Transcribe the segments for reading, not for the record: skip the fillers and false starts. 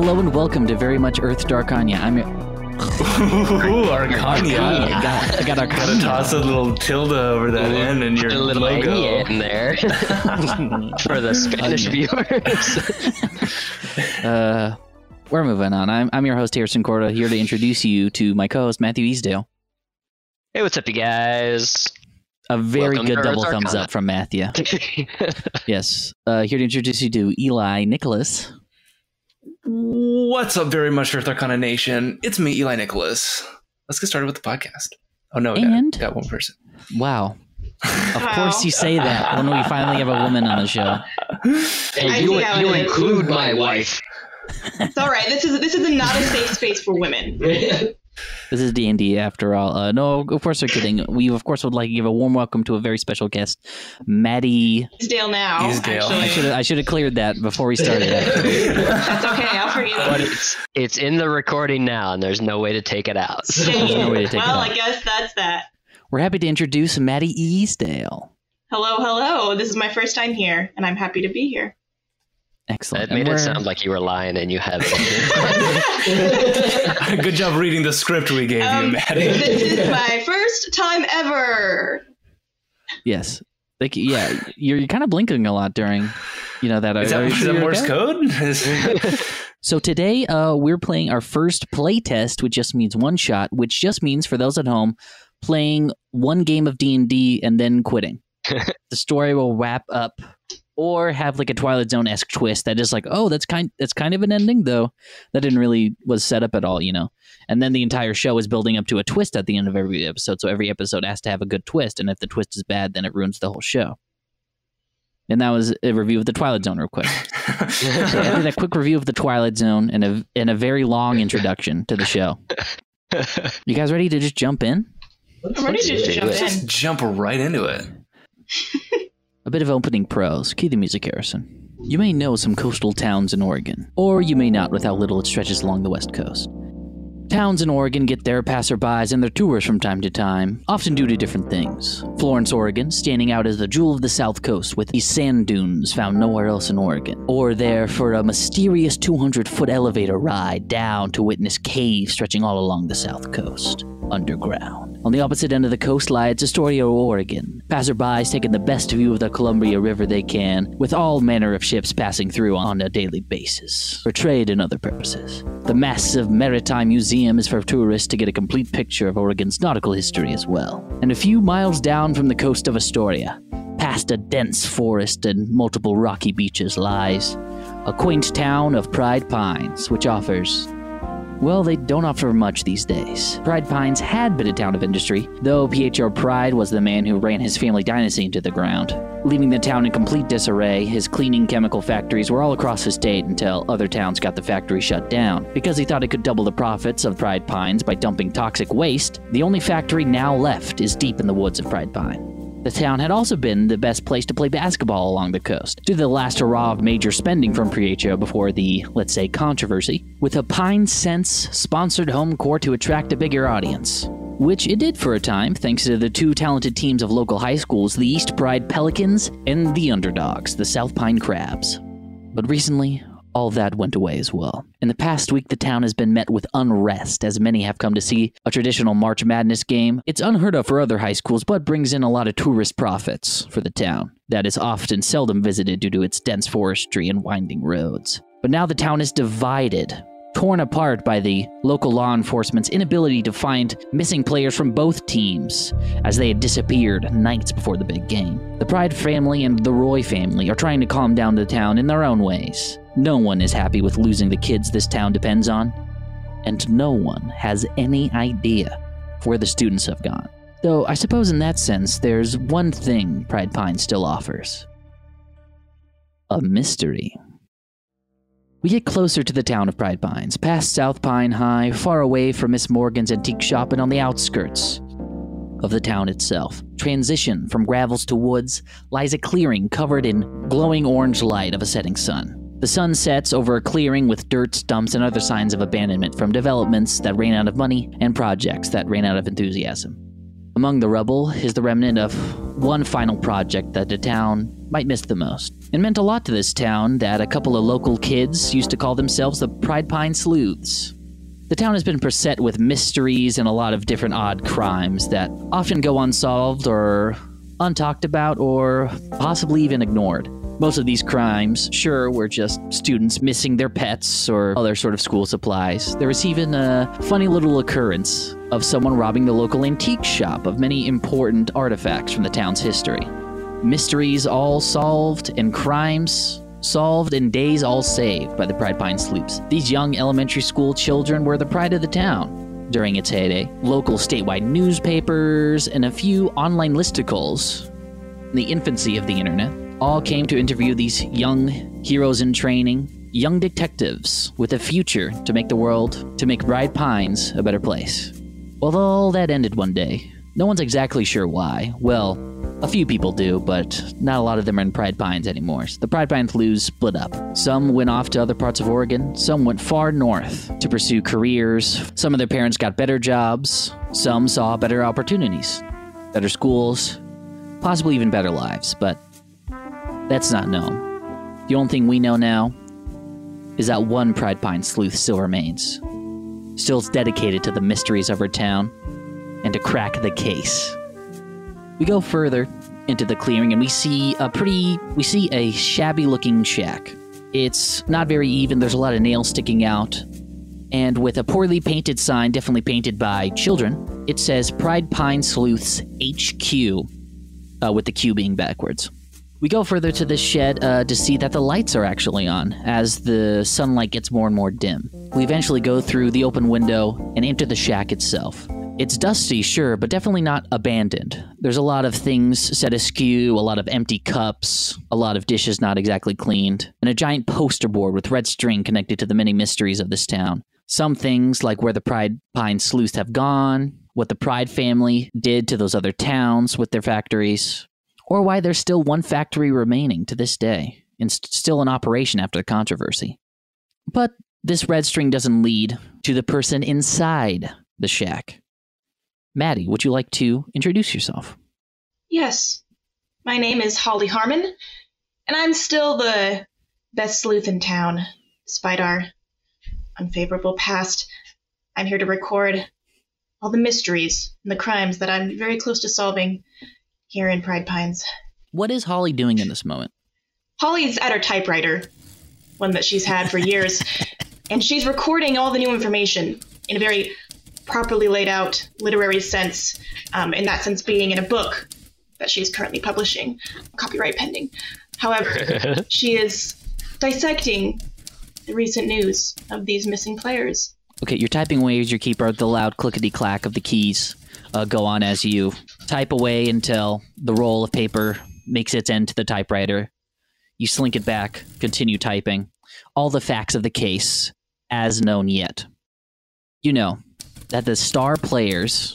Hello and welcome to Very Much Earth Darkonya. I'm your... Ooh, Arcania. I got Arcania. Gotta toss a little tilde over that end and your little logo in there. For the Spanish viewers. We're moving on. I'm your host, Harrison Corda, here to introduce you to my co-host, Matthew Easdale. Hey, what's up, you guys? A very welcome good double thumbs up from Matthew. Yes. Here to introduce you to Eli Nicholas. What's up, Very Much Earth Arcana Nation? It's me, Eli Nicholas. Let's get started with the podcast. Oh, no, we got one person. Wow. Of course you say that when we finally have a woman on the show. And you include my wife. It's all right. This is not a safe space for women. This is D&D after all. No, of course we're kidding. We, of course, would like to give a warm welcome to a very special guest, Maddie Easdale now. I should have cleared that before we started. That's okay. I'll forgive you. But it's in the recording now, and there's no way to take it out. So. Well, I guess that's that. We're happy to introduce Maddie Easdale. Hello. This is my first time here, and I'm happy to be here. Excellent. That made it sound like you were lying, and you have it. Good job reading the script we gave you, Maddie. This is my first time ever. Yes. Like, yeah, you're kind of blinking a lot during, that. Is that Morse code? So today, we're playing our first play test, which just means one shot, which just means for those at home, playing one game of D&D and then quitting. The story will wrap up. Or have like a Twilight Zone-esque twist that is like, oh, that's kind of an ending, though. That didn't really was set up at all, And then the entire show is building up to a twist at the end of every episode. So every episode has to have a good twist. And if the twist is bad, then it ruins the whole show. And that was a review of the Twilight Zone real quick. So I did a quick review of the Twilight Zone and a very long introduction to the show. You guys ready to just jump in? I'm ready to just jump in. Just jump right into it. A bit of opening prose. Cue the music, Harrison. You may know some coastal towns in Oregon, or you may not with how little it stretches along the West Coast. Towns in Oregon get their passerbys and their tourists from time to time, often due to different things. Florence, Oregon, standing out as the jewel of the South Coast with these sand dunes found nowhere else in Oregon, or there for a mysterious 200-foot elevator ride down to witness caves stretching all along the South Coast, underground. On the opposite end of the coast lies Astoria, Oregon. Passerbys taking the best view of the Columbia River they can, with all manner of ships passing through on a daily basis, for trade and other purposes. The massive Maritime Museum is for tourists to get a complete picture of Oregon's nautical history as well. And a few miles down from the coast of Astoria, past a dense forest and multiple rocky beaches lies a quaint town of Pride Pines, which offers... Well, they don't offer much these days. Pride Pines had been a town of industry, though Pietro Pride was the man who ran his family dynasty into the ground. Leaving the town in complete disarray, his cleaning chemical factories were all across the state until other towns got the factory shut down. Because he thought he could double the profits of Pride Pines by dumping toxic waste, the only factory now left is deep in the woods of Pride Pine. The town had also been the best place to play basketball along the coast, due to the last hurrah of major spending from Prieto before the, let's say, controversy, with a Pine Scents sponsored home court to attract a bigger audience. Which it did for a time, thanks to the two talented teams of local high schools, the East Pride Pelicans and the underdogs, the South Pine Crabs. But recently, all that went away as well. In the past week, the town has been met with unrest, as many have come to see a traditional March Madness game. It's unheard of for other high schools, but brings in a lot of tourist profits for the town that is often seldom visited due to its dense forestry and winding roads. But now the town is divided, torn apart by the local law enforcement's inability to find missing players from both teams, as they had disappeared nights before the big game. The Pride family and the Roy family are trying to calm down the town in their own ways. No one is happy with losing the kids this town depends on, and no one has any idea where the students have gone. Though I suppose in that sense, there's one thing Pride Pine still offers. A mystery. We get closer to the town of Pride Pines, past South Pine High, far away from Miss Morgan's antique shop and on the outskirts of the town itself. Transition from gravels to woods lies a clearing covered in glowing orange light of a setting sun. The sun sets over a clearing with dirt, stumps, and other signs of abandonment from developments that ran out of money and projects that ran out of enthusiasm. Among the rubble is the remnant of one final project that the town might miss the most. It meant a lot to this town that a couple of local kids used to call themselves the Pride Pines Sleuths. The town has been beset with mysteries and a lot of different odd crimes that often go unsolved or untalked about or possibly even ignored. Most of these crimes, sure, were just students missing their pets or other sort of school supplies. There was even a funny little occurrence of someone robbing the local antique shop of many important artifacts from the town's history. Mysteries all solved and crimes solved and days all saved by the Pride Pine Sleuths. These young elementary school children were the pride of the town during its heyday. Local statewide newspapers and a few online listicles, in the infancy of the internet, all came to interview these young heroes in training, young detectives with a future to make the world, to make Pride Pines a better place. Well, all that ended one day. No one's exactly sure why. Well, a few people do, but not a lot of them are in Pride Pines anymore. The Pride Pine Sleuths split up. Some went off to other parts of Oregon. Some went far north to pursue careers. Some of their parents got better jobs. Some saw better opportunities, better schools, possibly even better lives, but that's not known. The only thing we know now is that one Pride Pine Sleuth still remains. Still dedicated to the mysteries of her town and to crack the case. We go further into the clearing and we see a shabby looking shack. It's not very even, there's a lot of nails sticking out. And with a poorly painted sign, definitely painted by children, it says Pride Pine Sleuths HQ, with the Q being backwards. We go further to this shed to see that the lights are actually on as the sunlight gets more and more dim. We eventually go through the open window and enter the shack itself. It's dusty, sure, but definitely not abandoned. There's a lot of things set askew, a lot of empty cups, a lot of dishes not exactly cleaned, and a giant poster board with red string connected to the many mysteries of this town. Some things like where the Pride Pine Sleuths have gone, what the Pride family did to those other towns with their factories, or why there's still one factory remaining to this day, and still in operation after the controversy. But this red string doesn't lead to the person inside the shack. Maddie, would you like to introduce yourself? Yes. My name is Holly Harmon, and I'm still the best sleuth in town, despite our unfavorable past. I'm here to record all the mysteries and the crimes that I'm very close to solving here in Pride Pines. What is Holly doing in this moment? Holly's at her typewriter, one that she's had for years, and she's recording all the new information in a very properly laid out literary sense, in that sense being in a book that she's currently publishing, copyright pending. However, she is dissecting the recent news of these missing players. Okay, you're typing away as your keyboard, the loud clickety-clack of the keys go on as you type away until the roll of paper makes its end to the typewriter. You slink it back, continue typing. All the facts of the case, as known yet. You know that the star players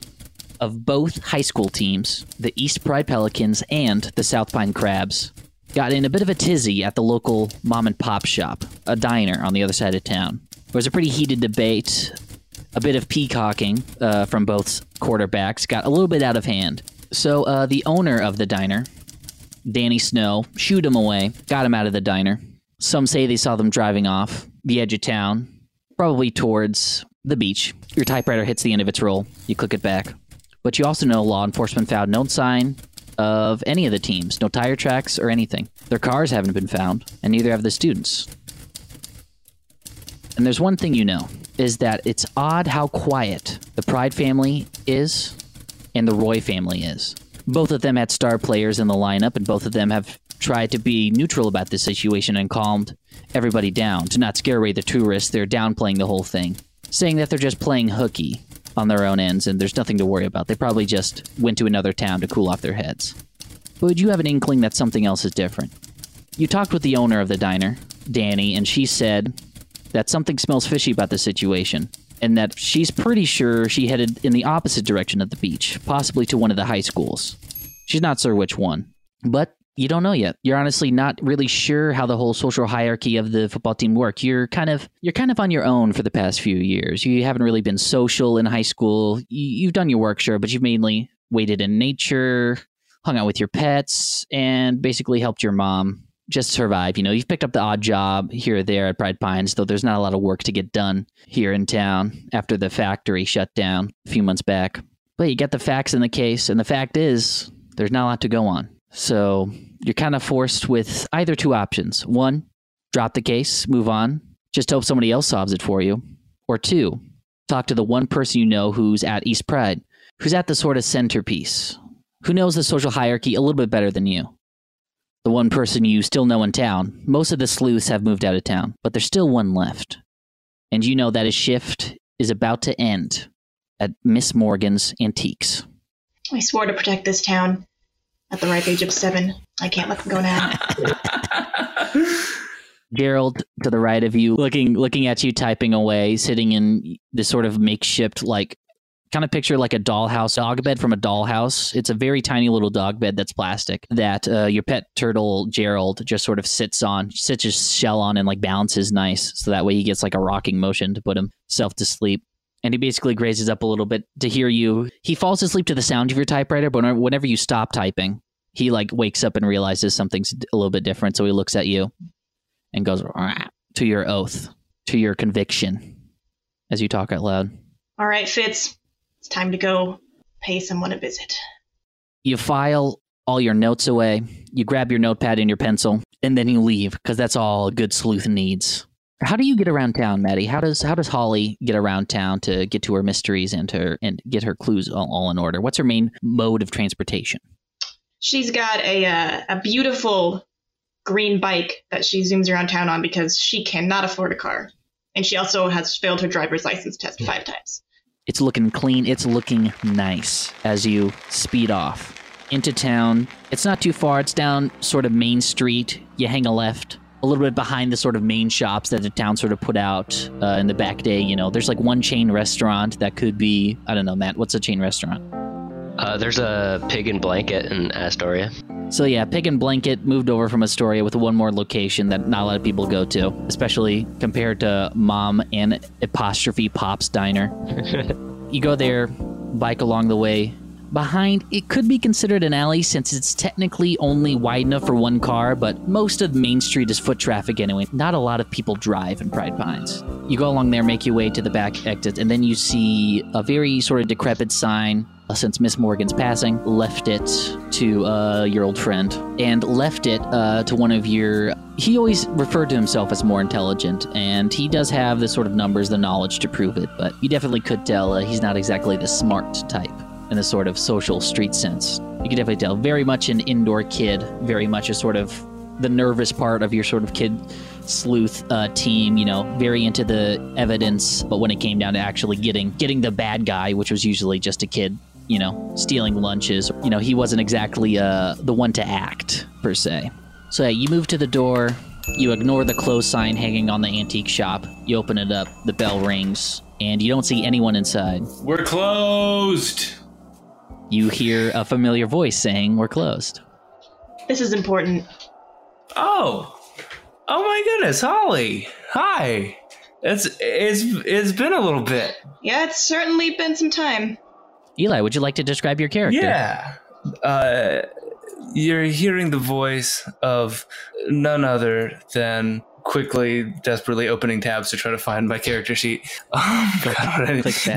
of both high school teams, the East Pride Pelicans and the South Pine Crabs, got in a bit of a tizzy at the local mom and pop shop, a diner on the other side of town. There was a pretty heated debate. A bit of peacocking from both quarterbacks got a little bit out of hand. So the owner of the diner, Danny Snow, shooed him away, got him out of the diner. Some say they saw them driving off the edge of town, probably towards the beach. Your typewriter hits the end of its roll. You click it back. But you also know law enforcement found no sign of any of the teams, no tire tracks or anything. Their cars haven't been found, and neither have the students. And there's one thing you know, is that it's odd how quiet the Pride family is and the Roy family is. Both of them had star players in the lineup, and both of them have tried to be neutral about this situation and calmed everybody down. To not scare away the tourists, they're downplaying the whole thing, saying that they're just playing hooky on their own ends and there's nothing to worry about. They probably just went to another town to cool off their heads. But would you have an inkling that something else is different? You talked with the owner of the diner, Danny, and she said that something smells fishy about the situation, and that she's pretty sure she headed in the opposite direction of the beach, possibly to one of the high schools. She's not sure which one, but you don't know yet. You're honestly not really sure how the whole social hierarchy of the football team works. You're kind of on your own for the past few years. You haven't really been social in high school. You've done your work, sure, but you've mainly waited in nature, hung out with your pets, and basically helped your mom just survive. You know, you've picked up the odd job here or there at Pride Pines, though there's not a lot of work to get done here in town after the factory shut down a few months back. But you get the facts in the case, and the fact is there's not a lot to go on. So you're kind of forced with either two options. One, drop the case, move on, just hope somebody else solves it for you. Or two, talk to the one person you know who's at East Pride, who's at the sort of centerpiece, who knows the social hierarchy a little bit better than you. The one person you still know in town. Most of the sleuths have moved out of town, but there's still one left. And you know that his shift is about to end at Miss Morgan's Antiques. I swore to protect this town. At the ripe age of 7, I can't let them go now. Gerald, to the right of you, looking at you, typing away, sitting in this sort of makeshift, like, kind of picture like a dollhouse, dog bed from a dollhouse. It's a very tiny little dog bed that's plastic that your pet turtle Gerald just sort of sits his shell on and like balances nice. So that way he gets like a rocking motion to put himself to sleep. And he basically grazes up a little bit to hear you. He falls asleep to the sound of your typewriter, but whenever you stop typing, he like wakes up and realizes something's a little bit different. So he looks at you and goes to your oath, to your conviction as you talk out loud. All right, Fitz. It's time to go pay someone a visit. You file all your notes away. You grab your notepad and your pencil, and then you leave, because that's all a good sleuth needs. How do you get around town, Maddie? How does Holly get around town to get to her mysteries and get her clues all in order? What's her main mode of transportation? She's got a beautiful green bike that she zooms around town on because she cannot afford a car. And she also has failed her driver's license test 5 times. It's looking clean. It's looking nice as you speed off into town. It's not too far. It's down sort of Main Street. You hang a left a little bit behind the sort of main shops that the town sort of put out in the back day. You know, there's like one chain restaurant that could be, I don't know, Matt, what's a chain restaurant? There's a Pig and Blanket in Astoria. So yeah, Pig and Blanket moved over from Astoria with one more location that not a lot of people go to, especially compared to Mom and Pop's Diner. You go there, bike along the way. Behind, it could be considered an alley since it's technically only wide enough for one car, but most of Main Street is foot traffic anyway. Not a lot of people drive in Pride Pines. You go along there, make your way to the back exit, and then you see a very sort of decrepit sign. Since Miss Morgan's passing, left it to your old friend and left it to one of your... He always referred to himself as more intelligent, and he does have the sort of numbers, the knowledge to prove it, but you definitely could tell he's not exactly the smart type in the sort of social street sense. You could definitely tell. Very much an indoor kid, very much a sort of the nervous part of your sort of kid sleuth team, you know, very into the evidence, but when it came down to actually getting the bad guy, which was usually just a kid, you know, stealing lunches. You know, he wasn't exactly the one to act, per se. So yeah, you move to the door, you ignore the closed sign hanging on the antique shop, you open it up, the bell rings, and you don't see anyone inside. We're closed! You hear a familiar voice saying, we're closed. This is important. Oh my goodness, Holly! Hi! It's been a little bit. Yeah, it's certainly been some time. Eli, would you like to describe your character? Yeah. You're hearing the voice of none other than quickly, desperately opening tabs to try to find my character sheet.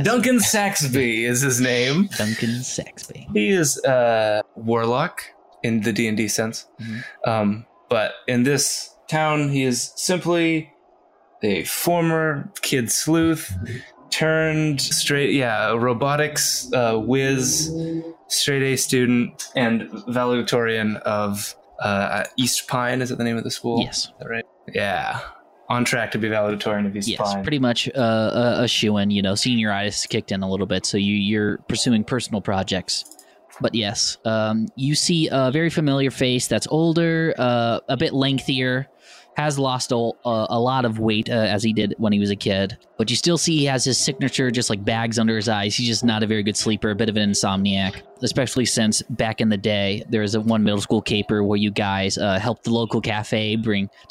Duncan Saxby is his name. Duncan Saxby. He is a warlock in the D&D sense. Mm-hmm. But in this town, he is simply a former kid sleuth. Turned straight, yeah, robotics whiz, straight A student, and valedictorian of East Pine. Is it the name of the school? Yes. Is that right? Yeah. On track to be valedictorian of East Pine. Yes, pretty much a shoo-in, you know, senioritis kicked in a little bit, so you're pursuing personal projects. But yes, you see a very familiar face that's older, a bit lengthier, has lost a lot of weight as he did when he was a kid. But you still see he has his signature, just like bags under his eyes. He's just not a very good sleeper, a bit of an insomniac, especially since back in the day, there was one middle school caper where you guys helped the local cafe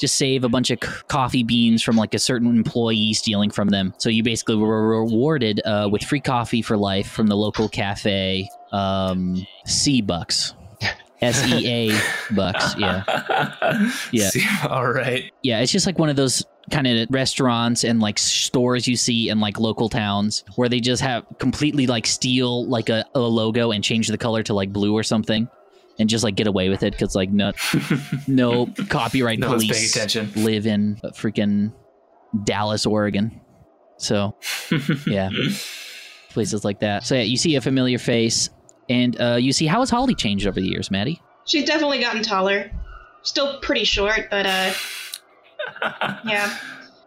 save a bunch of coffee beans from like a certain employee stealing from them. So you basically were rewarded with free coffee for life from the local cafe, Sea Bucks. SEA Bucks. Yeah. Yeah. All right. Yeah. It's just like one of those kind of restaurants and like stores you see in like local towns where they just have completely like steal like a logo and change the color to like blue or something and just like get away with it because like no copyright no police paying attention. Live in freaking Dallas, Oregon. So yeah, places like that. So yeah, you see a familiar face and you see how has Holly changed over the years, Maddie? She's definitely gotten taller. Still pretty short, but yeah.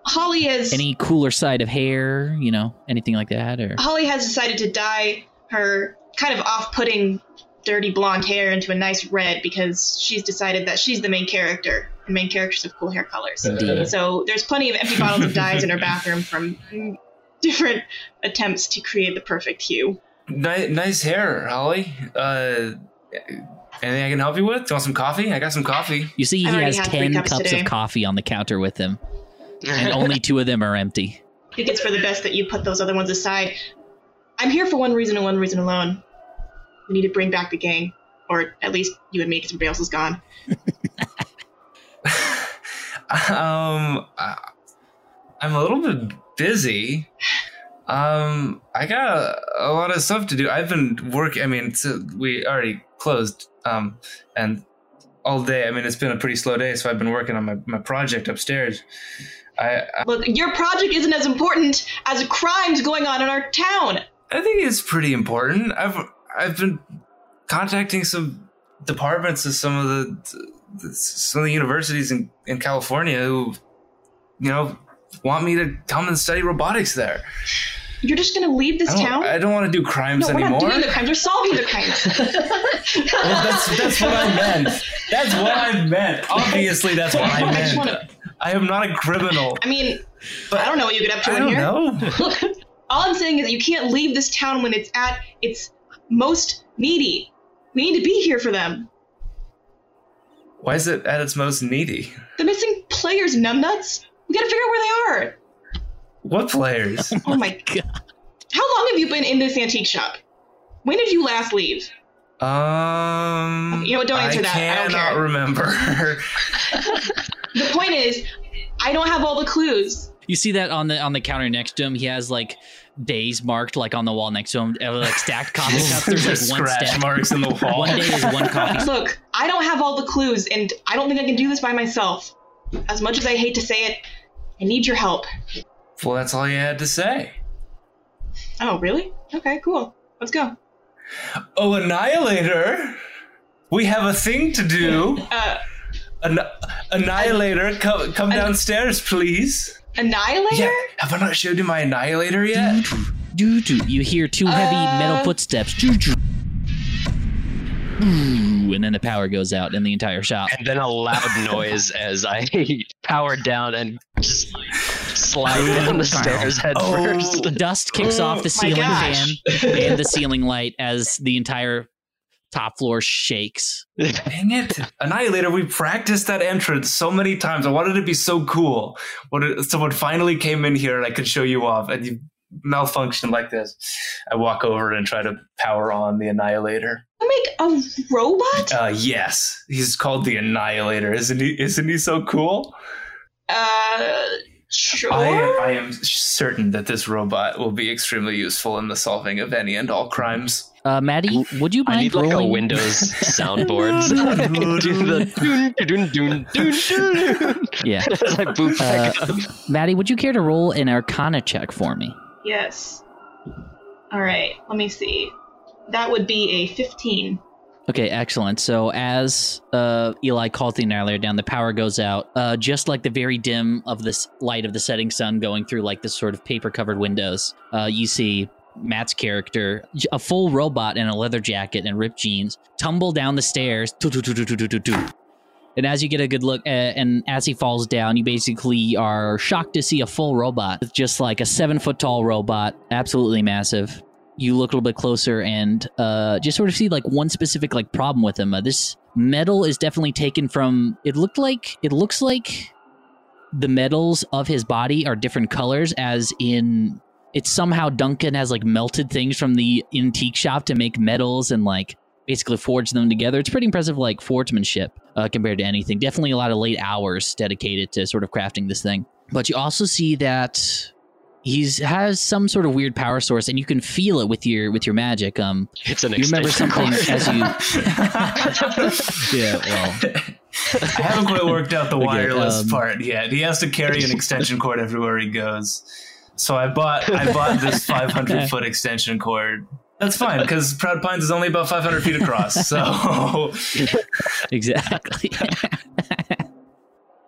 Holly has... Any cooler side of hair, you know, anything like that? Or Holly has decided to dye her kind of off-putting dirty blonde hair into a nice red because she's decided that she's the main character. And main characters have cool hair colors. Indeed. So there's plenty of empty bottles of dyes in her bathroom from different attempts to create the perfect hue. Nice hair, Holly. Anything I can help you with? Do you want some coffee? I got some coffee. You see, he has 10 cups of coffee on the counter with him, and only 2 of them are empty. I think it's for the best that you put those other ones aside. I'm here for one reason and one reason alone. We need to bring back the gang, or at least you and me, because everybody else is gone. I'm a little bit busy. I got a lot of stuff to do. I've been working. I mean, we already closed, and all day. I mean, it's been a pretty slow day, so I've been working on my project upstairs. Look, your project isn't as important as crimes going on in our town. I think it's pretty important. I've been contacting some departments of some of the universities in California who, you know, want me to come and study robotics there. You're just going to leave this town? I don't want to do crimes anymore. We're not doing the crimes. We're solving the crimes. Well, that's what I meant. That's what I meant. Obviously, that's what I meant. I am not a criminal. I mean, but I don't know what you could up to in here. I don't know. Look, all I'm saying is that you can't leave this town when it's at its most needy. We need to be here for them. Why is it at its most needy? The missing players, numbnuts. We got to figure out where they are. What players? Oh my god. How long have you been in this antique shop? When did you last leave? You know what? Don't answer that. I don't care. I cannot remember. The point is, I don't have all the clues. You see that on the counter next to him? He has like days marked like on the wall next to him, like stacked coffee cups. There's like one scratch marks in the wall. One day is one coffee. Look, I don't have all the clues, and I don't think I can do this by myself. As much as I hate to say it, I need your help. Well, that's all you had to say. Oh, really? Okay, cool. Let's go. Oh, Annihilator! We have a thing to do. Annihilator, come downstairs, please. Annihilator? Yeah. Have I not showed you my Annihilator yet? You hear 2 heavy metal footsteps. And then the power goes out in the entire shop. And then a loud noise as I power down and just slide down the stairs head first. Dust kicks off the ceiling fan and the ceiling light as the entire top floor shakes. Dang it. Annihilator, we practiced that entrance so many times. I wanted it to be so cool. Someone finally came in here and I could show you off. And you malfunctioned like this. I walk over and try to power on the Annihilator. Make a robot? Yes. He's called the Annihilator. Isn't he so cool? Sure. I am certain that this robot will be extremely useful in the solving of any and all crimes. Maddie, would you mind rolling? I need like a Windows soundboard. Yeah. As I boop back up. Maddie, would you care to roll an Arcana check for me? Yes. All right. Let me see. That would be a 15. Okay, excellent. So as Eli called the Annihilator down, the power goes out, just like the very dim of this light of the setting sun going through like this sort of paper-covered windows. You see Matt's character, a full robot in a leather jacket and ripped jeans, tumble down the stairs. And as you get a good look, and as he falls down, you basically are shocked to see a full robot. It's just like a 7-foot-tall robot, absolutely massive. You look a little bit closer and just sort of see like one specific like problem with him. This metal is definitely taken from. It looks like the metals of his body are different colors, as in it's somehow Duncan has like melted things from the antique shop to make metals and like basically forge them together. It's pretty impressive, like, forgemanship compared to anything. Definitely a lot of late hours dedicated to sort of crafting this thing. But you also see that he has some sort of weird power source, and you can feel it with your magic. It's an extension. You remember something as you... Yeah, well... I haven't quite worked out the wireless part yet. He has to carry an extension cord everywhere he goes. So I bought this 500-foot extension cord. That's fine, because Proud Pines is only about 500 feet across. So exactly.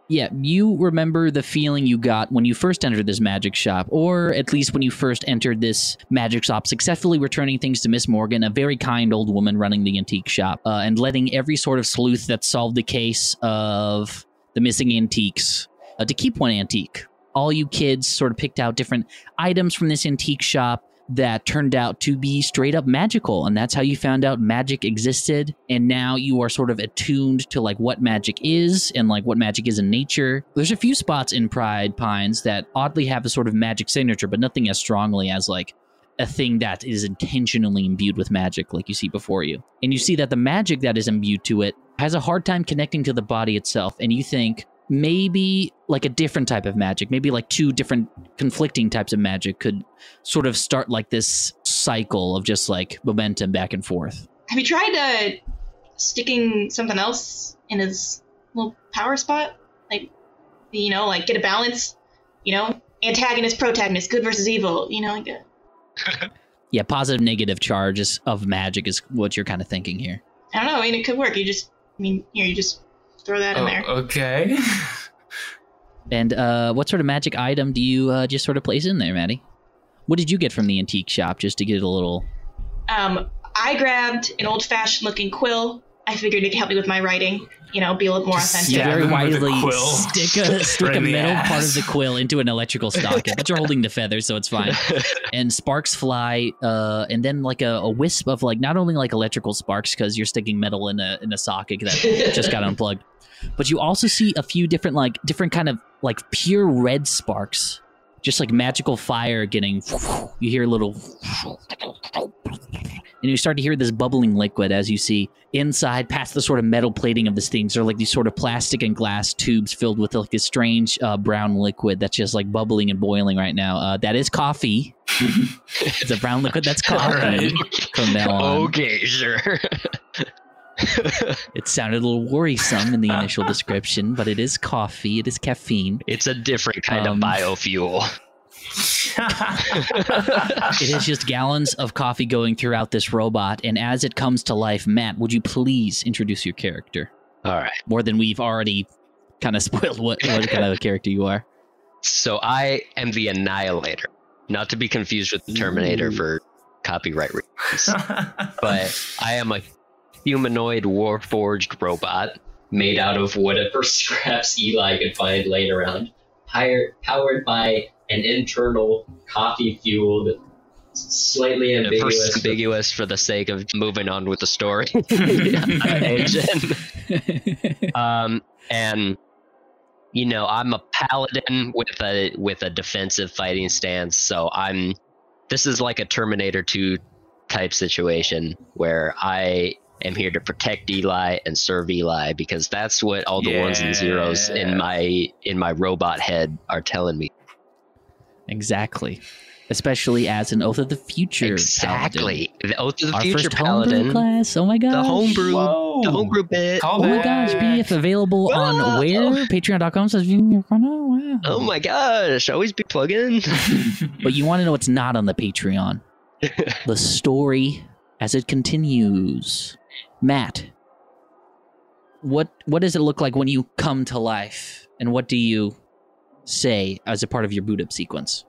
Yeah, you remember the feeling you got when you first entered this magic shop, or at least when you first entered this magic shop, successfully returning things to Miss Morgan, a very kind old woman running the antique shop, and letting every sort of sleuth that solved the case of the missing antiques to keep one antique. All you kids sort of picked out different items from this antique shop that turned out to be straight up magical, and that's how you found out magic existed. And now you are sort of attuned to like what magic is and like what magic is in nature. There's a few spots in Pride Pines that oddly have a sort of magic signature, but nothing as strongly as like a thing that is intentionally imbued with magic like you see before you. And you see that the magic that is imbued to it has a hard time connecting to the body itself, and you think maybe like a different type of magic, maybe like two different conflicting types of magic could sort of start like this cycle of just like momentum back and forth. Have you tried sticking something else in his little power spot? Like, you know, like get a balance, you know, antagonist, protagonist, good versus evil, you know, like a... Yeah, positive, negative charges of magic is what you're kind of thinking here. I don't know. I mean, it could work. You just throw that in there. Okay. And what sort of magic item do you just sort of place in there, Maddie? What did you get from the antique shop, just to get a little... I grabbed an old-fashioned looking quill. I figured it could help me with my writing, you know, be a little more authentic. Yeah, very wisely stick a metal part of the quill into an electrical socket. But you're holding the feather, so it's fine. And sparks fly, and then like a wisp of like not only like electrical sparks because you're sticking metal in a socket that just got unplugged, but you also see a few different kind of like pure red sparks, just like magical fire getting. You hear a little. And you start to hear this bubbling liquid as you see inside, past the sort of metal plating of this thing. So like these sort of plastic and glass tubes filled with like this strange brown liquid that's just like bubbling and boiling right now. That is coffee. It's a brown liquid that's coffee. Right. From now on. Okay, sure. It sounded a little worrisome in the initial description, but it is coffee. It is caffeine. It's a different kind of biofuel. It is just gallons of coffee going throughout this robot, and as it comes to life, Matt, would you please introduce your character? All right. More than we've already kind of spoiled what kind of a character you are. So I am the Annihilator, not to be confused with the Terminator for copyright reasons, but I am a humanoid warforged robot made out of whatever scraps Eli could find laying around, powered by an internal coffee-fueled, slightly ambiguous for the sake of moving on with the story. Engine. And you know, I'm a paladin with a defensive fighting stance. So this is like a Terminator 2 type situation where I am here to protect Eli and serve Eli, because that's what all the ones and zeros in my robot head are telling me. Exactly. Especially as an Oath of the Future. Exactly. Paladin. The Oath of the Future Paladin. Our first homebrew class. Oh my gosh. The homebrew bit. Call my gosh. BF available on where? Patreon.com. Oh my gosh. Always be plugging. But you want to know what's not on the Patreon. The story as it continues. Matt, what does it look like when you come to life? And what do you... say as a part of your boot up sequence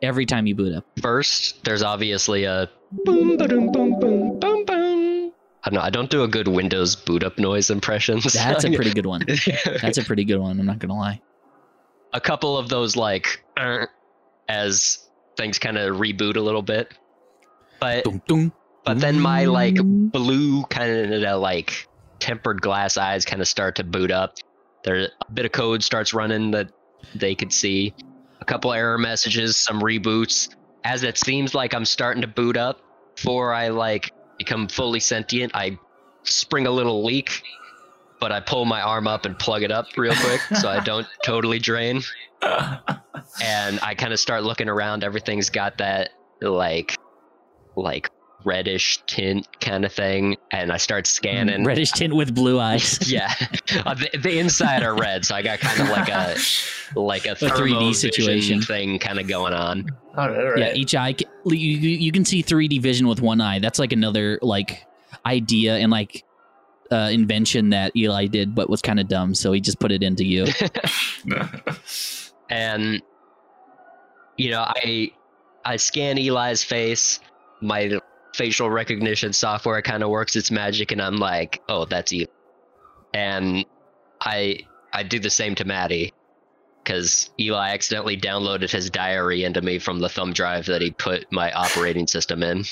every time you boot up? First, there's obviously a boom boom boom boom boom boom. I don't know, I don't do a good Windows boot up noise impressions. That's a pretty good one, I'm not gonna lie. A couple of those like as things kind of reboot a little bit, but then my like blue kind of like tempered glass eyes kind of start to boot up. There a bit of code starts running that they could see, a couple error messages, some reboots. As it seems like I'm starting to boot up, before I like become fully sentient. I spring a little leak, but I pull my arm up and plug it up real quick so I don't totally drain. And I kind of start looking around. Everything's got that like reddish tint kind of thing, and I start scanning. Reddish tint with blue eyes. Yeah, the inside are red, so I got kind of like a 3D situation thing kind of going on. All right. Yeah, each eye you can see 3D vision with one eye. That's like another idea and invention that Eli did, but was kind of dumb, so he just put it into you. And I scan Eli's face. My facial recognition software kind of works its magic, and I'm like, oh, that's Eli. And I do the same to Maddie, because Eli accidentally downloaded his diary into me from the thumb drive that he put my operating system in.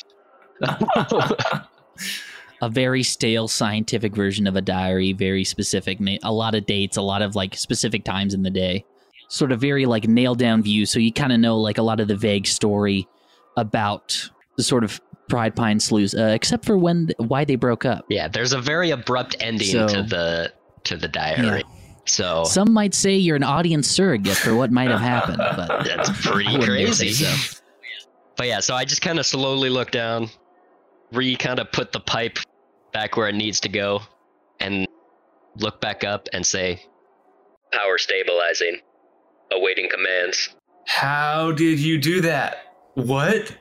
A very stale scientific version of a diary, very specific, a lot of dates, a lot of specific times in the day, sort of very nailed down view. So you kind of know a lot of the vague story about the sort of Pride Pine Sleuths, except for why they broke up. Yeah, there's a very abrupt ending to the diary. Yeah. So some might say you're an audience surrogate for what might have happened, but that's pretty crazy. So. But yeah, so I just kind of slowly look down, kind of put the pipe back where it needs to go, and look back up and say, power stabilizing, awaiting commands. How did you do that? What?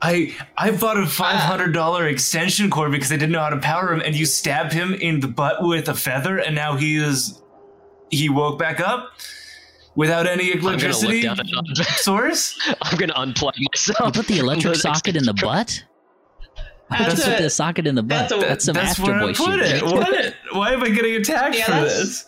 I bought a $500 extension cord because I didn't know how to power him, and you stabbed him in the butt with a feather, and now he woke back up without any electricity source? I'm going to unplug myself. You put the electric socket in the butt? That's put the socket in the butt. That's some Astro Boy shit. What? Why am I getting attacked for this?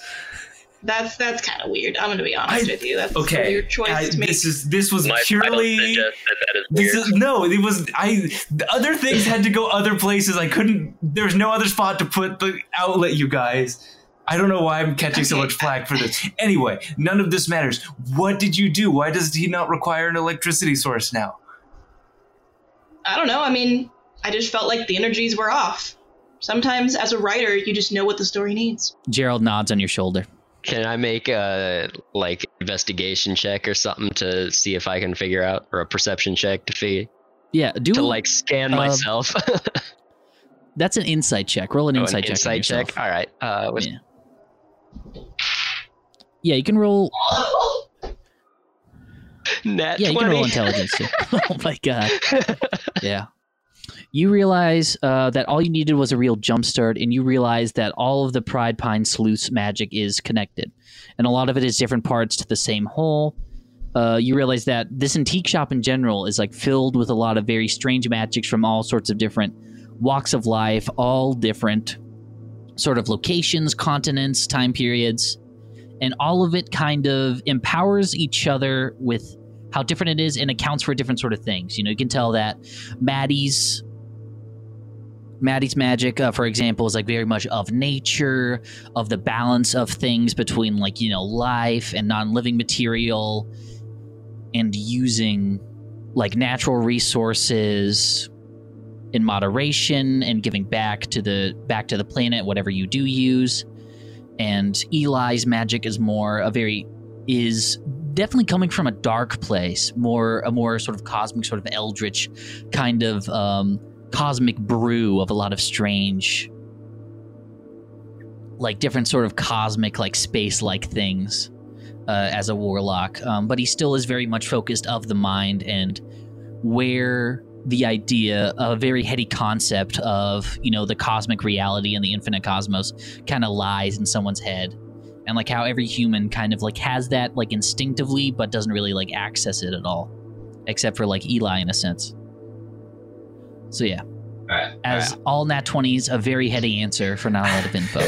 That's kind of weird. I'm going to be honest with you. That's a weird choice to make. This was purely. It was. Other things had to go other places. I couldn't. There's no other spot to put the outlet. You guys. I don't know why I'm catching so much flack for this. Anyway, none of this matters. What did you do? Why does he not require an electricity source now? I don't know. I mean, I just felt like the energies were off. Sometimes as a writer, you just know what the story needs. Gerald nods on your shoulder. Can I make a investigation check or something to see if I can figure out, or a perception check to see? Yeah, scan myself. That's an insight check. Roll an insight check. All right. Yeah, you can roll. Nat 20. You can roll intelligence. Too. Oh my god. Yeah. You realize that all you needed was a real jumpstart, and you realize that all of the Pride Pine Sleuth's magic is connected, and a lot of it is different parts to the same whole. You realize that this antique shop in general is filled with a lot of very strange magics from all sorts of different walks of life, all different sort of locations, continents, time periods, and all of it kind of empowers each other with how different it is and accounts for different sort of things. You can tell that Maddie's magic, for example, is very much of nature, of the balance of things between life and non-living material, and using natural resources in moderation and giving back to the planet whatever you do use. And Eli's magic is definitely coming from a dark place, a more sort of cosmic, sort of eldritch kind of cosmic brew of a lot of strange, different sort of cosmic, space-like things as a warlock. But he still is very much focused of the mind, and where the idea, a very heady concept of, the cosmic reality and the infinite cosmos kind of lies in someone's head. And how every human kind of has that instinctively, but doesn't really access it at all, except for Eli in a sense. So yeah, all nat 20s, a very heady answer for not a lot of info.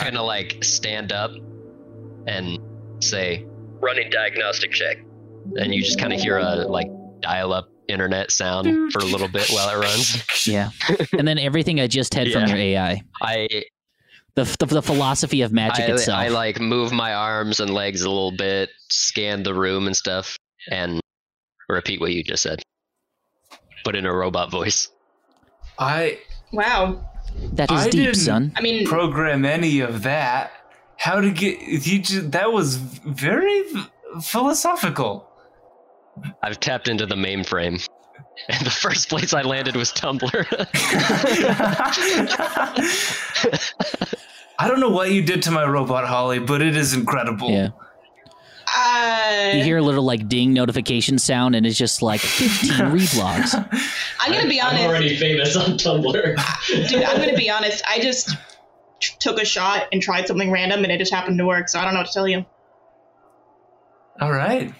I'm gonna stand up and say, "Running diagnostic check," and you just kind of hear a dial-up internet sound for a little bit while it runs. Yeah, and then everything I just had from your AI. The philosophy of magic itself. I move my arms and legs a little bit, scan the room and stuff, and repeat what you just said, but in a robot voice. I Wow. That is deep, son. I mean, program any of that. How to get you? That was very philosophical. I've tapped into the mainframe, and the first place I landed was Tumblr. I don't know what you did to my robot, Holly, but it is incredible. Yeah. You hear a little like ding notification sound, and it's just like 15 reblogs. I'm gonna be honest. I'm already famous on Tumblr. Dude, I'm gonna be honest. I just took a shot and tried something random, and it just happened to work. So I don't know what to tell you. All right.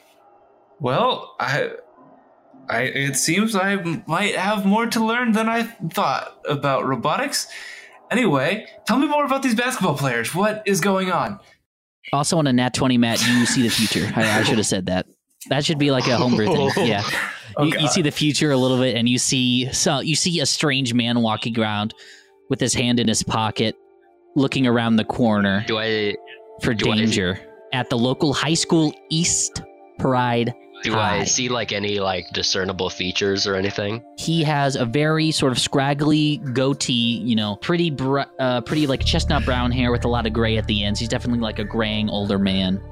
Well, I it seems I might have more to learn than I thought about robotics. Anyway, tell me more about these basketball players. What is going on? Also on a Nat 20, Matt, you see the future. I should have said that. That should be like a homebrew thing. Yeah. You see the future a little bit, and you see a strange man walking around with his hand in his pocket, looking around the corner for danger at the local high school, East Pride High. I see like any like discernible features or anything? He has a very sort of scraggly goatee, you know, pretty like chestnut brown hair with a lot of gray at the ends. He's definitely like a graying older man.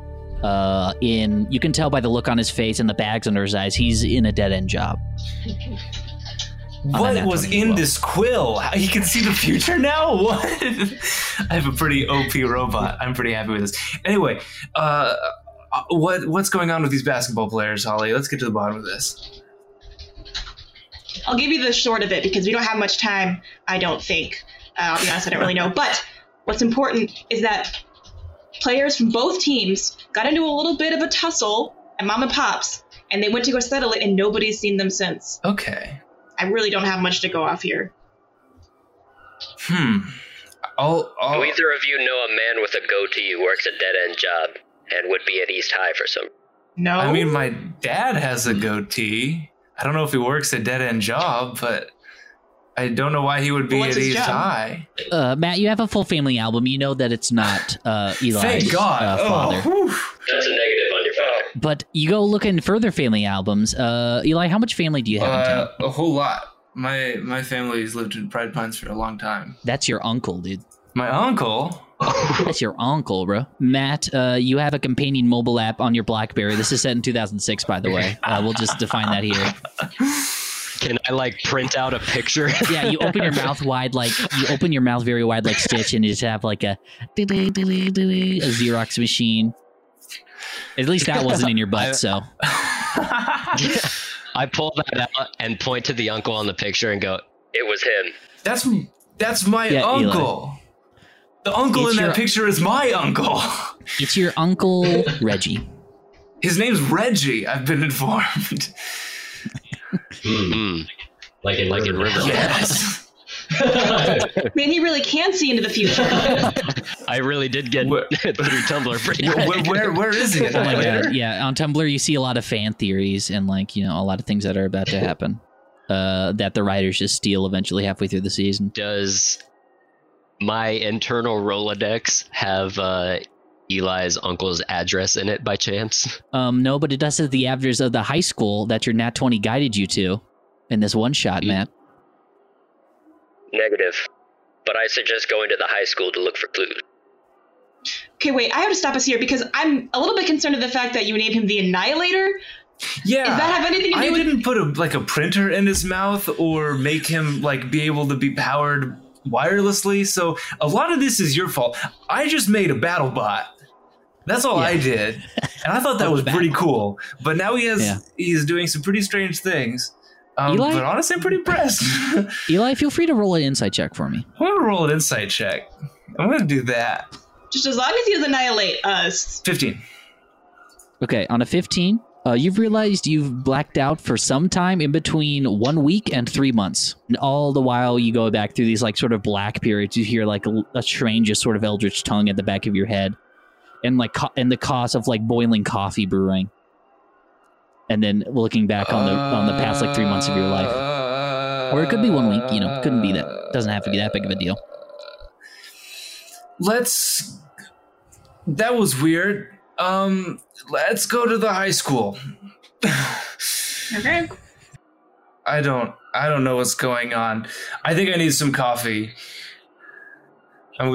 You can tell by the look on his face and the bags under his eyes, he's in a dead end job. What was in this quill? He can see the future now? What? I have a pretty OP robot. I'm pretty happy with this. Anyway, what's going on with these basketball players, Holly? Let's get to the bottom of this. I'll give you the short of it because we don't have much time, I don't think. I'll be honest, I don't really know. But what's important is that players from both teams got into a little bit of a tussle at Mom and Pop's, and they went to go settle it, and nobody's seen them since. Okay. I really don't have much to go off here. Do either of you know a man with a goatee who works a dead-end job and would be at East High for some? No. I mean, my dad has a goatee. I don't know if he works a dead-end job, but I don't know why he would be at East High. Matt, you have a full family album. You know that it's not Eli's Thank God. Father. Oh, that's a negative on your father. But you go look in further family albums. Eli, how much family do you have in town? A whole lot. My family's lived in Pride Pines for a long time. That's your uncle, dude. My uncle? That's your uncle, bro. Matt, you have a companion mobile app on your BlackBerry. This is set in 2006, by the way. We'll just define that here. Can I like print out a picture? Yeah, you open your mouth wide, like you open your mouth very wide, like Stitch, and you just have like a Xerox machine. At least that wasn't in your butt, so. I pull that out and point to the uncle on the picture and go, "It was him." That's my uncle. Eli. The uncle in that picture is my uncle. It's your uncle, Reggie. His name's Reggie, I've been informed. Mm-hmm. Like in River. Yes. Man, he really can see into the future. I really did get through Tumblr pretty quick. Where is it? Oh my God. Yeah, on Tumblr you see a lot of fan theories and like, you know, a lot of things that are about to happen that the writers just steal eventually halfway through the season. Does my internal Rolodex have Eli's uncle's address in it by chance? No, but it does have the address of the high school that your Nat 20 guided you to in this one shot, Matt. Negative. But I suggest going to the high school to look for clues. Okay, wait, I have to stop us here because I'm a little bit concerned with the fact that you named him the Annihilator. Yeah. Does that have anything to do with... I didn't put a printer in his mouth or make him like be able to be powered wirelessly, so a lot of this is your fault. I just made a battle bot. That's all I did. And I thought that was pretty cool. But now he's doing some pretty strange things. Eli? But honestly, I'm pretty impressed. Eli, feel free to roll an insight check for me. I'm going to roll an insight check. I'm going to do that. Just as long as he doesn't annihilate us. 15. Okay, on a 15, you've realized you've blacked out for some time in between 1 week and 3 months. And all the while you go back through these like sort of black periods, you hear like a strangest sort of eldritch tongue at the back of your head. And like and the cost of like boiling coffee brewing. And then looking back on the past like 3 months of your life. Or it could be 1 week, you know, couldn't be that. Doesn't have to be that big of a deal. That was weird. Let's go to the high school. Okay. I don't I don't know what's going on. I think I need some coffee. I'm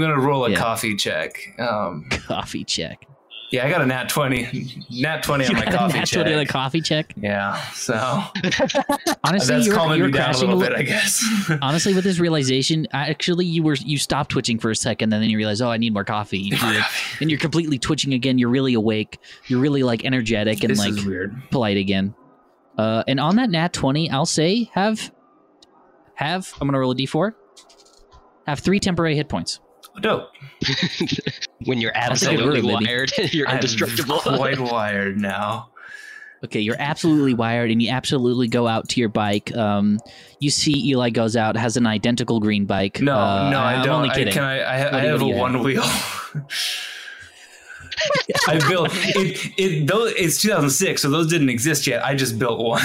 gonna roll a coffee check. Coffee check. Yeah, I got a nat 20. Nat 20 on my coffee check. 20 on the coffee check? Yeah, so. Honestly, that's calming me down a little bit, I guess. Honestly, with this realization, actually, you stopped twitching for a second, and then you realize, oh, I need more coffee. And you're completely twitching again. You're really awake. You're really, like, energetic and, like, polite again. And on that nat 20, I'll say I'm going to roll a d4. Have 3 temporary hit points. Dope. When you're absolutely wired, you're indestructible. I'm quite wired now. Okay, you're absolutely wired, and you absolutely go out to your bike. You see Eli goes out, has an identical green bike. No, I don't. I'm only kidding. I have a one wheel. I built it. Those, it's 2006, so those didn't exist yet. I just built one.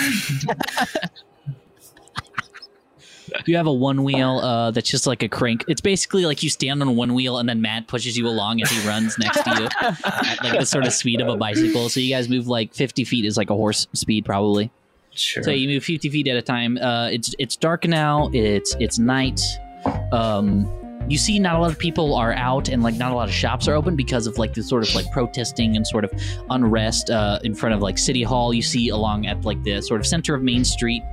You have a one wheel that's just like a crank. It's basically like you stand on one wheel and then Matt pushes you along as he runs next to you at like the sort of speed of a bicycle. So you guys move like 50 feet is like a horse speed probably. Sure. So you move 50 feet at a time. It's dark now. It's night. You see not a lot of people are out and like not a lot of shops are open because of like this sort of like protesting and sort of unrest in front of like City Hall. You see along at like the sort of center of Main Street.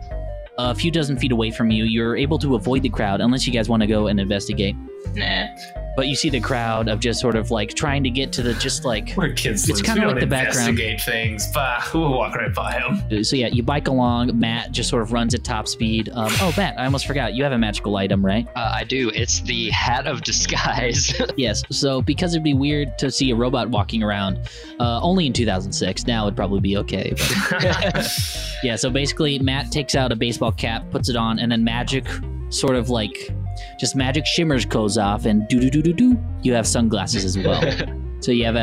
A few dozen feet away from you, you're able to avoid the crowd unless you guys want to go and investigate. Nah. But you see the crowd of just sort of like trying to get to the just like we're kids. It's kind of like the background. Investigate things, but we'll walk right by them. So yeah, you bike along. Matt just sort of runs at top speed. Oh, Matt, I almost forgot. You have a magical item, right? I do. It's the hat of disguise. Yes. So because it'd be weird to see a robot walking around, only in 2006. Now it'd probably be okay. But... yeah. So basically, Matt takes out a baseball cap, puts it on, and then magic sort of like. Just magic shimmers goes off and do-do-do-do-do, you have sunglasses as well. So you have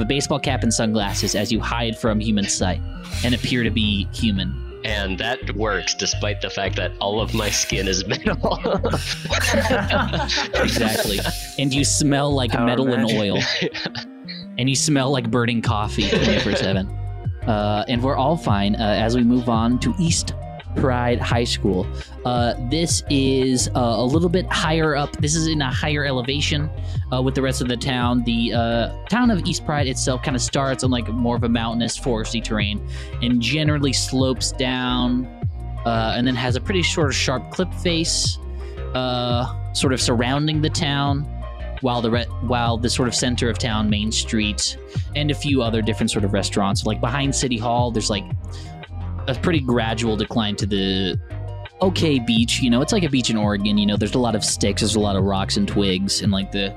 a baseball cap and sunglasses as you hide from human sight and appear to be human. And that works despite the fact that all of my skin is metal. Exactly. And you smell like metal and oil. And you smell like burning coffee 24/7. And we're all fine as we move on to East Pride High School. This is a little bit higher up. This is in a higher elevation with the rest of the town. The town of East Pride itself kind of starts on like more of a mountainous foresty terrain and generally slopes down and then has a pretty sort of sharp cliff face sort of surrounding the town while the sort of center of town, Main Street, and a few other different sort of restaurants. Like behind City Hall, there's like a pretty gradual decline to the okay beach. You know, it's like a beach in Oregon. You know, there's a lot of sticks, there's a lot of rocks and twigs, and like the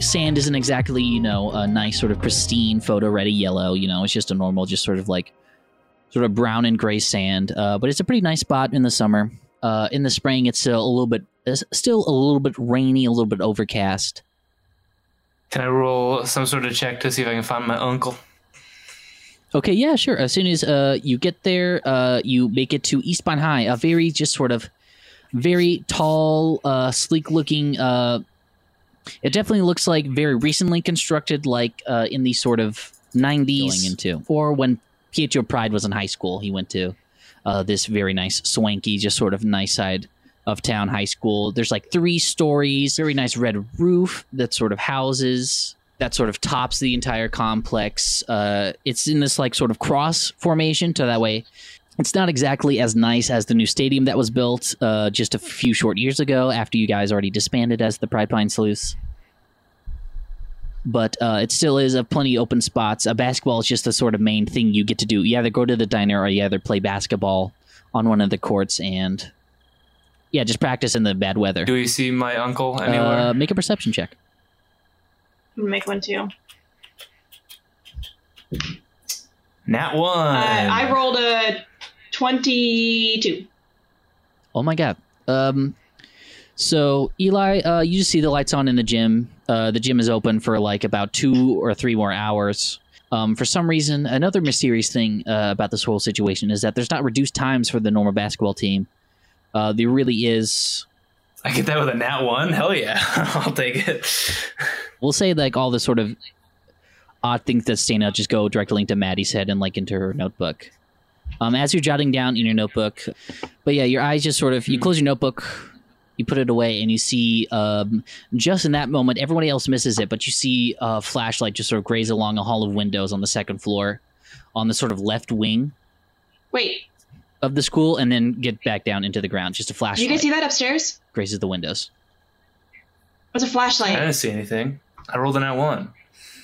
sand isn't exactly, you know, a nice sort of pristine photo ready yellow. You know, it's just a normal, just sort of like sort of brown and gray sand. But it's a pretty nice spot in the summer. In the spring, it's still a little bit rainy, a little bit overcast. Can I roll some sort of check to see if I can find my uncle? Okay, yeah, sure. As soon as you get there, you make it to East Pine High, a very just sort of very tall, sleek-looking... it definitely looks like very recently constructed, like in the sort of 90s or when Pietro Pride was in high school. He went to this very nice, swanky, just sort of nice side of town high school. There's like 3 stories, very nice red roof that sort of houses... that sort of tops the entire complex. It's in this like sort of cross formation, so that way it's not exactly as nice as the new stadium that was built just a few short years ago after you guys already disbanded as the Pride Pines Sleuths. But it still is a plenty open spots. Basketball is just the sort of main thing you get to do. You either go to the diner or you either play basketball on one of the courts and, yeah, just practice in the bad weather. Do we see my uncle anywhere? Make a perception check. Make one too. Nat 1. I rolled a 22. Oh my god. So Eli, you just see the lights on in the gym. The gym is open for like about 2 or 3 more hours. For some reason, another mysterious thing about this whole situation is that there's not reduced times for the normal basketball team. There really is. I get that with a nat 1? Hell yeah. I'll take it. We'll say like all the sort of odd things that stand out just go directly into Maddie's head and like into her notebook. as you're jotting down in your notebook. But yeah, your eyes just sort of, you close your notebook, you put it away, and you see just in that moment, everybody else misses it, but you see a flashlight just sort of graze along a hall of windows on the second floor on the sort of left wing of the school, and then get back down into the ground. Just a flashlight. You guys see that upstairs? Grazes the windows. What's a flashlight? I didn't see anything. I rolled an at-1.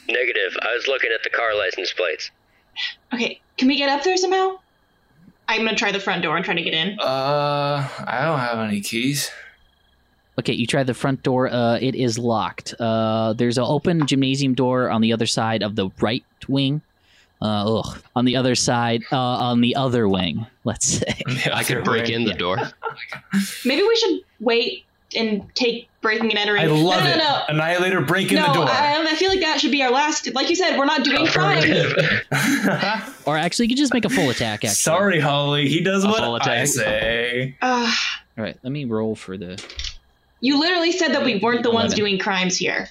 Negative. I was looking at the car license plates. Okay, can we get up there somehow? I'm going to try the front door and try to get in. I don't have any keys. Okay, you try the front door. It is locked. There's an open gymnasium door on the other side of the right wing. On the other side, on the other wing, let's say. Yeah, I could break in the door. Maybe we should wait and take breaking and entering. I love it. No. Annihilator, break in the door. I feel like that should be our last. Like you said, we're not doing crimes. Or actually, you could just make a full attack. Actually. Sorry, Holly. He does what I say. All right, let me roll for the... You literally said that we weren't the ones doing crimes here.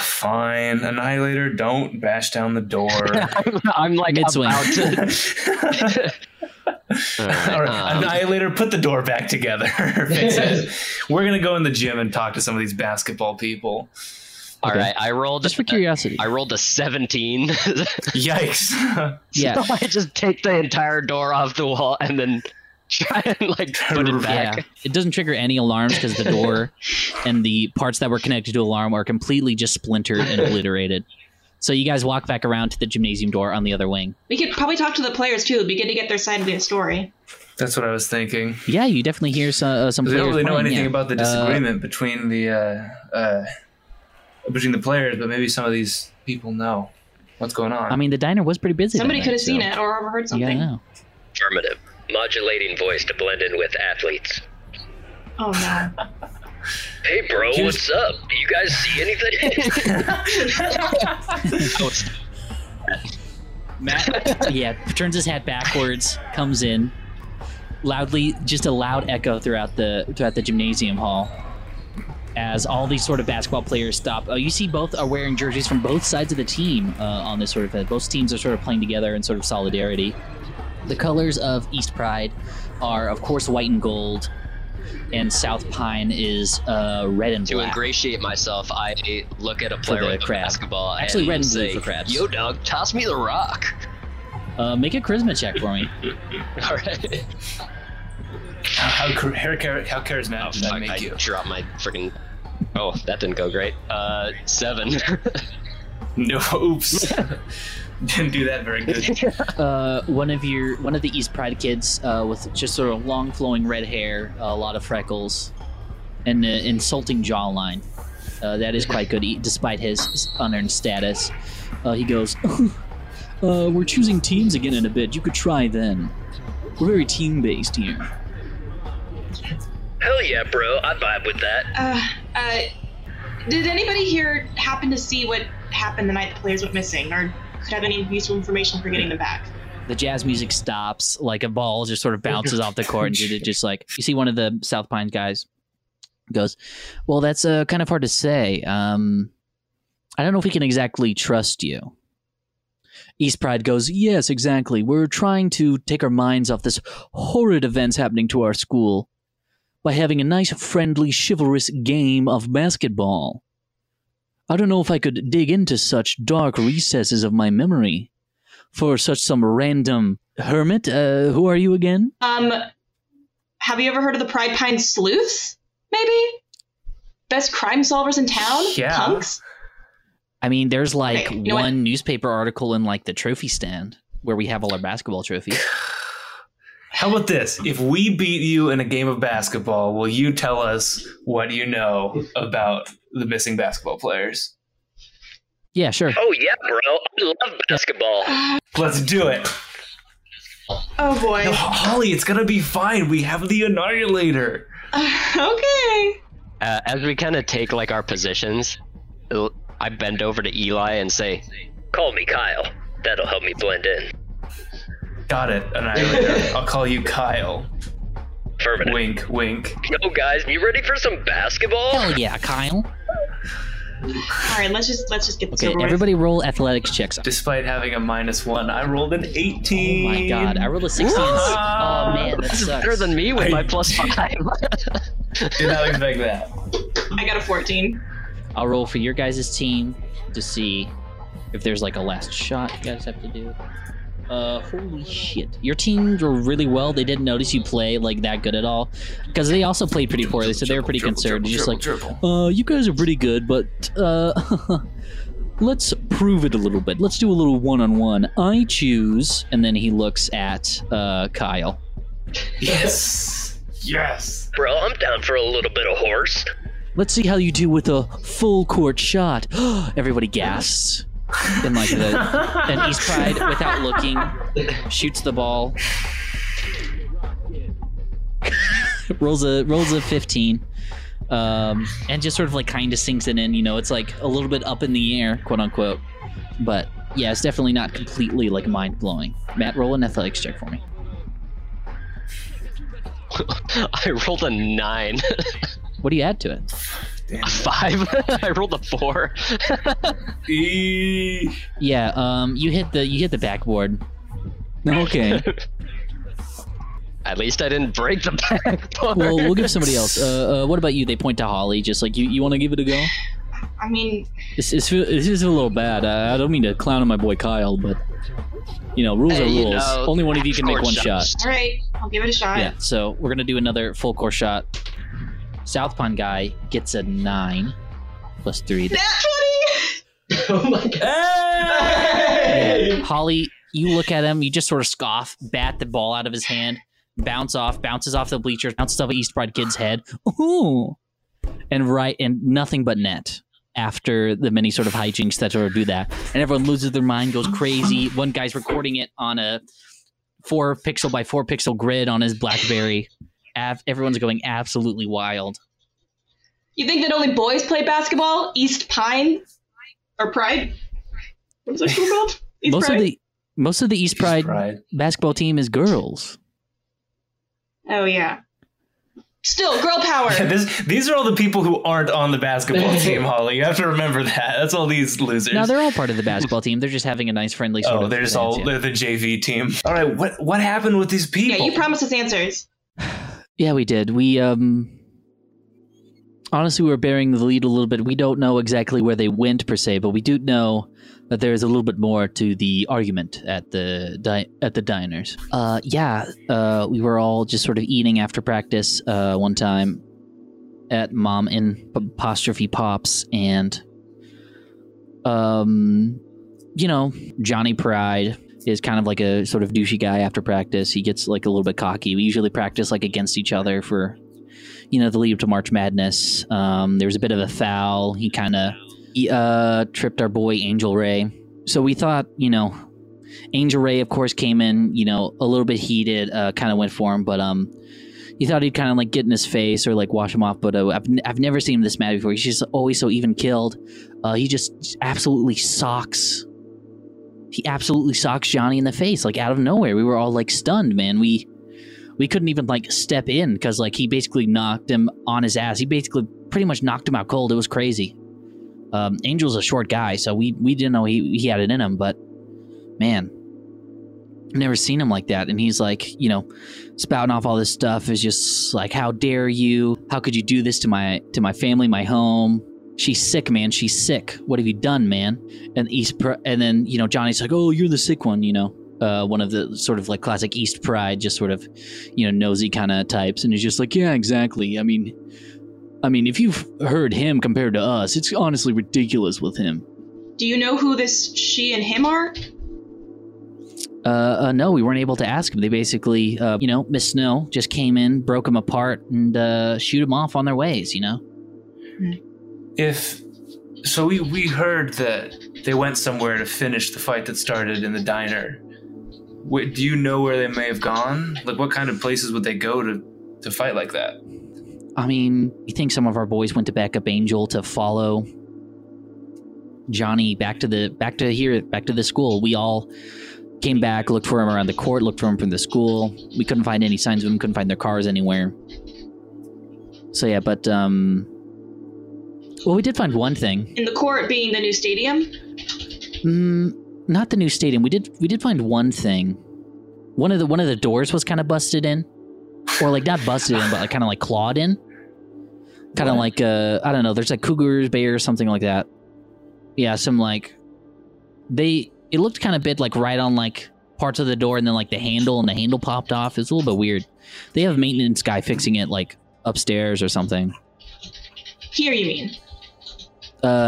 Fine. Annihilator, don't bash down the door. I'm like mid-swing. About to... All right. Annihilator, put the door back together. We're going to go in the gym and talk to some of these basketball people. All right. I rolled just for curiosity. I rolled a 17. Yikes. Yeah. So I just take the entire door off the wall and then try and put it back. Yeah. It doesn't trigger any alarms because the door and the parts that were connected to alarm are completely just splintered and obliterated. So you guys walk back around to the gymnasium door on the other wing. We could probably talk to the players, too. It'd be good to get their side of the story. That's what I was thinking. Yeah, you definitely hear some players. They don't really know anything about the disagreement between the players, but maybe some of these people know what's going on. I mean, the diner was pretty busy. Somebody could have seen it or overheard something. Yeah, I know. Affirmative. Modulating voice to blend in with athletes. Oh, no. Hey, bro, what's up? You guys see anything? Matt, turns his hat backwards, comes in, loudly, just a loud echo throughout the gymnasium hall as all these sort of basketball players stop. You see both are wearing jerseys from both sides of the team on this sort of head. Both teams are sort of playing together in sort of solidarity. The colors of East Pride are, of course, white and gold, and South Pine is red and black. To ingratiate myself, I look at a player with a basketball. Actually, red and blue for Crabs. Yo, dog, toss me the rock. Make a charisma check for me. All right. How charismatic did that make you? I dropped my freaking... Oh, that didn't go great. 7. No, oops. Didn't do that very good. One of the East Pride kids with just sort of long flowing red hair, a lot of freckles, and an insulting jawline. That is quite good, despite his unearned status. He goes, we're choosing teams again in a bit. You could try then. We're very team-based here. Hell yeah, bro. I vibe with that. Did anybody here happen to see what happened the night the players went missing, or could have any useful information for getting them back? The jazz music stops, like a ball just sort of bounces off the court, and just you see one of the South Pine guys goes, well, that's kind of hard to say. I don't know if we can exactly trust you. East Pride goes, yes, exactly. We're trying to take our minds off this horrid events happening to our school by having a nice, friendly, chivalrous game of basketball. I don't know if I could dig into such dark recesses of my memory for such some random hermit. Who are you again? Have you ever heard of the Pride Pines Sleuths? Maybe? Best crime solvers in town? Yeah. Punks? I mean, there's one newspaper article in the trophy stand where we have all our basketball trophies. How about this? If we beat you in a game of basketball, will you tell us what you know about the missing basketball players? Yeah, sure. Oh, yeah, bro. I love basketball. Let's do it. Oh, boy. No, Holly, it's going to be fine. We have the Annihilator. Okay. As we kind of take, our positions, I bend over to Eli and say, call me Kyle. That'll help me blend in. Got it, Annihilator. I'll call you Kyle. Affirmative. Wink, wink. Yo, guys, you ready for some basketball? Hell yeah, Kyle. All right, let's just get this over with. Everybody roll athletics checks. Despite having a -1, I rolled an 18. Oh my god, I rolled a 16. Oh man, that sucks. Better than me with my +5. Did not expect that. I got a 14. I'll roll for your guys' team to see if there's like a last shot you guys have to do. Holy shit. Your team did really well. They didn't notice you play like that good at all, because they also played pretty poorly, so they were pretty concerned. You guys are pretty good, but let's prove it a little bit. Let's do a little one-on-one. I choose, and then he looks at Kyle. Yes. Yes. Bro, I'm down for a little bit of horse. Let's see how you do with a full court shot. Everybody gasps. And like and East Pride, without looking, shoots the ball. rolls a 15, and just sort of like kind of sinks it in. You know, it's like a little bit up in the air, quote unquote. But yeah, it's definitely not completely like mind blowing. Matt, roll an athletics check for me. I rolled a 9. What do you add to it? Damn, a 5. I rolled a 4. Yeah, you hit the backboard. Okay. At least I didn't break the backboard. Well, we'll give somebody else. What about you? They point to Holly, just like you want to give it a go. I mean, this is a little bad. I don't mean to clown on my boy Kyle, but you know, rules are rules. Know, only one of you can make one shot. All right, I'll give it a shot. Yeah. So we're gonna do another full core shot. South Pond guy gets a 9 plus 3. That's 20! Oh my god. Hey! Holly, you look at him, you just sort of scoff, bat the ball out of his hand, bounces off the bleachers, bounces off an East Pride kid's head. Ooh! And nothing but net after the many sort of hijinks that sort of do that. And everyone loses their mind, goes crazy. One guy's recording it on a 4-pixel by 4-pixel grid on his BlackBerry. Everyone's going absolutely wild. You think that only boys play basketball? East Pine or Pride? What is that school called? East Pride? Most of the East Pride basketball team is girls. Oh yeah. Still, girl power. Yeah, these are all the people who aren't on the basketball team, Holly. You have to remember that. That's all these losers. No, they're all part of the basketball team. They're just having a nice, friendly sort of. Oh, they're just all they're the JV team. All right, what happened with these people? Yeah, you promised us answers. Yeah, we did. We, honestly, we were bearing the lead a little bit. We don't know exactly where they went, per se, but we do know that there is a little bit more to the argument at the diners. We were all just sort of eating after practice one time at Mom and Pop's, and, you know, Johnny Pride is kind of like a sort of douchey guy after practice. He gets like a little bit cocky. We usually practice like against each other for, you know, the lead up to March Madness. There was a bit of a foul. He kind of tripped our boy Angel Roy. So we thought, you know, Angel Roy, of course, came in, you know, a little bit heated, kind of went for him, but you thought he'd kind of like get in his face or like wash him off, but I've never seen him this mad before. He's just always so even keeled. He just absolutely socks. He absolutely socks Johnny in the face, like out of nowhere. We were all like stunned, man. We couldn't even like step in because like he basically knocked him on his ass. He basically pretty much knocked him out cold. It was crazy. Angel's a short guy, so we didn't know he had it in him, but man, I've never seen him like that. And he's like, you know, spouting off all this stuff. Is just like, how dare you? How could you do this to my family, my home? She's sick, man. She's sick. What have you done, man? And then, you know, Johnny's like, oh, you're the sick one, you know. One of the sort of like classic East Pride, just sort of, you know, nosy kind of types. And he's just like, yeah, exactly. I mean, if you've heard him compared to us, it's honestly ridiculous with him. Do you know who this she and him are? No, we weren't able to ask him. They basically, you know, Miss Snow just came in, broke him apart, and shoot him off on their ways, you know. Mm-hmm. We heard that they went somewhere to finish the fight that started in the diner. Do you know where they may have gone? Like, what kind of places would they go to fight like that? I mean, you think some of our boys went to back up Angel to follow Johnny back to the school. We all came back, looked for him around the court, looked for him from the school. We couldn't find any signs of him, couldn't find their cars anywhere. So yeah, but Well, we did find one thing. In the court being the new stadium? Not the new stadium. We did find one thing. One of the doors was kind of busted in. Or like not busted in, but like kind of like clawed in. Kind of like I don't know, there's like cougars, bears, something like that. Yeah, some like it looked kind of bit like right on like parts of the door, and then like the handle, and the handle popped off. It's a little bit weird. They have a maintenance guy fixing it like upstairs or something. Here, you mean?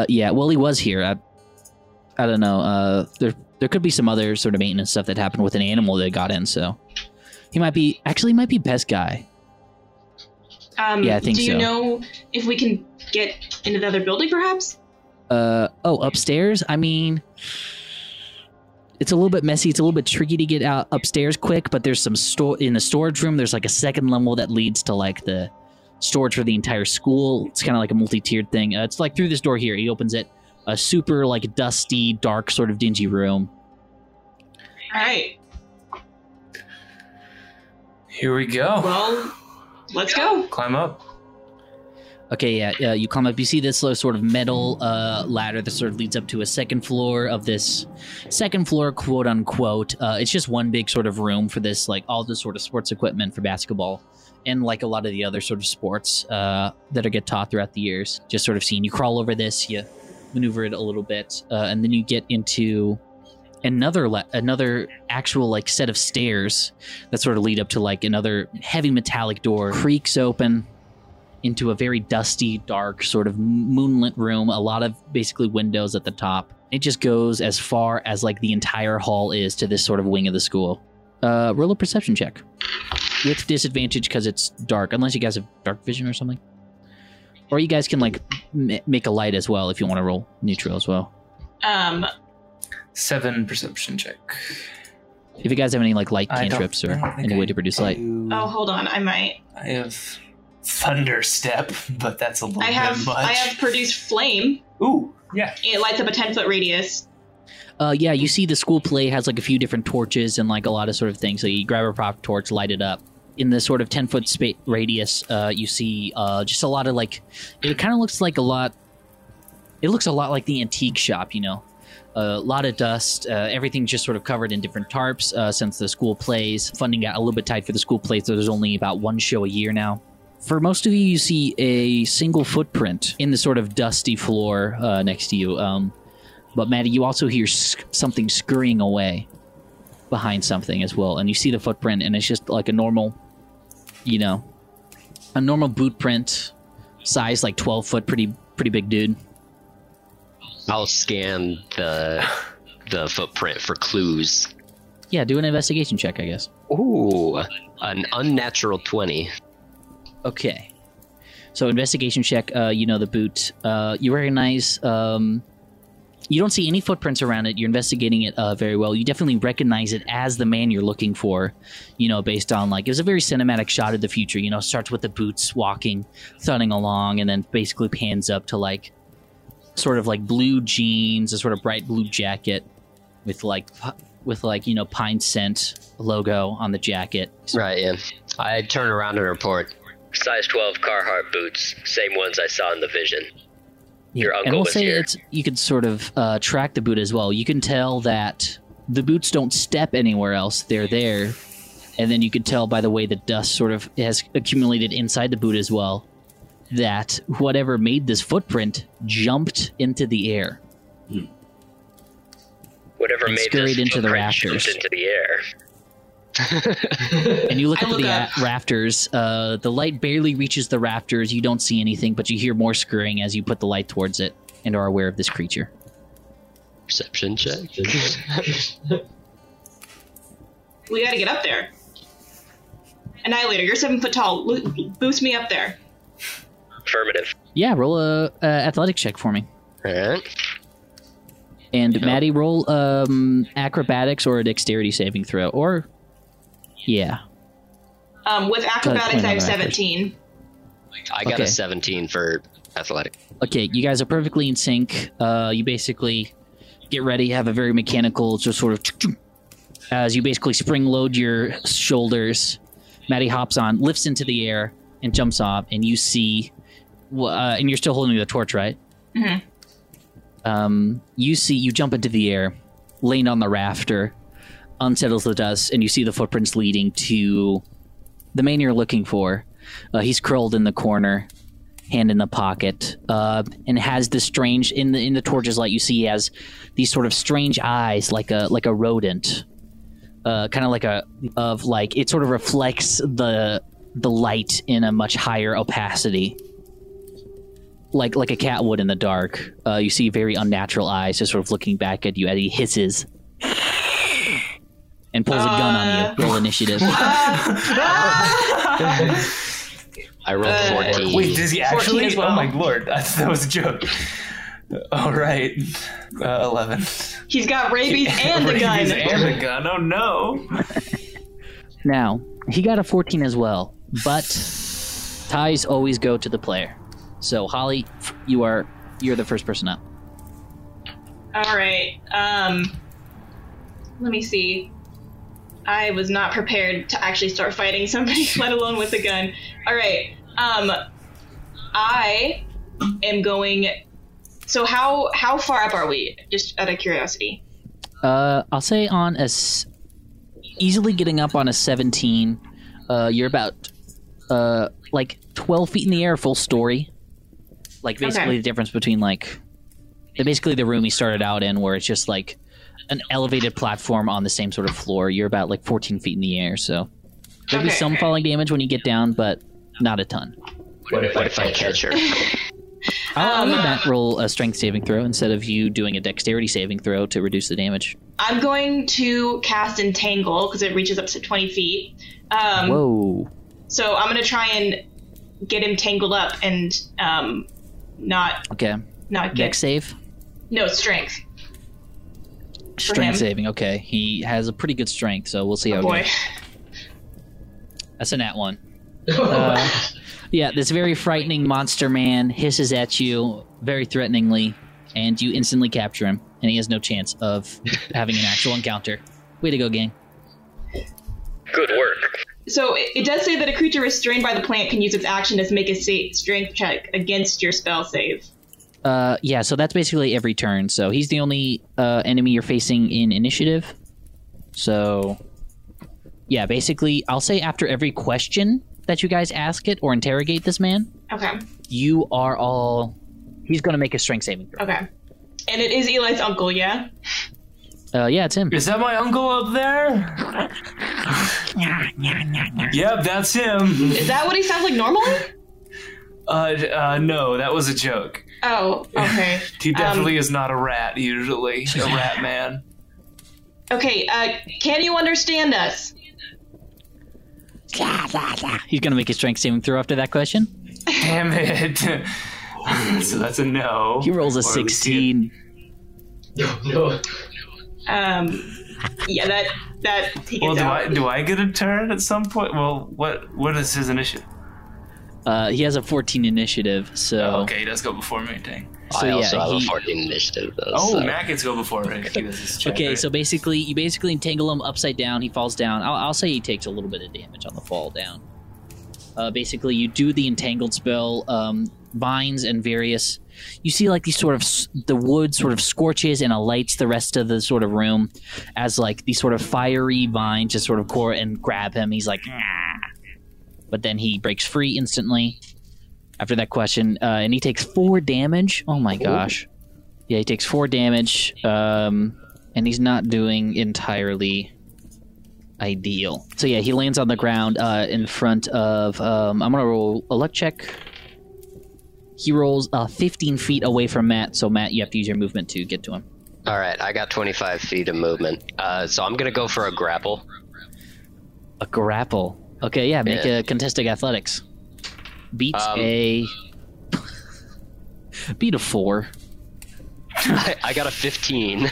Yeah. Well, he was here. I don't know. There could be some other sort of maintenance stuff that happened with an animal that got in. So he might be best guy. Yeah, I think so. Do you know if we can get into the other building, perhaps? Upstairs? I mean, it's a little bit messy. It's a little bit tricky to get out upstairs quick, but there's some in the storage room. There's like a second level that leads to like the storage for the entire school. It's kind of like a multi-tiered thing. It's like through this door here. He opens it. A super like dusty, dark, sort of dingy room. All right. Here we go. Well, let's go. Climb up. Okay, yeah, you climb up. You see this sort of metal ladder that sort of leads up to a second floor of this second floor, quote unquote. It's just one big sort of room for this, like all the sort of sports equipment for basketball and like a lot of the other sort of sports that are get taught throughout the years. Just sort of seen. You crawl over this, you maneuver it a little bit, and then you get into another actual like set of stairs that sort of lead up to like another heavy metallic door. Creaks open into a very dusty, dark sort of moonlit room. A lot of basically windows at the top. It just goes as far as like the entire hall is to this sort of wing of the school. Roll a perception check with disadvantage because it's dark, unless you guys have dark vision or something. Or you guys can like make a light as well if you want to roll neutral as well. 7 perception check. If you guys have any like light cantrips or any way to produce light. Oh, hold on, I might. I have thunder step, but that's a little bit much. I have produced flame. Ooh, yeah. It lights up a 10-foot radius. Yeah, you see the school play has like a few different torches and like a lot of sort of things. So you grab a prop torch, light it up. In this sort of 10-foot radius, you see just a lot of like. It kind of looks like a lot. It looks a lot like the antique shop, you know. A lot of dust, everything just sort of covered in different tarps since the school plays. Funding got a little bit tight for the school plays, so there's only about one show a year now. For most of you, you see a single footprint in the sort of dusty floor next to you. But Maddie, you also hear something scurrying away behind something as well. And you see the footprint, and it's just like a normal, you know, a normal boot print size, like 12 foot, pretty big dude. I'll scan the footprint for clues. Yeah, do an investigation check, I guess. Ooh, an unnatural 20. Okay. So investigation check, you know the boot. You recognize, you don't see any footprints around it. You're investigating it very well. You definitely recognize it as the man you're looking for, you know, based on like, it was a very cinematic shot of the future, you know, starts with the boots walking, thudding along, and then basically pans up to like, sort of like blue jeans, a sort of bright blue jacket with like, you know, Pine Scent logo on the jacket. Right, yeah. I turn around and report. Size 12 Carhartt boots, same ones I saw in the vision. Your uncle was here. And we'll say you can sort of track the boot as well. You can tell that the boots don't step anywhere else. They're there. And then you can tell by the way the dust sort of has accumulated inside the boot as well, that whatever made this footprint jumped into the air. Hmm. Whatever and made scurried this into the rafters. Jumped into the air. And you look up at the rafters. The light barely reaches the rafters. You don't see anything, but you hear more scurrying as you put the light towards it and are aware of this creature. Perception check. We gotta get up there. Annihilator, you're 7 foot tall. Boost me up there. Affirmative. Yeah, roll a athletic check for me. All right. And yeah. Maddie, roll acrobatics or a dexterity saving throw, or yeah. With acrobatics, I have 17. I got a 17 for athletic. Okay, you guys are perfectly in sync. You basically get ready, have a very mechanical, just sort of as you basically spring load your shoulders. Maddie hops on, lifts into the air, and jumps off, and you see and you're still holding the torch, right? Mm-hmm. You jump into the air, land on the rafter, unsettles the dust, and you see the footprints leading to the man you're looking for. He's curled in the corner, hand in the pocket, and has this strange, in the torch's light, you see he has these sort of strange eyes, like a rodent, kind of like it sort of reflects the light in a much higher opacity, like a cat would in the dark. You see very unnatural eyes just sort of looking back at you as he hisses and pulls a gun on you. Roll initiative. I rolled 14. Wait, does he actually? Well. Oh my lord, that was a joke. All right, 11. He's got rabies and a gun. Oh no! Now he got a 14 as well, but ties always go to the player. So Holly, you're the first person up. All right. Let me see. I was not prepared to actually start fighting somebody, let alone with a gun. All right. I am going. So how far up are we? Just out of curiosity. I'll say easily getting up on a 17. You're about like 12 feet in the air, full story. Like basically the difference between basically the room he started out in, where it's just like an elevated platform on the same sort of floor. You're about 14 feet in the air, so there'll be some falling damage when you get down, but not a ton. What if I catch her? I'll need that roll a strength saving throw instead of you doing a dexterity saving throw to reduce the damage. I'm going to cast Entangle because it reaches up to 20 feet. Whoa. So I'm going to try and get him tangled up and not get... Dex save? No, strength. Strength saving, okay. He has a pretty good strength, so we'll see how it goes. That's a nat one. Yeah, this very frightening monster man hisses at you very threateningly, and you instantly capture him, and he has no chance of having an actual encounter. Way to go, gang. Good work. So it does say that a creature restrained by the plant can use its action to make a strength check against your spell save. Yeah, so that's basically every turn. So he's the only enemy you're facing in initiative. So, yeah, basically, I'll say after every question that you guys ask it or interrogate this man, okay, you are all... He's going to make a strength saving throw. Okay. And it is Eli's uncle, yeah? Yeah, it's him. Is that my uncle up there? Yep, that's him. Is that what he sounds like normally? No, that was a joke. Oh, okay. He definitely is not a rat, usually. A rat man. Okay, can you understand us? He's going to make a strength saving throw after that question? Damn it. So that's a no. He rolls a 16. No. Yeah, that he gets out. Do I get a turn at some point? Well, what is his initiative? He has a 14 initiative, so... Oh, okay, he does go before me, dang. So, I also have a 14 initiative, though. Oh, so. Matt gets go before me. He does his check, okay, right? So basically, you basically entangle him upside down, he falls down. I'll say he takes a little bit of damage on the fall down. Basically, you do the entangled spell, vines and various... You see, these sort of... The wood sort of scorches and alights the rest of the sort of room as, these sort of fiery vines just sort of core and grab him. He's like... Nah. But then he breaks free instantly after that question, and he takes 4 damage. Oh my gosh. Yeah, he takes 4 damage, and he's not doing entirely ideal. So yeah, he lands on the ground in front of... I'm going to roll a luck check. He rolls 15 feet away from Matt, so Matt, you have to use your movement to get to him. All right, I got 25 feet of movement, so I'm going to go for a grapple. A grapple? Okay, yeah, make a contested athletics. Beat a 4. I got a 15.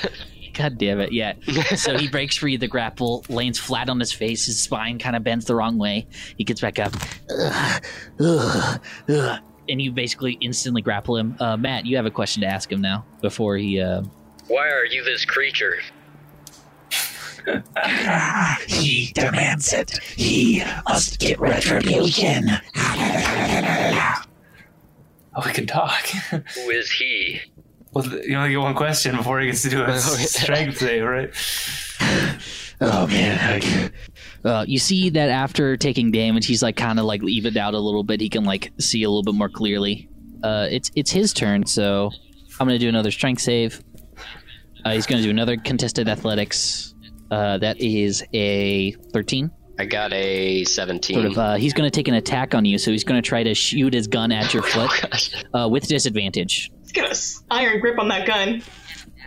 God damn it, yeah. So he breaks free of the grapple, lands flat on his face, his spine kind of bends the wrong way. He gets back up. And you basically instantly grapple him. Matt, you have a question to ask him now before he... Why are you this creature? He demands it. He must get retribution. Oh, we can talk. Who is he? Well, you only get one question before he gets to do a strength save, right? Oh, man. You see that after taking damage, he's like kind of like evened out a little bit. He can like see a little bit more clearly. It's his turn, so I'm going to do another strength save. He's going to do another contested athletics. That is a 13. I got a 17. Sort of, he's going to take an attack on you, so he's going to try to shoot his gun at your foot with disadvantage. He's got an iron grip on that gun.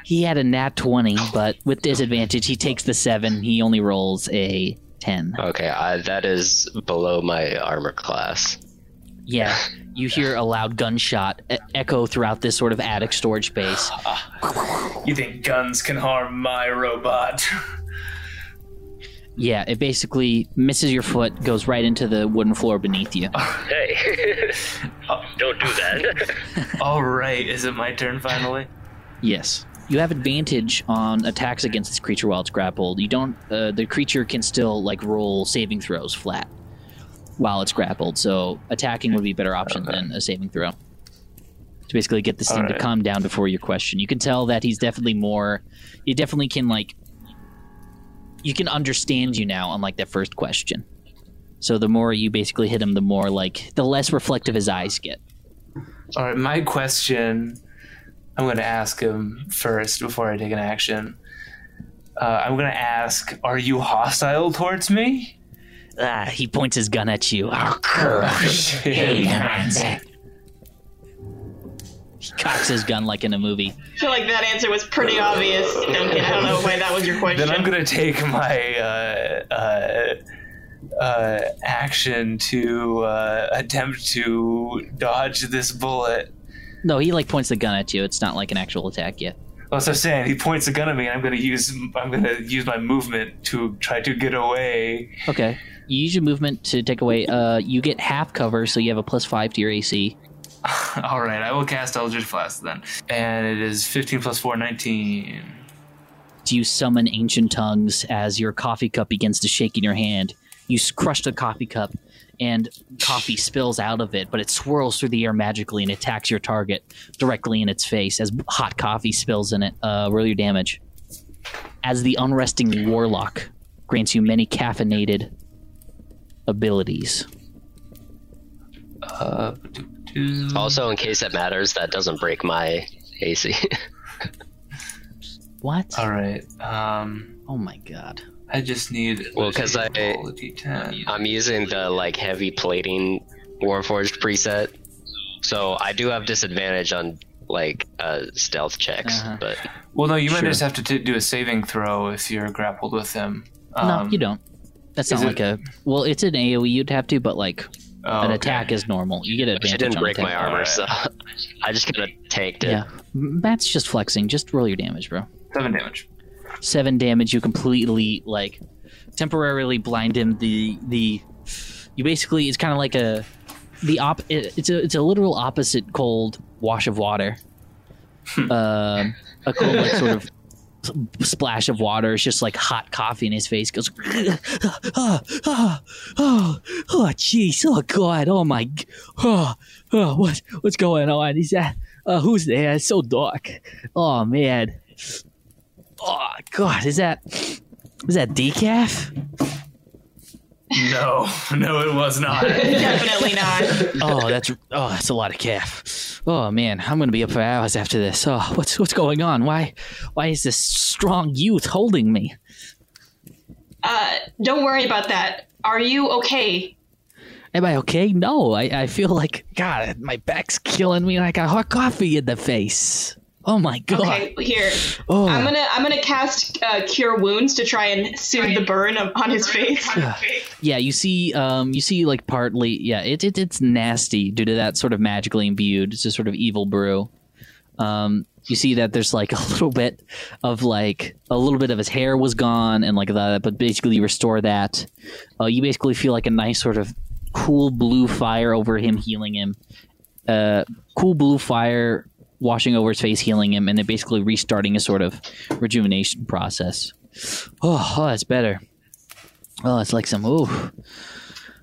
He had a nat 20, but with disadvantage, he takes the 7. He only rolls a 10. Okay, that is below my armor class. Yeah, you hear a loud gunshot echo throughout this sort of attic storage space. You think guns can harm my robot? Yeah, it basically misses your foot, goes right into the wooden floor beneath you. Hey, don't do that. All right, is it my turn finally? Yes. You have advantage on attacks against this creature while it's grappled. You don't. The creature can still like roll saving throws flat while it's grappled, so attacking would be a better option than a saving throw. To basically get this thing to calm down before your question. You can tell that he's definitely more. He definitely can like. You can understand you now, unlike that first question. So the more you basically hit him, the more like the less reflective his eyes get. All right, my question. I'm going to ask him first before I take an action. I'm going to ask, are you hostile towards me? He points his gun at you. I'll crush ignorance. He cocks his gun like in a movie. I feel like that answer was pretty obvious, Duncan. I don't know why that was your question. Then I'm going to take my action to attempt to dodge this bullet. No, he like points the gun at you. It's not like an actual attack yet. Well, that's what I'm saying. He points the gun at me, and I'm gonna use my movement to try to get away. Okay, you use your movement to take away. You get half cover, so you have a +5 to your AC. All right, I will cast Eldritch Blast then, and it is 15 plus 4, 19. Do you summon ancient tongues as your coffee cup begins to shake in your hand? You crush the coffee cup. And coffee spills out of it, but it swirls through the air magically and attacks your target directly in its face as hot coffee spills in it. Roll your damage. As the unresting warlock grants you many caffeinated abilities. Also, in case it matters, that doesn't break my AC. What? All right. Oh my god. I just need... Well, because I'm using the like heavy plating Warforged preset, so I do have disadvantage on like stealth checks. But well, no, you might just have to do a saving throw if you're grappled with him. No, you don't. That's not like a... Well, it's an AoE you'd have to, but like attack is normal. You get advantage. I didn't break my armor, so I just could have tanked it. Yeah. Matt's just flexing. Just roll your damage, bro. 7 damage. 7 damage. You completely like temporarily blind him. You basically, it's kind of like it's a literal opposite cold wash of water. A cold like, sort of splash of water. It's just like hot coffee in his face. Goes jeez, oh god, oh my, what's going on? Is that who's there? It's so dark. Oh man. Oh god, is that decaf? No, it was not. Definitely not. That's a lot of calf. Oh man, I'm gonna be up for hours after this. Oh, what's going on? Why is this strong youth holding me? Don't worry about that. Are you okay? Am I okay? No, I feel like god, my back's killing me and I got hot coffee in the face. Oh my god! Okay, here. Oh. I'm gonna cast Cure Wounds to try and soothe the burn on his face. Yeah, you see, like partly. Yeah, it's nasty due to that sort of magically imbued. It's a sort of evil brew. You see that there's like a little bit of his hair was gone and like that, but basically you restore that. You basically feel like a nice sort of cool blue fire over him, healing him. Cool blue fire. Washing over his face, healing him, and then basically restarting a sort of rejuvenation process. Oh, that's better. Oh, it's like some, ooh.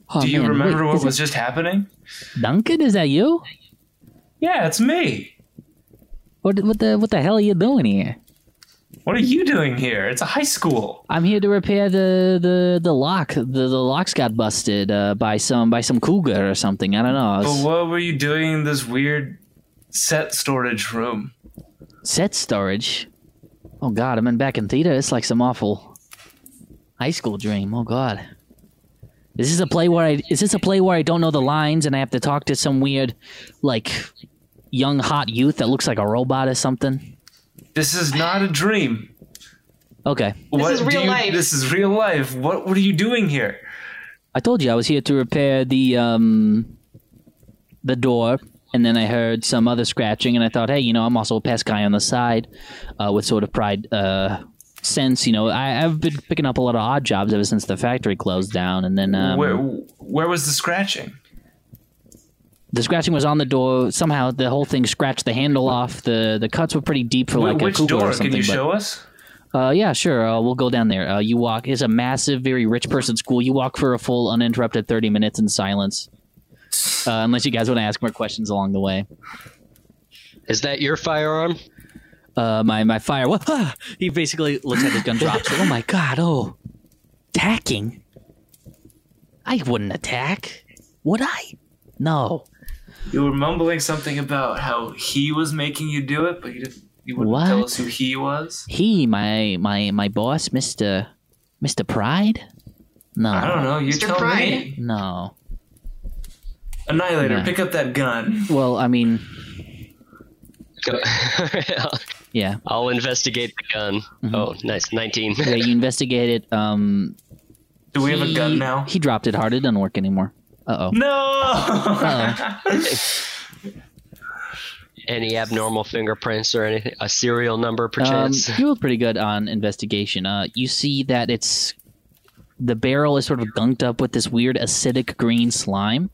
Oh, do you remember what was just happening? Duncan, is that you? Yeah, it's me. What the hell are you doing here? What are you doing here? It's a high school. I'm here to repair the lock. The locks got busted by some cougar or something. I don't know. But what were you doing in this weird set storage room? Set storage? Oh God, I'm back in theater. It's like some awful high school dream. Oh God. Is this a play where I don't know the lines and I have to talk to some weird, like, young hot youth that looks like a robot or something? This is not a dream. Okay. This is real life. This is real life. What are you doing here? I told you I was here to repair the door, and then I heard some other scratching, and I thought, hey, you know, I'm also a pest guy on the side with sort of pride... Since, you know, I've been picking up a lot of odd jobs ever since the factory closed down, and then where was the scratching? The scratching was on the door. Somehow the whole thing scratched the handle off. The cuts were pretty deep for like a cougar or something. Which door? Can you show us? Yeah, sure. We'll go down there. You walk. It's a massive, very rich person school. You walk for a full, uninterrupted 30 minutes in silence, unless you guys want to ask more questions along the way. Is that your firearm? My fire. He basically looks at his gun, drops it. Oh my God! Oh, attacking? I wouldn't attack, would I? No. You were mumbling something about how he was making you do it, but you wouldn't tell us who he was. He, my boss, Mr. Pride. No, I don't know. You Mr. tell Pride. Me. No. Annihilator, pick up that gun. Well, I mean. Yeah, I'll investigate the gun. Mm-hmm. Oh, nice, 19. Yeah, you investigate it. Do we have a gun now? He dropped it hard. It doesn't work anymore. Uh oh. No. Uh-oh. Any abnormal fingerprints or anything? A serial number, perchance? You look pretty good on investigation. You see that the barrel is sort of gunked up with this weird acidic green slime.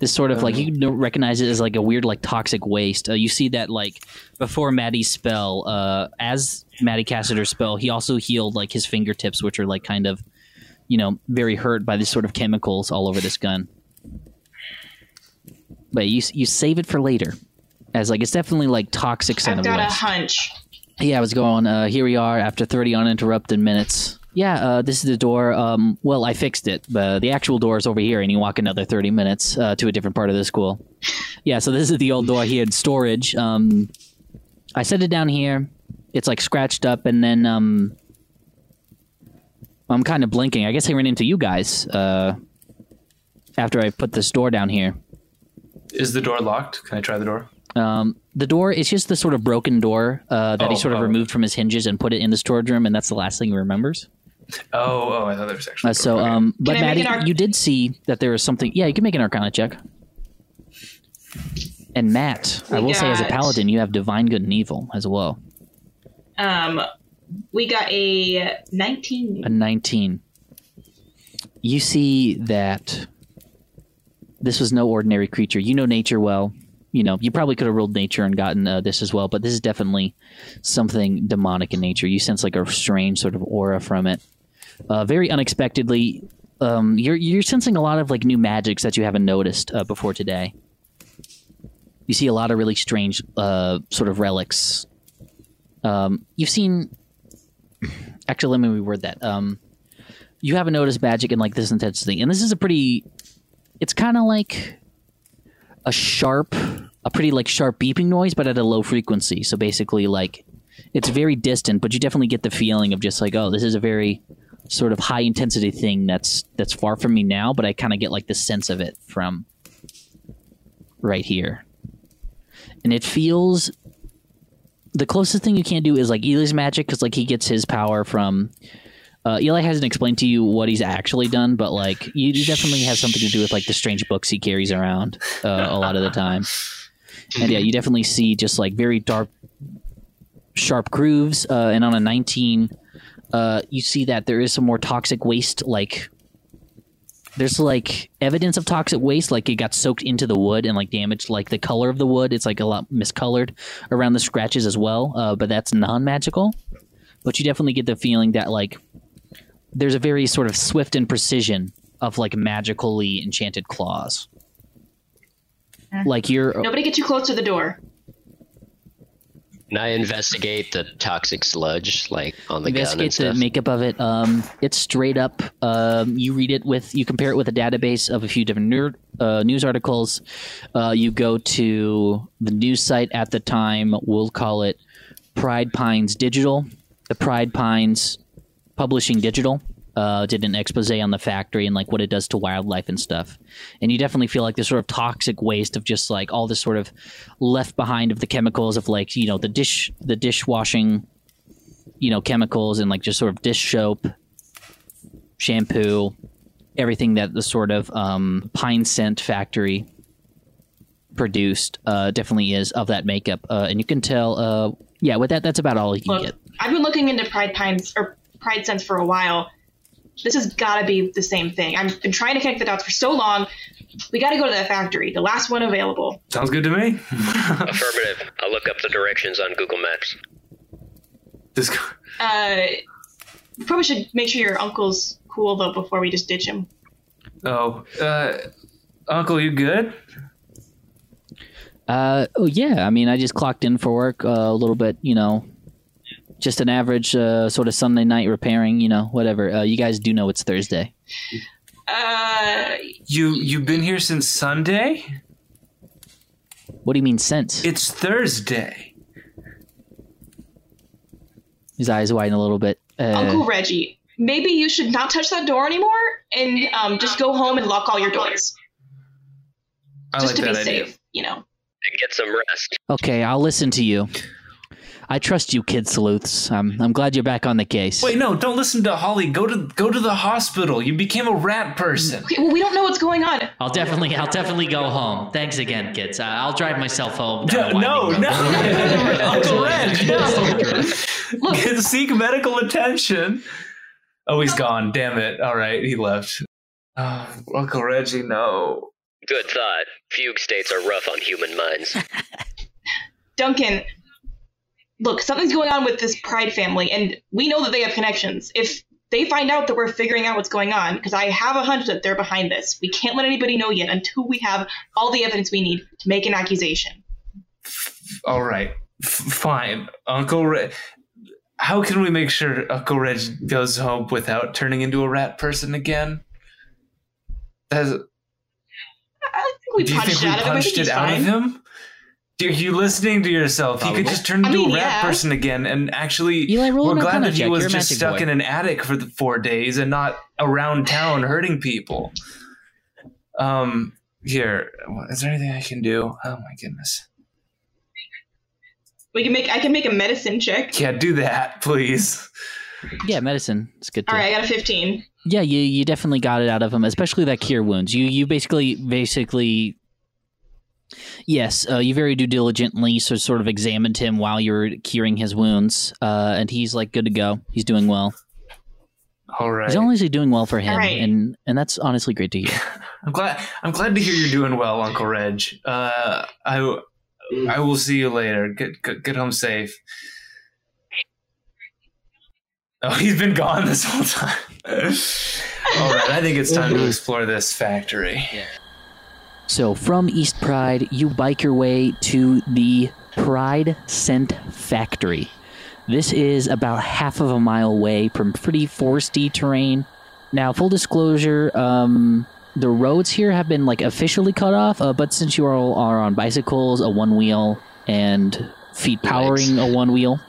This sort of, like, you recognize it as, like, a weird, like, toxic waste. You see that, like, before Maddie's spell, as Maddie Cassiter's spell, he also healed, like, his fingertips, which are, like, kind of, you know, very hurt by this sort of chemicals all over this gun. But you save it for later. As, like, it's definitely, like, toxic scent of waste. I've got a hunch. Yeah, I was going, here we are after 30 uninterrupted minutes. Yeah, this is the door. Well, I fixed it. The actual door is over here, and you walk another 30 minutes to a different part of the school. Yeah, so this is the old door here in storage. I set it down here. It's, like, scratched up, and then I'm kind of blinking. I guess I ran into you guys after I put this door down here. Is the door locked? Can I try the door? The door, it's just the sort of broken door that he sort of removed from his hinges and put it in the storage room, and that's the last thing he remembers. Oh, I thought there was actually. But Maddie, you did see that there was something. Yeah, you can make an Arcana check. And Matt, I will say, as a paladin, you have divine good and evil as well. We got a 19. A 19. You see that this was no ordinary creature. You know nature well. You know, you probably could have rolled nature and gotten this as well, but this is definitely something demonic in nature. You sense like a strange sort of aura from it. Very unexpectedly, you're sensing a lot of like new magics that you haven't noticed before today. You see a lot of really strange sort of relics. You've seen... Actually, let me reword that. You haven't noticed magic in like this intense thing. And this is a pretty... It's kind of like... a pretty sharp beeping noise, but at a low frequency. So basically, like, it's very distant, but you definitely get the feeling of just like, oh, this is a very sort of high intensity thing that's far from me now, but I kind of get like the sense of it from right here. And it feels the closest thing you can do is like Eli's magic, because like he gets his power from Eli hasn't explained to you what he's actually done, but like you definitely have something to do with like the strange books he carries around a lot of the time. And yeah, you definitely see just like very dark, sharp grooves. And on a 19, you see that there is some more toxic waste. Like there's like evidence of toxic waste, like it got soaked into the wood and like damaged like the color of the wood. It's like a lot miscolored around the scratches as well. But that's non-magical. But you definitely get the feeling that like there's a very sort of swift and precision of like magically enchanted claws. Like you're... Nobody get too close to the door. And I investigate the toxic sludge, like on the gun and stuff. Investigate the makeup of it. It's straight up. You read it with, you compare it with a database of a few different news articles. You go to the news site at the time. We'll call it Pride Pines Digital. The Pride Pines Publishing Digital did an expose on the factory and like what it does to wildlife and stuff. And you definitely feel like this sort of toxic waste of just like all this sort of left behind of the chemicals of like, you know, the dishwashing, you know, chemicals and like just sort of dish soap, shampoo, everything that the sort of Pine Scent Factory produced definitely is of that makeup. And you can tell, yeah, with that, that's about all you can get. I've been looking into Pride Pines or Pride Scents for a while. This has got to be the same thing. I've been trying to connect the dots for so long. We got to go to that factory, the last one available. Sounds good to me. Affirmative. I'll look up the directions on Google Maps. You probably should make sure your uncle's cool, though, before we just ditch him. Oh. Uncle, you good? Oh, yeah. I mean, I just clocked in for work a little bit, you know. Just an average sort of Sunday night repairing, you know, whatever. You guys do know it's Thursday. You've been here since Sunday? What do you mean since? It's Thursday. His eyes widen a little bit. Uncle Reggie, maybe you should not touch that door anymore and just go home and lock all your doors. Just to be safe, you know. And get some rest. Okay, I'll listen to you. I trust you, kid sleuths. I'm glad you're back on the case. Wait, no, don't listen to Holly. Go to the hospital. You became a rat person. Okay, well, we don't know what's going on. I'll definitely go home. Thanks again, kids. I'll drive myself home. No. Uncle Red, no. Seek medical attention. Oh, he's gone. Damn it. All right, he left. Uncle Reggie, no. Good thought. Fugue states are rough on human minds. Duncan. Look, something's going on with this Pride family, and we know that they have connections. If they find out that we're figuring out what's going on, because I have a hunch that they're behind this, we can't let anybody know yet until we have all the evidence we need to make an accusation. All right. Fine. Uncle Reg... How can we make sure Uncle Reg goes home without turning into a rat person again? That's... I think we punched it out of him. Dude, you listening to yourself? He could just turn into a rat person again, and actually, Eli, we're glad that he was just stuck in an attic for the 4 days and not around town hurting people. Here, is there anything I can do? Oh my goodness. I can make a medicine check. Yeah, do that, please. Yeah, medicine. It's good. All right, I got a 15. Yeah, you definitely got it out of him, especially that cure wounds. You basically. Yes, you very due diligently sort of examined him while you're curing his wounds, and he's like good to go. He's doing well. All right. He's honestly doing well for him, right. and that's honestly great to hear. I'm glad to hear you're doing well, Uncle Reg. I will see you later. Get home safe. Oh, he's been gone this whole time. All right, I think it's time to explore this factory. Yeah. So from East Pride, you bike your way to the Pride Scent Factory. This is about half of a mile away from pretty foresty terrain. Now, full disclosure, the roads here have been like officially cut off, but since you all are on bicycles, a one wheel, and feet powering a one wheel,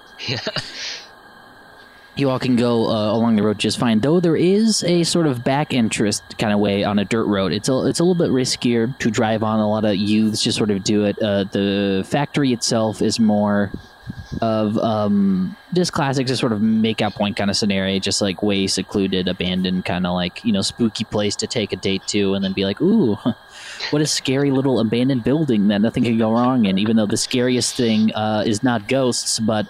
you all can go along the road just fine, though there is a sort of back interest kind of way on a dirt road. It's a little bit riskier to drive on. A lot of youths just sort of do it. The factory itself is more of just classic, just sort of make out point kind of scenario, just like way secluded, abandoned, kind of like, you know, spooky place to take a date to and then be like, ooh, what a scary little abandoned building that nothing can go wrong in, even though the scariest thing is not ghosts, but...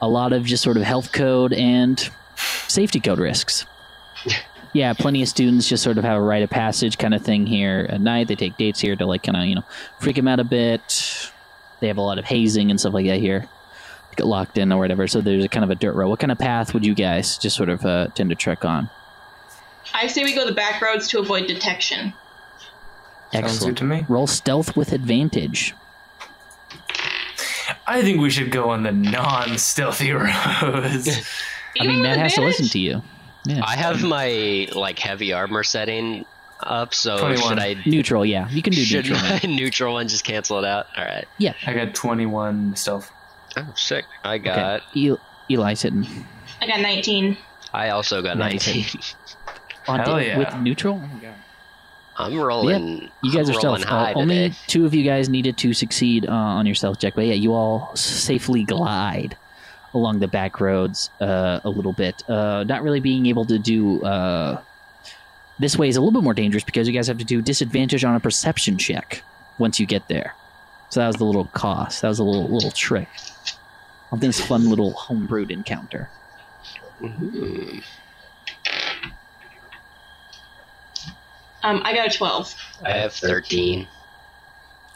a lot of just sort of health code and safety code risks. Yeah, plenty of students just sort of have a rite of passage kind of thing here at night. They take dates here to like kind of, you know, freak them out a bit. They have a lot of hazing and stuff like that here. They get locked in or whatever. So there's a kind of a dirt road. What kind of path would you guys just sort of tend to trek on? I say we go the back roads to avoid detection. Excellent. Sounds good to me. Roll stealth with advantage. I think we should go on the non-stealthy roads. I mean, Matt has to listen to you. Yeah. I have my like heavy armor setting up, so 21. Should I neutral? Yeah, you can do should neutral. Should neutral and just cancel it out? All right. Yeah. I got 21 stealth. Oh, sick! I got okay. Eli's hitting. I got 19. I also got 19. Hell yeah! With neutral. Oh my God. I'm rolling. Yep. You guys are stealth. Only two of you guys needed to succeed on your stealth check, but yeah, you all safely glide along the back roads a little bit. Not really being able to do this way is a little bit more dangerous because you guys have to do disadvantage on a perception check once you get there. So that was the little cost. That was a little trick on this fun little homebrewed encounter. Mm-hmm. I got a 12. I have 13.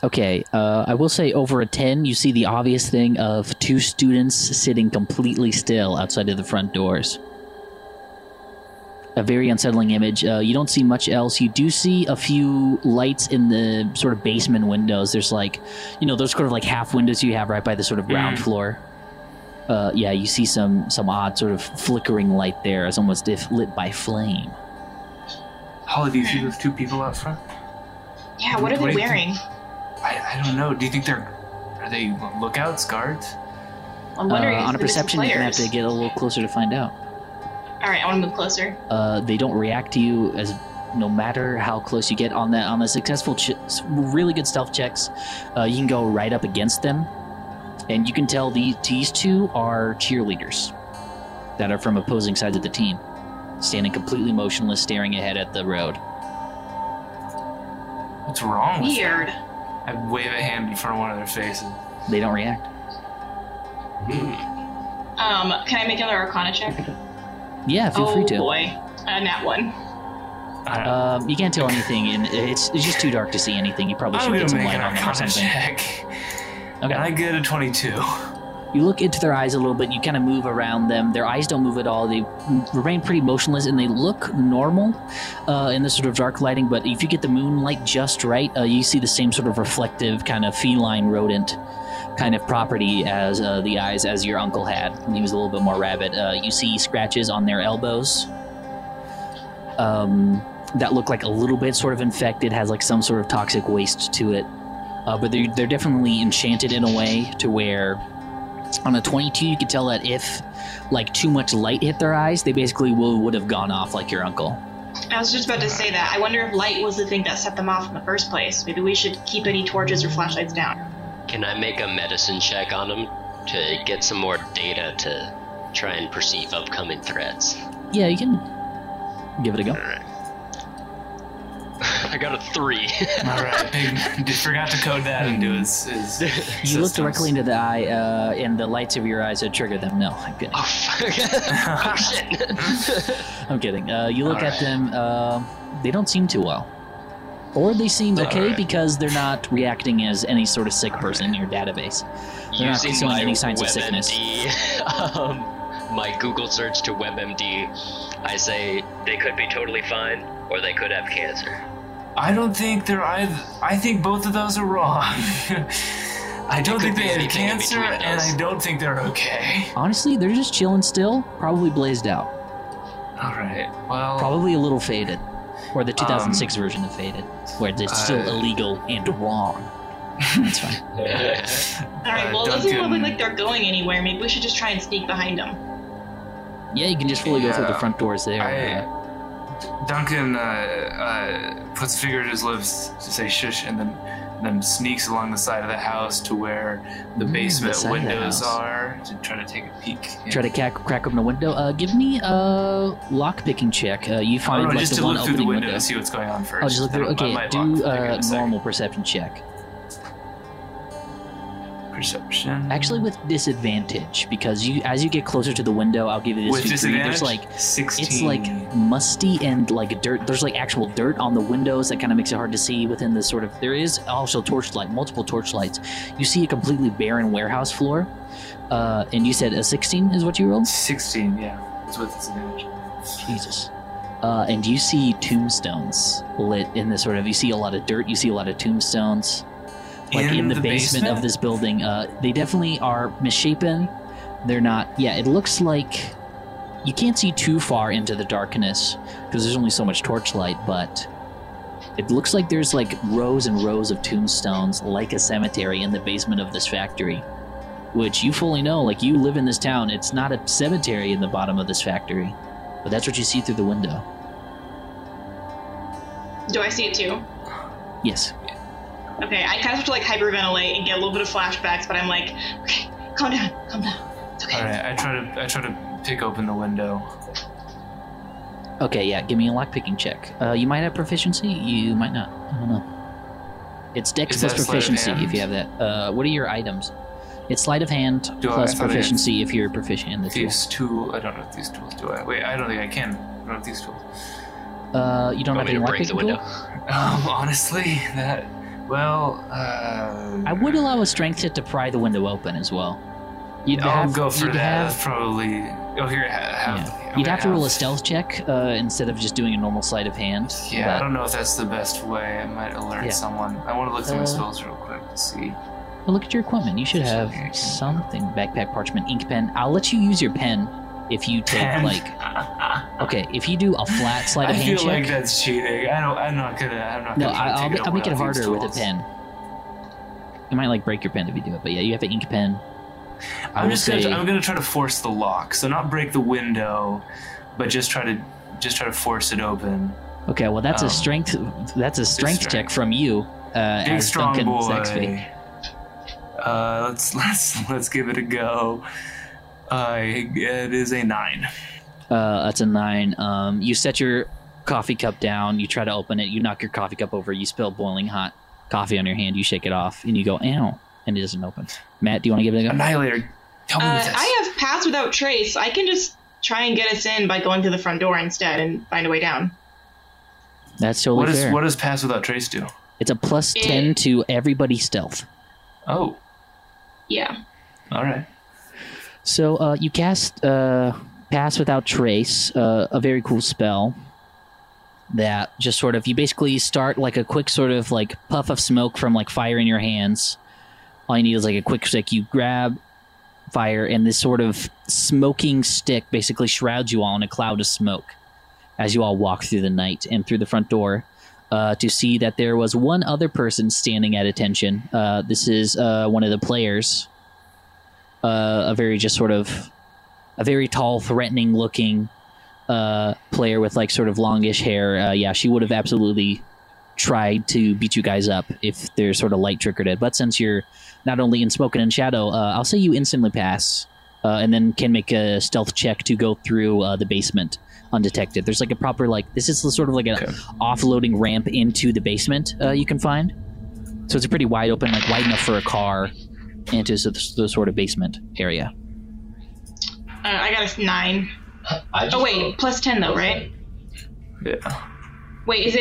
Okay, I will say over a 10, you see the obvious thing of two students sitting completely still outside of the front doors. A very unsettling image. You don't see much else. You do see a few lights in the sort of basement windows. There's like, you know, those sort of like half windows you have right by the sort of ground floor. Yeah, you see some odd sort of flickering light there. It's almost if lit by flame. Holly, do you see those two people out front? Yeah, what are they wearing? I don't know. Do you think are they lookouts, guards? I'm wondering. On a perception, you're gonna have to get a little closer to find out. All right, I want to move closer. They don't react to you as no matter how close you get on the successful, really good stealth checks. You can go right up against them, and you can tell these two are cheerleaders that are from opposing sides of the team, standing completely motionless, staring ahead at the road. What's wrong with Weird. Them? I wave a hand in front of one of their faces. They don't react. Can I make another Arcana check? Yeah, feel free to. Oh boy, that one. You can't tell anything, and it's just too dark to see anything. You probably should get some light on it or something. Check. Okay. I get a 22. You look into their eyes a little bit. You kind of move around them. Their eyes don't move at all. They remain pretty motionless, and they look normal in this sort of dark lighting. But if you get the moonlight just right, you see the same sort of reflective kind of feline rodent kind of property as the eyes as your uncle had. He was a little bit more rabid. You see scratches on their elbows that look like a little bit sort of infected, has like some sort of toxic waste to it. But they're definitely enchanted in a way to where... On a 22, you could tell that if, like, too much light hit their eyes, they basically would have gone off like your uncle. I was just about to say that. I wonder if light was the thing that set them off in the first place. Maybe we should keep any torches or flashlights down. Can I make a medicine check on them to get some more data to try and perceive upcoming threats? Yeah, you can give it a go. All right. I got a 3. All right, just forgot to code that into his You look directly into the eye, and the lights of your eyes that trigger them. No, I'm kidding. Oh, fuck. Oh, shit. I'm kidding. You look at them. They don't seem too well. Or they seem okay because they're not reacting as any sort of sick person in your database. They're not showing any signs of sickness. My Google search to WebMD, I say they could be totally fine or they could have cancer. I don't think they're either. I think both of those are wrong. I don't think they have cancer, and I don't think they're okay. Honestly, they're just chilling still, probably blazed out. All right, well... Probably a little faded, or the 2006 version of faded, where it's still illegal and wrong. That's fine. All right, well, it doesn't look like they're going anywhere. Maybe we should just try and sneak behind them. Yeah, you can just fully go through the front doors there. Duncan puts a finger to his lips to say shush, and then sneaks along the side of the house to where the basement windows are to try to take a peek. Try to crack open the window. Give me a lockpicking check. You find like just the one opening window to see what's going on first. I'll just look through. Okay, do a normal perception check. Perception. Actually, with disadvantage, because as you get closer to the window, I'll give you this. With disadvantage, there's like 16. It's like musty and like dirt. There's like actual dirt on the windows that kind of makes it hard to see within this sort of. There is also torchlight, multiple torchlights. You see a completely barren warehouse floor, and you said a 16 is what you rolled. 16, yeah, it's with disadvantage. Jesus. And you see tombstones lit in this sort of, you see a lot of dirt, you see a lot of tombstones. Like in the basement of this building. They definitely are misshapen. They're not, yeah, it looks like you can't see too far into the darkness because there's only so much torchlight, but it looks like there's like rows and rows of tombstones like a cemetery in the basement of this factory, which you fully know, like you live in this town. It's not a cemetery in the bottom of this factory, but that's what you see through the window. Do I see it too? Yes. Okay, I kind of have to like hyperventilate and get a little bit of flashbacks, but I'm like, okay, calm down. It's okay. All right, I try to pick open the window. Okay, yeah, give me a lockpicking check. You might have proficiency, you might not. I don't know. It's Dex plus proficiency if you have that. What are your items? It's sleight of hand plus proficiency if you're proficient in the tool. These two, I don't know if these tools do I. Wait, I don't think I can. I don't have these tools. You don't have any lockpicking tool? Honestly, that. Well, I would allow a strength hit to pry the window open as well. I'll go for that, probably. Oh, here, yeah. You'd have to roll a stealth check instead of just doing a normal sleight of hand. Yeah, but I don't know if that's the best way. I might alert someone. I want to look through my spells real quick to see. Well, look at your equipment. You should have something. Backpack, parchment, ink pen. I'll let you use your pen if you take okay, if you do a flat sleight of hand check. I feel like that's cheating. I'll make it harder with a pen. You might like break your pen if you do it, but yeah, you have an ink pen. I'm gonna try to force the lock, so not break the window, but just try to force it open. Okay, well that's a strength check from you, big as strong Duncan Saxby. Let's give it a go. It is a 9. That's a 9. You set your coffee cup down. You try to open it. You knock your coffee cup over. You spill boiling hot coffee on your hand. You shake it off, and you go, "Ow." And it doesn't open. Matt, do you want to give it a go? Annihilator, tell me this. I have Pass Without Trace. I can just try and get us in by going through the front door instead and find a way down. That's totally fair. What does Pass Without Trace do? It's a plus 10 to everybody's stealth. Oh. Yeah. All right. So you cast Pass Without Trace, a very cool spell. That just sort of, you basically start like a quick sort of like puff of smoke from like fire in your hands. All you need is like a quick stick. You grab fire, and this sort of smoking stick basically shrouds you all in a cloud of smoke as you all walk through the night and through the front door to see that there was one other person standing at attention. This is one of the players, a very tall, threatening-looking player with like sort of longish hair. Yeah, she would have absolutely tried to beat you guys up if they're sort of light triggered, but since you're not only in smoke and in shadow, I'll say you instantly pass, and then can make a stealth check to go through the basement undetected. There's like a proper, like, this is sort of like an offloading ramp into the basement you can find. So it's a pretty wide open, like wide enough for a car into the sort of basement area. I got a 9. Plus 10 though, right? Yeah. But is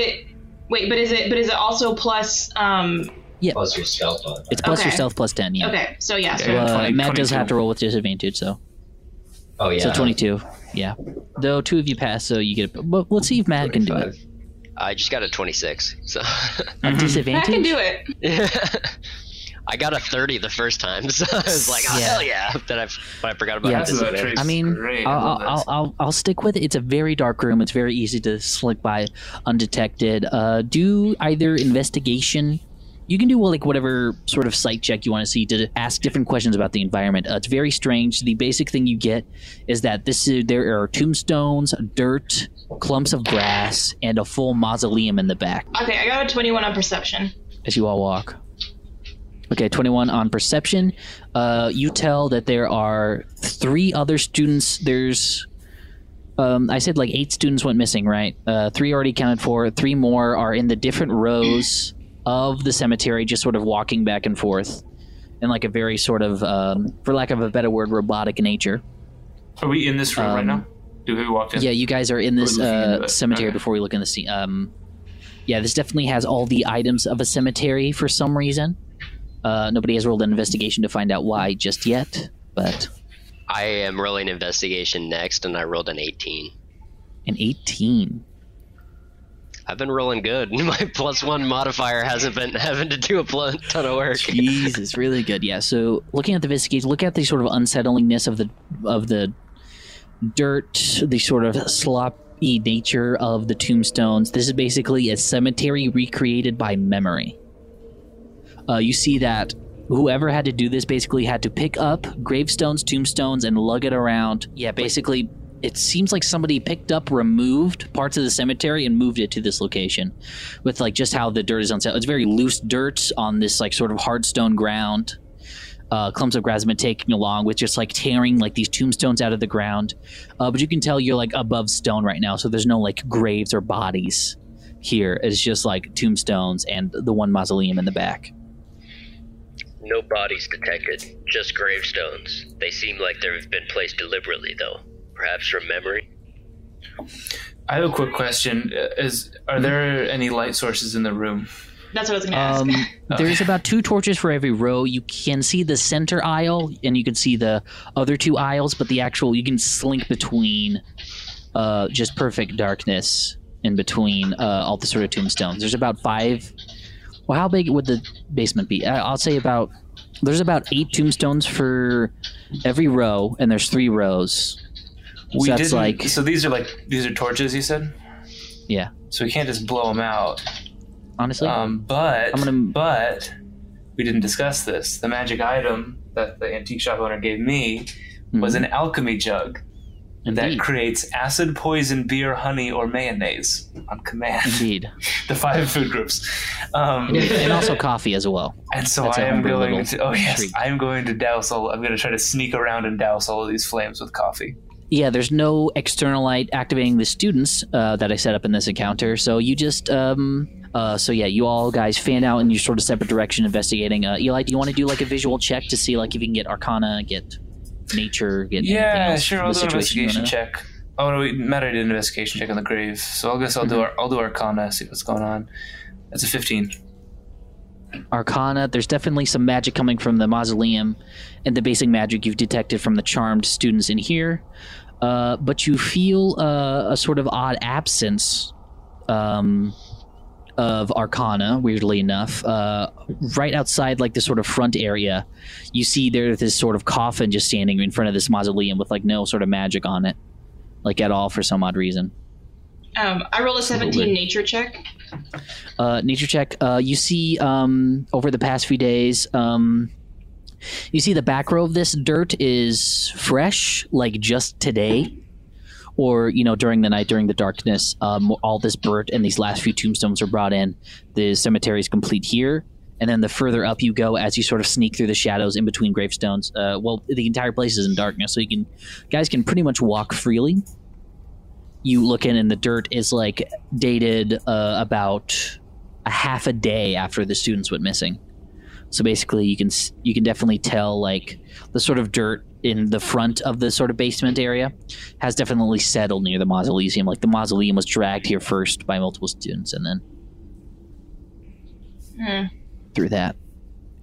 it also plus? Yeah. Plus your stealth. It's plus your stealth plus 10. Yeah. Okay. So yeah. So, Matt does have to roll with disadvantage. So. Oh yeah. So 22. Yeah. Though 2 of you pass, so you get. But let's see if Matt 25. Can do it. I just got a 26. So. A disadvantage. Matt can do it. I got a 30 the first time, so I was like, oh, hell yeah! But I forgot about it. I mean, I'll stick with it. It's a very dark room. It's very easy to slip by undetected. Do either investigation. You can do like whatever sort of sight check you want to see to ask different questions about the environment. It's very strange. The basic thing you get is that there are tombstones, dirt, clumps of grass, and a full mausoleum in the back. Okay, I got a 21 on perception. As you all walk. Okay, 21 on perception. You tell that there are 3 other students. There's, I said like 8 students went missing, right? 3 already accounted for. 3 more are in the different rows of the cemetery, just sort of walking back and forth in like a very sort of, for lack of a better word, robotic nature. Are we in this room right now? Do we walk in? Yeah, you guys are in this cemetery before we look in the scene. Yeah, this definitely has all the items of a cemetery for some reason. Nobody has rolled an investigation to find out why just yet, but I am rolling investigation next, and I rolled an 18. An 18. I've been rolling good. My +1 modifier hasn't been having to do a ton of work. Jesus, really good. Yeah. So looking at the viscous, look at the sort of unsettlingness of the dirt, the sort of sloppy nature of the tombstones. This is basically a cemetery recreated by memory. You see that whoever had to do this basically had to pick up gravestones, tombstones, and lug it around. Yeah, basically, it seems like somebody picked up, removed parts of the cemetery and moved it to this location with, like, just how the dirt is unsettled. It's very loose dirt on this, like, sort of hard stone ground. Clumps of grass have been taken along with just, like, tearing, like, these tombstones out of the ground. But you can tell you're, like, above stone right now, so there's no, like, graves or bodies here. It's just, like, tombstones and the one mausoleum in the back. No bodies detected, just gravestones. They seem like they've been placed deliberately, though. Perhaps from memory. I have a quick question. Are there any light sources in the room? That's what I was going to ask. There's about 2 torches for every row. You can see the center aisle, and you can see the other 2 aisles, but the actual, you can slink between just perfect darkness in between all the sort of tombstones. There's about 5. Well, how big would the basement be? I'll say about, there's about 8 tombstones for every row, and there's 3 rows. So these are torches, you said? Yeah. So we can't just blow them out. Honestly? But we didn't discuss this. The magic item that the antique shop owner gave me was an alchemy jug. Indeed. That creates acid, poison, beer, honey, or mayonnaise on command. Indeed. The 5 food groups. And also coffee as well. And so I am going to, I'm going to try to sneak around and douse all of these flames with coffee. Yeah, there's no external light activating the students that I set up in this encounter. So you just, you all guys fan out in your sort of separate direction investigating. Eli, do you want to do like a visual check to see like if you can get Arcana, get Nature, get anything else? Sure, I'll do an investigation check. Oh, no, Matt, I did an investigation check on the grave. So I guess I'll do Arcana, see what's going on. That's a 15. Arcana, there's definitely some magic coming from the mausoleum and the basic magic you've detected from the charmed students in here. But you feel a sort of odd absence of Arcana, weirdly enough. Right outside, like, the sort of front area, you see there's this sort of coffin just standing in front of this mausoleum with, like, no sort of magic on it, like, at all for some odd reason. I rolled a 17 nature check. You see over the past few days, you see the back row of this dirt is fresh, like just today, or, you know, during the night, during the darkness. All this dirt and these last few tombstones are brought in. The cemetery is complete here. And then the further up you go, as you sort of sneak through the shadows in between gravestones, the entire place is in darkness, so you guys can pretty much walk freely. You look in and the dirt is, like, dated about a half a day after the students went missing. So basically you can definitely tell, like, the sort of dirt in the front of the sort of basement area has definitely settled near the mausoleum. Like, the mausoleum was dragged here first by multiple students and then through that.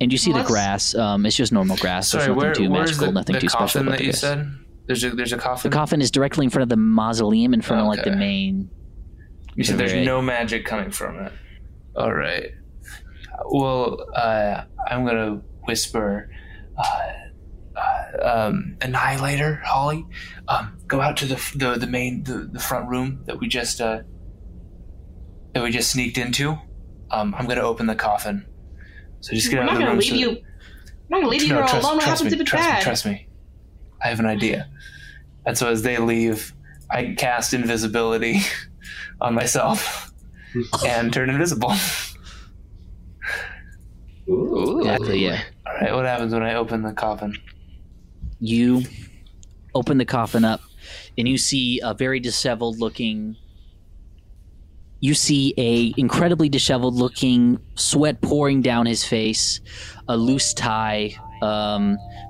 And you see the grass. It's just normal grass. Sorry, nothing too magical, nothing too special. About the said? There's a coffin? The coffin is directly in front of the mausoleum, in front of, like, the main... You said there's no magic coming from it. All right. Well, I'm going to whisper, Annihilator, Holly, go out to the front room that we just sneaked into. I'm going to open the coffin. So just get out of the room. I'm not going to leave you all alone. What happens if it's bad? Trust me. I have an idea. And so as they leave, I cast invisibility on myself and turn invisible. Ooh. Exactly, yeah. All right, what happens when I open the coffin? You open the coffin up, and you see a very disheveled-looking... You see a incredibly disheveled-looking, sweat pouring down his face, a loose tie...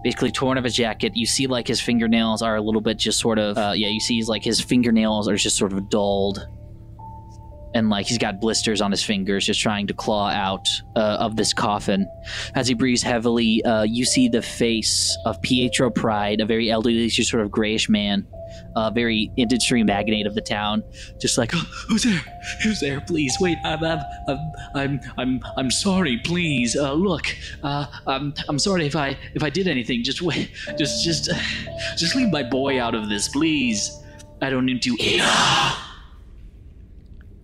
basically torn of his jacket. You see, like, his fingernails are a little bit just sort of you see he's, like, his fingernails are just sort of dulled, and, like, he's got blisters on his fingers just trying to claw out of this coffin. As he breathes heavily, you see the face of Pietro Pride, a very elderly, sort of grayish man very industry magnate of the town, just like, oh, who's there? Who's there? Please wait. I'm sorry. Please look. I'm sorry if I did anything. Just wait. Just leave my boy out of this, please. I don't need to.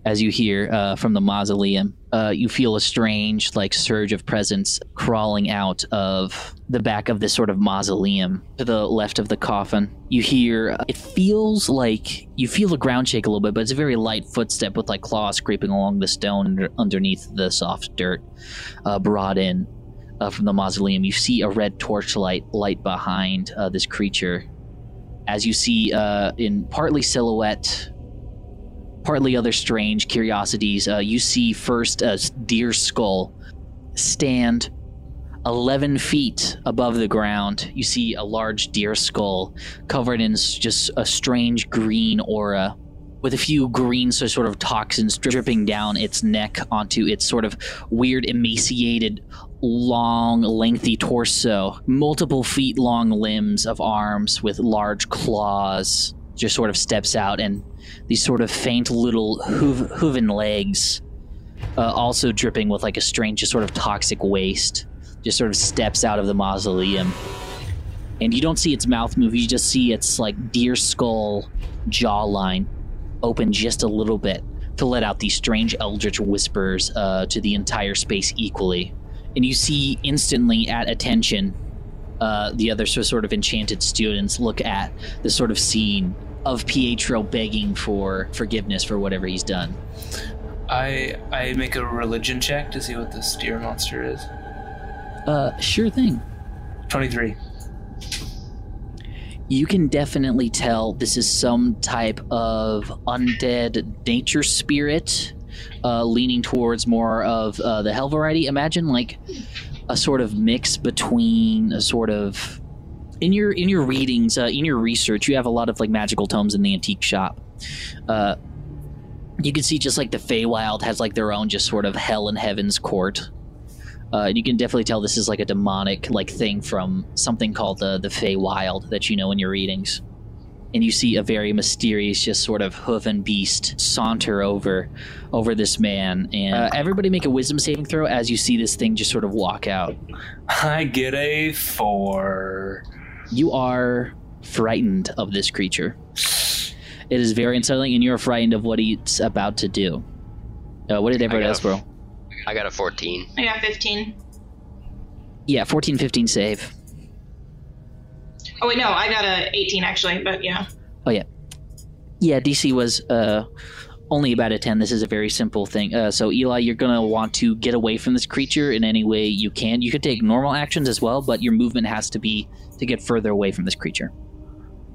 As you hear from the mausoleum, you feel a strange, like, surge of presence crawling out of the back of this sort of mausoleum to the left of the coffin. You hear, it feels like, you feel the ground shake a little bit, but it's a very light footstep with, like, claws scraping along the stone underneath the soft dirt brought in from the mausoleum. You see a red torchlight light behind this creature. As you see in partly silhouette, partly other strange curiosities, you see first a deer skull stand 11 feet above the ground. You see a large deer skull covered in just a strange green aura with a few green sort of toxins dripping down its neck onto its sort of weird, emaciated, long, lengthy torso, multiple feet long limbs of arms with large claws, just sort of steps out, and these sort of faint little hooven legs, also dripping with like a strange, just sort of toxic waste, just sort of steps out of the mausoleum. And you don't see its mouth move, you just see its like deer skull jawline open just a little bit to let out these strange eldritch whispers to the entire space equally. And you see instantly at attention the other sort of enchanted students look at this sort of scene of Pietro begging for forgiveness for whatever he's done. I make a religion check to see what this deer monster is. Sure thing. 23. You can definitely tell this is some type of undead nature spirit, leaning towards more of the hell variety. Imagine like a sort of mix between a sort of... In your readings, in your research, you have a lot of like magical tomes in the antique shop. You can see just like the Feywild has like their own just sort of hell and heaven's court. And you can definitely tell this is like a demonic like thing from something called the Feywild that you know in your readings. And you see a very mysterious just sort of hooven beast saunter over this man. And everybody make a wisdom saving throw as you see this thing just sort of walk out. I get a 4. You are frightened of this creature. It is very unsettling, and you're frightened of what he's about to do. What did everybody else roll? I got a 14. I got 15. Yeah, 14, 15 save. Oh, wait, no, I got a 18, actually, but yeah. Oh, yeah. Yeah, DC was only about a 10. This is a very simple thing. So, Eli, you're going to want to get away from this creature in any way you can. You could take normal actions as well, but your movement has to be to get further away from this creature.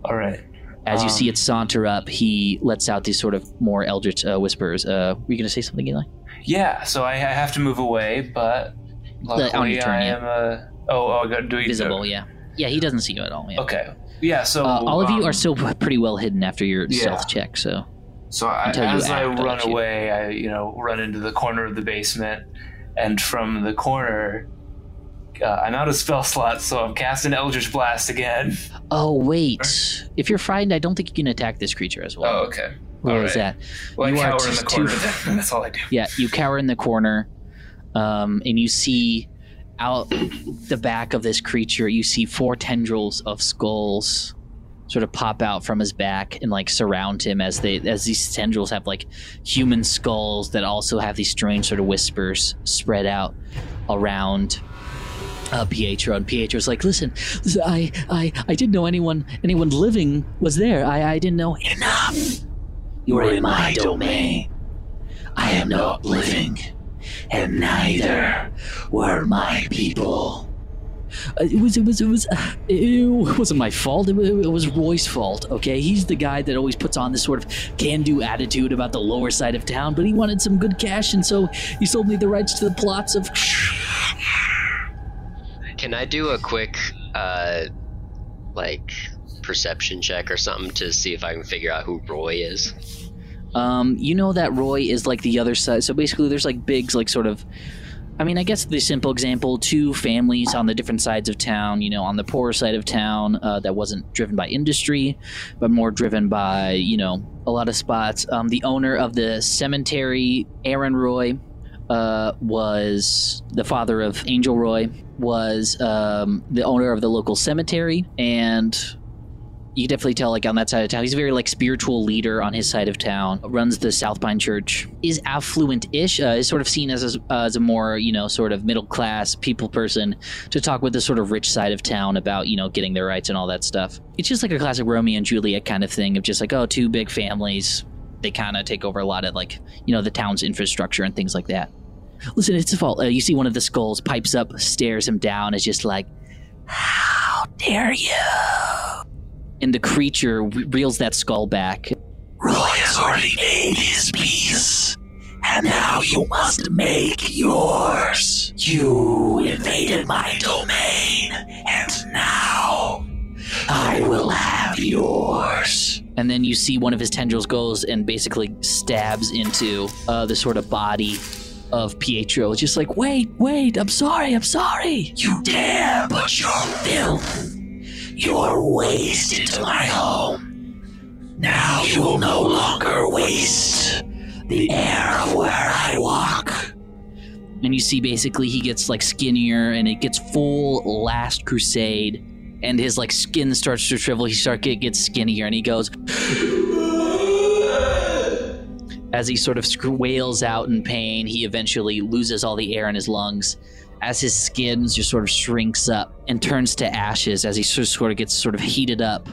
All right. As you see it saunter up, he lets out these sort of more eldritch whispers. Were you going to say something, Eli? Yeah, so I have to move away, but luckily turn, I am... Visible, yeah. Yeah, he doesn't see you at all. Yeah. Okay. Yeah, so... all of you are still pretty well hidden after your stealth check, so... So I run into the corner of the basement, and from the corner, I'm out of spell slots, so I'm casting Eldritch Blast again. Oh, wait. If you're frightened, I don't think you can attack this creature as well. Oh, okay. Where is that? Well, I cower in the corner, and that's all I do. Yeah, you cower in the corner, and you see... Out the back of this creature, you see 4 tendrils of skulls sort of pop out from his back and like surround him as these tendrils have like human skulls that also have these strange sort of whispers spread out around Pietro. And Pietro's like, listen, I didn't know anyone living was there. I didn't know. Enough! You are in my domain. I am not living. And neither were my people. It wasn't my fault. It was Roy's fault, okay? He's the guy that always puts on this sort of can-do attitude about the lower side of town, but he wanted some good cash, and so he sold me the rights to the plots of... Can I do a quick, perception check or something to see if I can figure out who Roy is? You know that Roy is like the other side. So basically there's like big, like sort of I mean, I guess the simple example, two families on the different sides of town, you know, on the poorer side of town that wasn't driven by industry, but more driven by, you know, a lot of spots. The owner of the cemetery, Aaron Roy, was the father of Angel Roy, was the owner of the local cemetery. And you definitely tell, like, on that side of town, he's a very, like, spiritual leader on his side of town, runs the South Pine Church, is affluent-ish, is sort of seen as a more, you know, sort of middle-class people person to talk with the sort of rich side of town about, you know, getting their rights and all that stuff. It's just like a classic Romeo and Juliet kind of thing of just like, oh, two big families. They kind of take over a lot of, like, you know, the town's infrastructure and things like that. Listen, it's a fault. You see one of the skulls pipes up, stares him down, is just like, how dare you? And the creature reels that skull back. Roy has already made his peace, and now you must make yours. You invaded my domain, and now I will have yours. And then you see one of his tendrils goes and basically stabs into the sort of body of Pietro. It's just like, wait, I'm sorry. You dare, but you're filth. You're wasted to my home. Now you will no longer waste the air of where I walk. And you see basically he gets like skinnier and it gets full Last Crusade and his like skin starts to shrivel. He gets skinnier and he goes as he sort of wails out in pain. He eventually loses all the air in his lungs as his skin just sort of shrinks up and turns to ashes as he sort of gets sort of heated up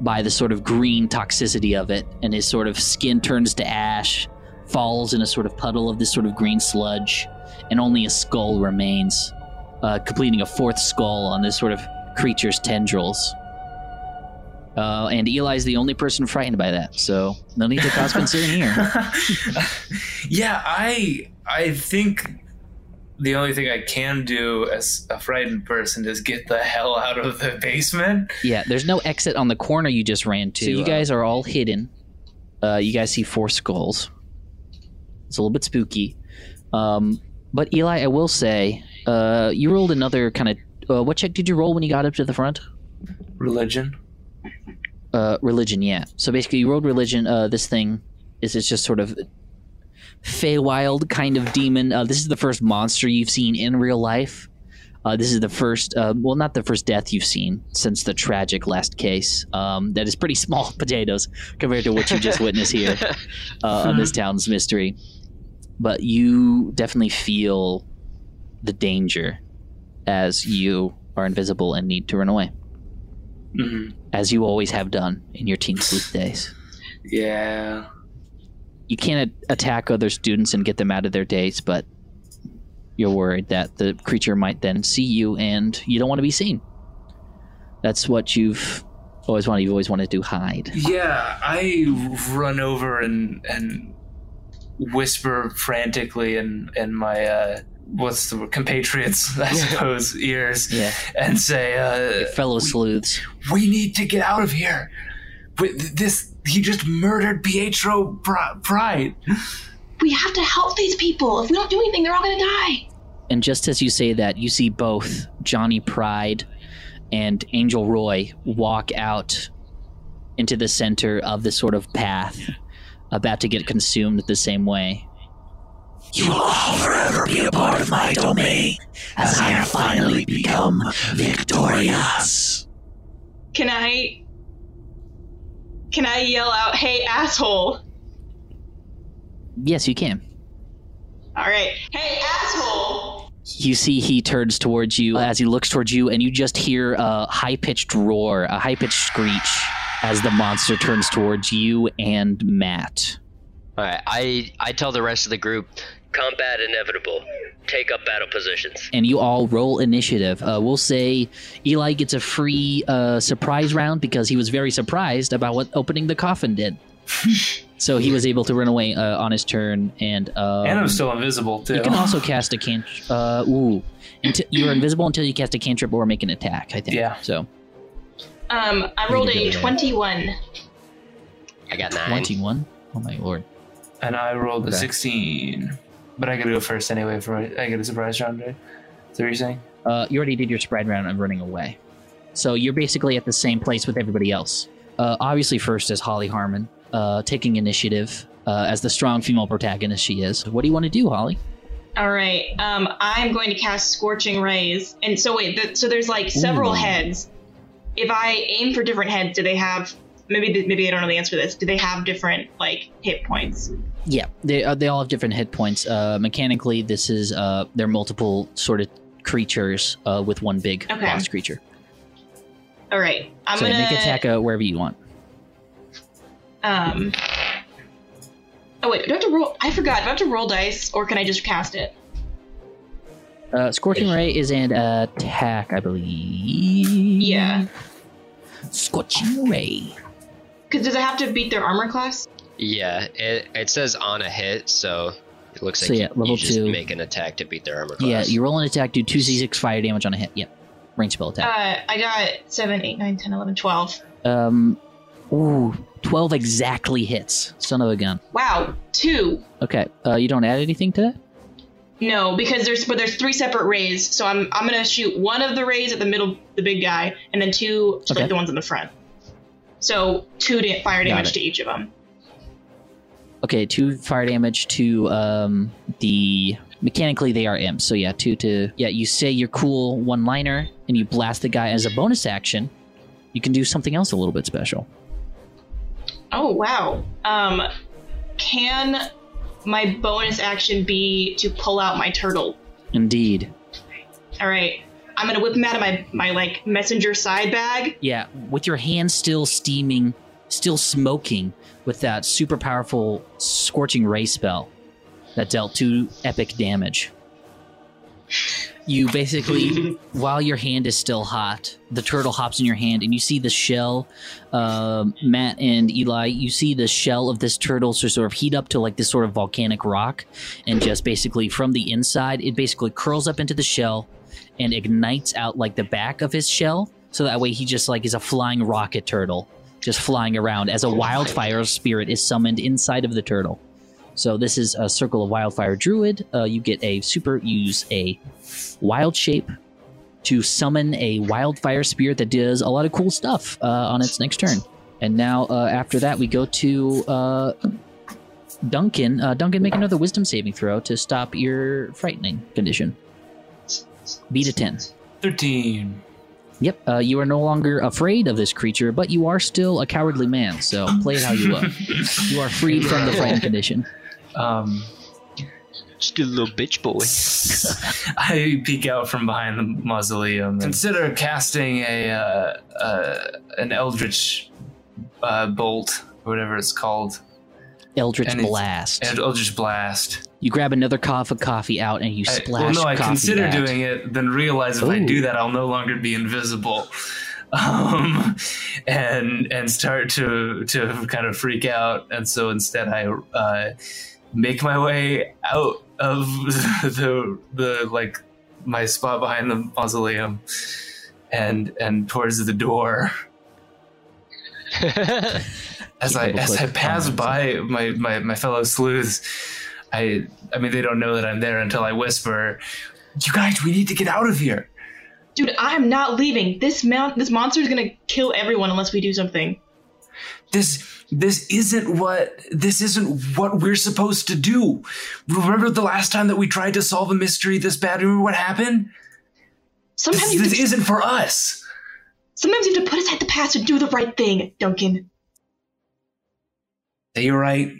by the sort of green toxicity of it, and his sort of skin turns to ash, falls in a sort of puddle of this sort of green sludge, and only a skull remains, completing a fourth skull on this sort of creature's tendrils. And Eli's the only person frightened by that, so no need to cause concern here. Yeah, I think the only thing I can do as a frightened person is get the hell out of the basement. Yeah, there's no exit on the corner you just ran to. So you guys are all hidden. You guys see four skulls. It's a little bit spooky. But Eli, I will say, you rolled another kind of... what check did you roll when you got up to the front? Religion. Religion, yeah. So basically you rolled religion. This thing is just sort of... Feywild kind of demon. This is the first monster you've seen in real life. This is the first, well, not the first death you've seen since the tragic last case. That is pretty small potatoes compared to what you just witnessed here on this town's mystery. But you definitely feel the danger as you are invisible and need to run away. Mm-hmm. As you always have done in your teen sleuth days. Yeah. You can't attack other students and get them out of their days, but you're worried that the creature might then see you, and you don't want to be seen. That's what you've always wanted. You've always wanted to hide. Yeah, I run over and whisper frantically in my what's the word? Compatriots, I suppose, ears, and say, your fellow sleuths, we need to get out of here. He just murdered Pietro Pride. We have to help these people. If we don't do anything, they're all going to die. And just as you say that, you see both Johnny Pride and Angel Roy walk out into the center of this sort of path, about to get consumed the same way. You will all forever be a part of my domain, as I have finally become victorious. Can I yell out, hey, asshole? Yes, you can. All right. Hey, asshole! You see he turns towards you as he looks towards you, and you just hear a high-pitched roar, a high-pitched screech as the monster turns towards you and Matt. All right. I tell the rest of the group, combat inevitable. Take up battle positions. And you all roll initiative. We'll say Eli gets a free surprise round because he was very surprised about what opening the coffin did. So he was able to run away on his turn. And I'm still invisible, too. You can also cast a cantrip. You're invisible until you cast a cantrip or make an attack, I think. Yeah. So. I rolled a 21. I got 9. 21? Oh, my Lord. And I rolled a 16. But I gotta go first anyway. I get a surprise round, right? Is that what you're saying? You already did your surprise round and running away. So you're basically at the same place with everybody else. Obviously first is Holly Harmon, taking initiative as the strong female protagonist she is. What do you want to do, Holly? All right. I'm going to cast Scorching Rays. And so wait, so there's like several heads. If I aim for different heads, do they have... Maybe I don't know the answer to this. Do they have different, like, hit points? Yeah, they all have different hit points. Mechanically, this is, they're multiple sort of creatures with one big boss creature. All right. I'm going to... make attack wherever you want. Oh, wait, do I have to roll? I forgot. Do I have to roll dice, or can I just cast it? Scorching Ray is an attack, I believe. Yeah. Scorching Ray. Because does it have to beat their armor class? Yeah, it says on a hit, so it looks like you just make an attack to beat their armor class. Yeah, you roll an attack, do 2d6 fire damage on a hit. Yep. Range spell attack. I got 7, 8, 9, 10, 11, 12. 12 exactly hits. Son of a gun. Wow, 2. Okay, you don't add anything to that? No, because there's 3 separate rays, so I'm going to shoot one of the rays at the middle, the big guy, and then 2 to like the ones in the front. So 2 fire damage to each of them. Okay, 2 fire damage to the... Mechanically, they are imps, so yeah, 2 to... Yeah, you say your cool one-liner, and you blast the guy as a bonus action. You can do something else a little bit special. Oh, wow. Can my bonus action be to pull out my turtle? Indeed. All right. I'm going to whip him out of my like messenger side bag. Yeah, with your hand still steaming, still smoking with that super powerful Scorching Ray spell that dealt 2 epic damage. You basically, while your hand is still hot, the turtle hops in your hand and you see the shell, Matt and Eli, you see the shell of this turtle sort of heat up to like this sort of volcanic rock, and just basically from the inside, it basically curls up into the shell and ignites out like the back of his shell, so that way he just like is a flying rocket turtle just flying around as a wildfire spirit is summoned inside of the turtle. So this is a Circle of Wildfire Druid. You get a use a wild shape to summon a wildfire spirit that does a lot of cool stuff on its next turn. And now after that, we go to Duncan. Duncan, make another wisdom saving throw to stop your frightening condition. Beat a 10. 13. Yep, you are no longer afraid of this creature, but you are still a cowardly man, so play it how you will. You are freed from the frightening condition. Just a little bitch boy. I peek out from behind the mausoleum. Consider casting an eldritch bolt, or whatever it's called. Eldritch Blast. Eldritch Blast. You grab another cup of coffee out and you splash coffee. I consider doing it, then realize if I do that, I'll no longer be invisible. And start to kind of freak out. And so instead I make my way out of the my spot behind the mausoleum and towards the door. As I pass by my fellow sleuths, I mean, they don't know that I'm there until I whisper, "You guys, we need to get out of here." Dude, I'm not leaving. This monster is going to kill everyone unless we do something. This isn't what we're supposed to do. Remember the last time that we tried to solve a mystery this bad? Remember what happened? This isn't for us. Sometimes you have to put aside the past and do the right thing, Duncan. You're right.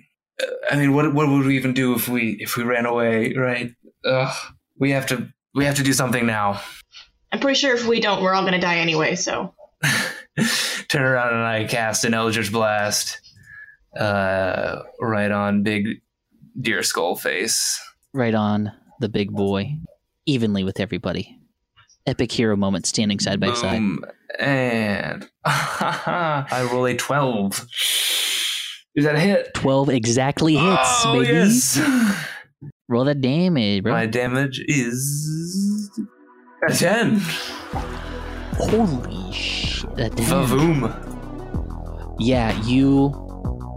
I mean, what would we even do if we ran away, right? We have to do something now. I'm pretty sure if we don't, we're all going to die anyway, so. Turn around and I cast an Eldritch Blast right on Big Deer Skull Face. Right on the big boy, evenly with everybody. Epic hero moment, standing side by side. And I roll a 12. Is that a hit? 12 exactly hits, baby. Yes. Roll that damage, bro. My damage is a 10. Holy shit. Vavoom. Yeah, you,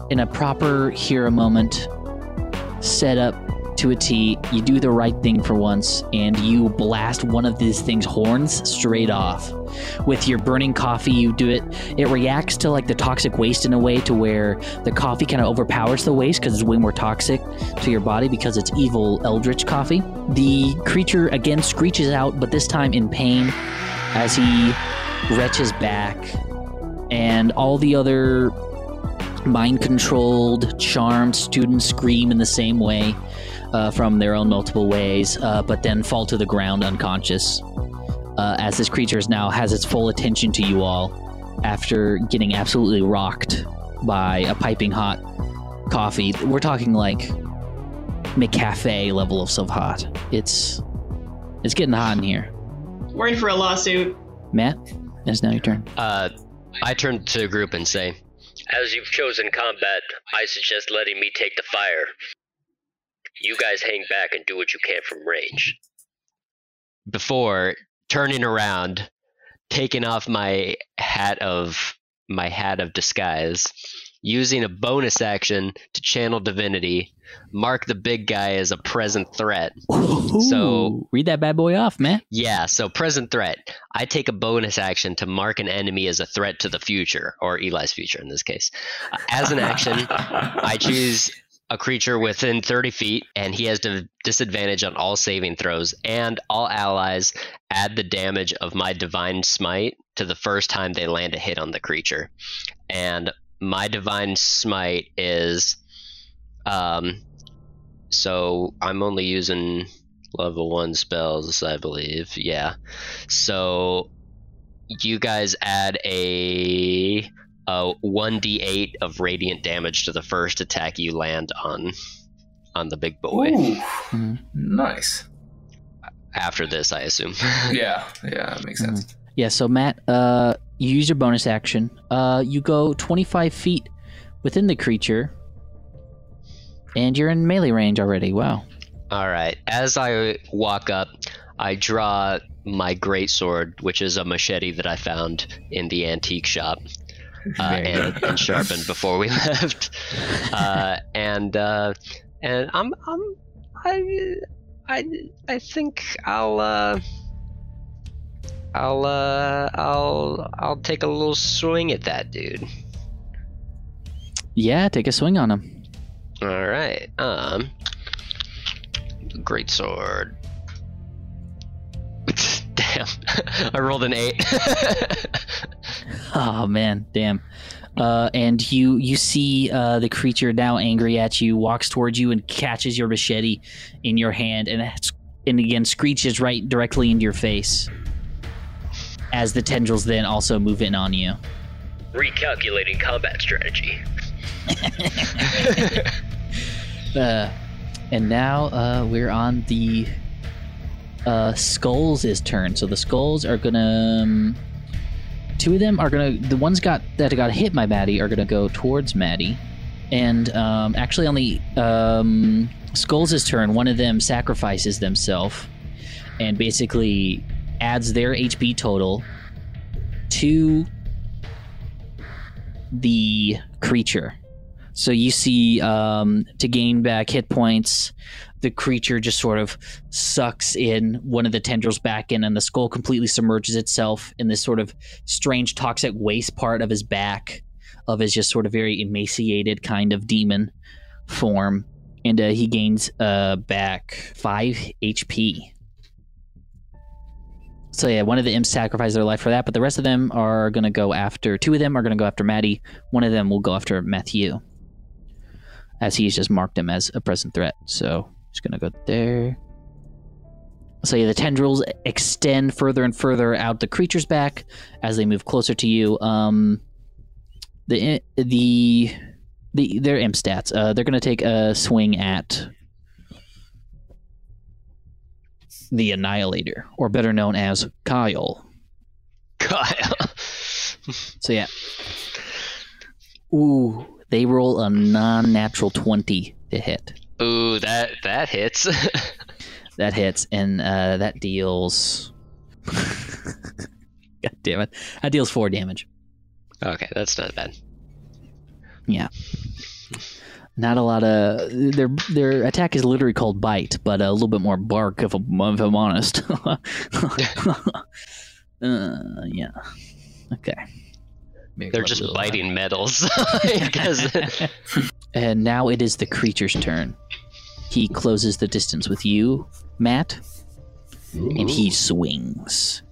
in a proper hero moment, set up to a T, you do the right thing for once, and you blast one of these things' horns straight off. With your burning coffee, you do it. It reacts to like the toxic waste in a way to where the coffee kind of overpowers the waste because it's way more toxic to your body because it's evil eldritch coffee. The creature again screeches out, but this time in pain as he retches back, and all the other mind-controlled, charmed students scream in the same way from their own multiple ways, but then fall to the ground unconscious. As this creature now has its full attention to you all after getting absolutely rocked by a piping hot coffee. We're talking like McCafe level of so hot. It's getting hot in here. We're in for a lawsuit. Matt, it's now your turn. I turn to the group and say, as you've chosen combat, I suggest letting me take the fire. You guys hang back and do what you can from range. Before turning around, taking off my hat of disguise, using a bonus action to channel divinity, mark the big guy as a present threat. Ooh, so read that bad boy off, man. Yeah, so present threat. I take a bonus action to mark an enemy as a threat to the future, or Eli's future in this case. As an action, I choose a creature within 30 feet, and he has disadvantage on all saving throws, and all allies add the damage of my Divine Smite to the first time they land a hit on the creature. And my Divine Smite is... so I'm only using level 1 spells, I believe. Yeah. So you guys add a 1d8 of radiant damage to the first attack you land on the big boy. Ooh, mm-hmm. Nice. After this, I assume. Yeah, that makes sense. Mm-hmm. Yeah, so Matt, you use your bonus action. You go 25 feet within the creature, and you're in melee range already. Wow. All right. As I walk up, I draw my greatsword, which is a machete that I found in the antique shop. And sharpened before we left, and I think I'll take a little swing at that dude. Yeah, take a swing on him. All right, great sword. Damn, I rolled an 8. Oh man, damn. And you see the creature now angry at you, walks towards you and catches your machete in your hand and again screeches right directly into your face as the tendrils then also move in on you. Recalculating combat strategy. And now we're on the Skulls' turn. So the Skulls are gonna... two of them are gonna... The ones that got hit by Maddie are gonna go towards Maddie. And actually on the Skulls' turn, one of them sacrifices themselves and basically adds their HP total to the creature. So you see, to gain back hit points, the creature just sort of sucks in one of the tendrils back in, and the skull completely submerges itself in this sort of strange toxic waste part of his back, of his just sort of very emaciated kind of demon form. And he gains back 5 HP. So yeah, one of the imps sacrificed their life for that, but the rest of them are going to go after... Two of them are going to go after Maddie. One of them will go after Matthew, as he's just marked him as a present threat. So... just gonna go there. So yeah, the tendrils extend further and further out the creature's back as they move closer to you. Their imp stats. They're gonna take a swing at the Annihilator, or better known as Kyle. So yeah. Ooh, they roll a non-natural 20 to hit. Ooh, that hits. That hits, and that deals... God damn it. That deals 4 damage. Okay, that's not bad. Yeah. Not a lot of their attack is literally called bite, but a little bit more bark if I'm honest. Yeah. Okay. Maybe they're just biting that. Metals. And now it is the creature's turn. He closes the distance with you, Matt, and he swings.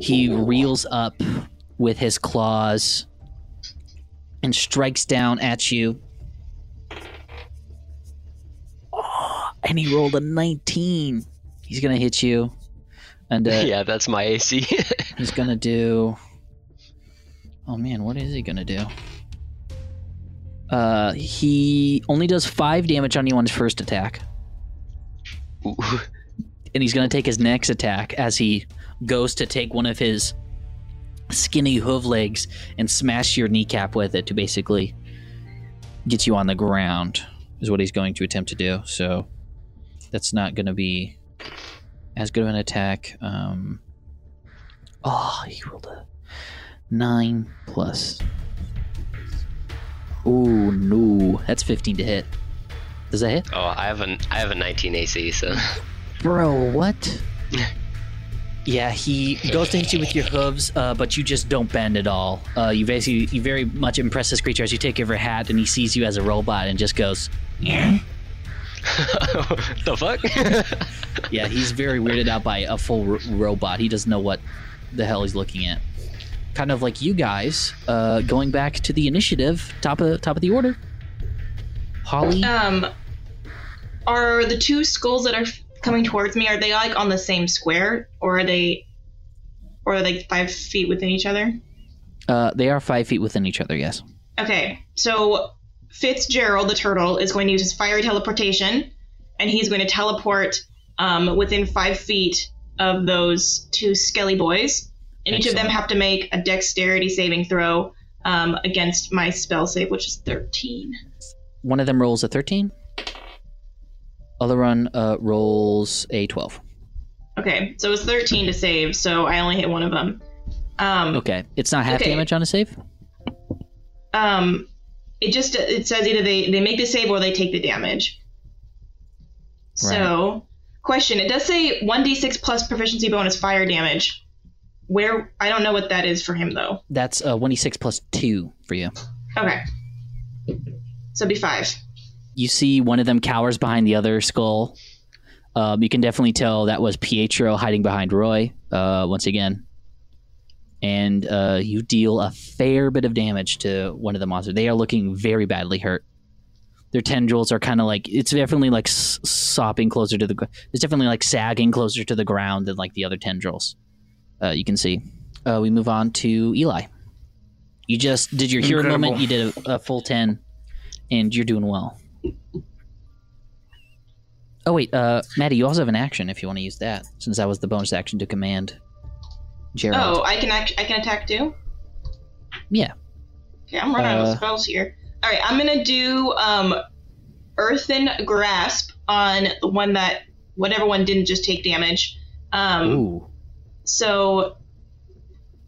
He reels up with his claws and strikes down at you. Oh, and he rolled a 19. He's going to hit you. And yeah, that's my AC. He's going to do... Oh, man, what is he going to do? He only does 5 damage on you on his first attack. Ooh. And he's going to take his next attack as he goes to take one of his skinny hoof legs and smash your kneecap with it to basically get you on the ground is what he's going to attempt to do. So that's not going to be as good of an attack. Oh, he rolled a 9 plus. Ooh, no. That's 15 to hit. Does that hit? Oh, I have a 19 AC, so... Bro, what? Yeah, he goes to hit you with your hooves, but you just don't bend at all. You very much impress this creature as you take over your hat, and he sees you as a robot and just goes... Yeah. The fuck? Yeah, he's very weirded out by a full robot. He doesn't know what the hell he's looking at. Kind of like you guys, going back to the initiative, top of the order. Holly? Are the two skulls that are coming towards me, are they like on the same square? Or are they 5 feet within each other? They are 5 feet within each other, yes. Okay, so Fitzgerald the turtle is going to use his fiery teleportation, and he's going to teleport within 5 feet of those two skelly boys. And each of them have to make a dexterity saving throw against my spell save, which is 13. One of them rolls a 13. Other one rolls a 12. Okay, so it's 13 to save, so I only hit one of them. Okay, it's not half damage on a save? It says either they make the save or they take the damage. Right. So, question, it does say 1d6 plus proficiency bonus fire damage. Where I don't know what that is for him though. That's 1d6 plus 2 for you. Okay, so it'd be 5. You see one of them cowers behind the other skull. You can definitely tell that was Pietro hiding behind Roy once again, and you deal a fair bit of damage to one of the monsters. They are looking very badly hurt. Their tendrils are kind of like it's definitely like sopping closer to the. It's definitely like sagging closer to the ground than like the other tendrils. You can see. We move on to Eli. You just did your hero moment. You did a full 10, and you're doing well. Oh, wait. Maddie, you also have an action if you want to use that, since that was the bonus action to command Gerald. Oh, I can attack too? Yeah. Okay, I'm running out of spells here. All right, I'm going to do Earthen Grasp on the one that whatever one didn't just take damage. Ooh. So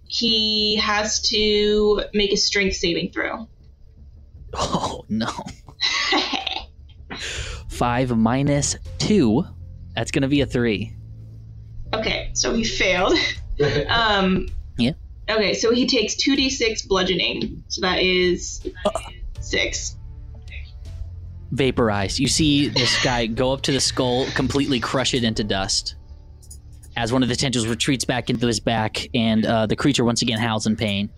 he has to make a strength saving throw. Oh, no. 5 minus 2. That's going to be a 3. Okay, so he failed. Yeah. Okay, so he takes 2d6 bludgeoning. So that is 6. Vaporized. You see this guy go up to the skull, completely crush it into dust. As one of the tendrils retreats back into his back, and the creature once again howls in pain.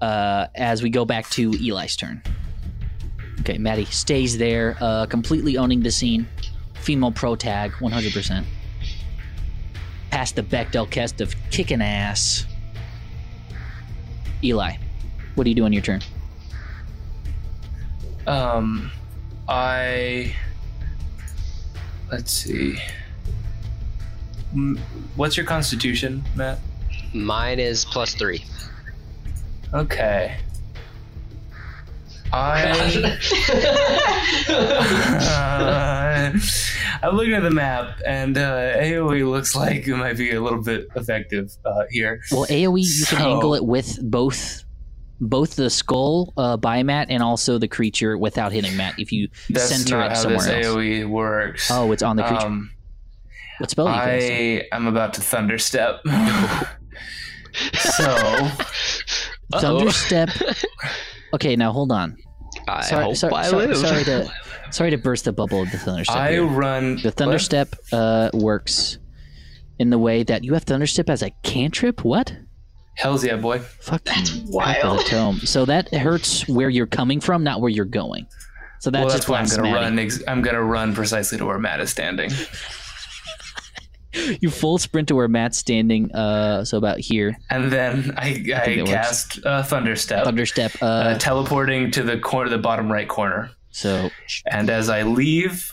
As we go back to Eli's turn. Okay, Maddie stays there, completely owning the scene. Female pro tag, 100%. Past the Bechdel test of kicking ass. Eli, what do you do on your turn? Let's see. What's your constitution, Matt? Mine is plus 3. Okay. I'm looking at the map, and AoE looks like it might be a little bit effective here. Well, AoE, you can angle it with both both the skull by Matt and also the creature without hitting Matt. If you center it somewhere else. That's not how this AoE works. Oh, it's on the creature. What spell are you going to? I am about to thunderstep. So thunderstep. Okay, now hold on. Sorry to burst the bubble of the thunderstep. The thunderstep works in the way that you have thunderstep as a cantrip. What? Hells yeah, boy! Fuck, that's wild. So that hurts where you're coming from, not where you're going. So that's why I'm gonna run. I'm gonna run precisely to where Matt is standing. You full sprint to where Matt's standing, so about here. And then I cast Thunderstep. Thunderstep. Teleporting to the corner, the bottom right corner. So, and as I leave,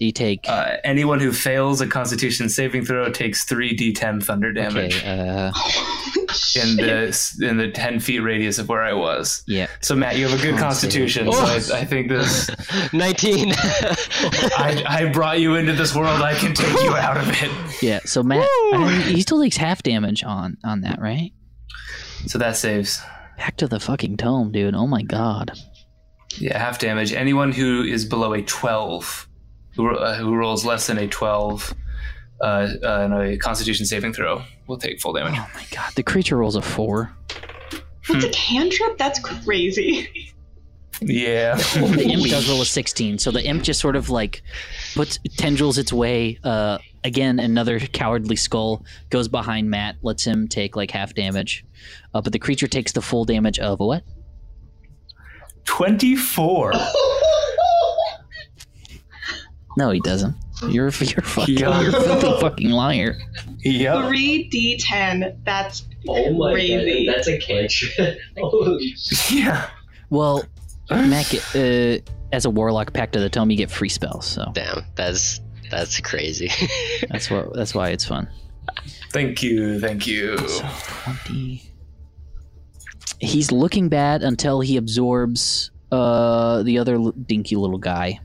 you take anyone who fails a Constitution saving throw takes 3d10 thunder damage. Okay, in the 10 feet radius of where I was. Yeah. So Matt, you have a good Constitution. Oh. So I think this 19. I brought you into this world. I can take you out of it. Yeah. So Matt, he still takes half damage on that, right? So that saves. Back to the fucking tome, dude. Oh my god. Yeah, half damage. Anyone who is below a 12, who rolls less than a 12 in a Constitution saving throw, will take full damage. Oh my god, the creature rolls a 4. That's a cantrip? That's crazy. Yeah. Well, the imp does roll a 16, so the imp just sort of like puts tendrils its way. Again, another cowardly skull goes behind Matt, lets him take like half damage. But the creature takes the full damage of what? 24. No, he doesn't. You're a filthy fucking liar. Yep. 3d10. That's crazy. God, that's a cantrip. Yeah. Well, Mac, as a warlock, Pact of the Tome, you get free spells. So damn, that's crazy. That's why it's fun. Thank you. So 20. He's looking bad until he absorbs the other dinky little guy.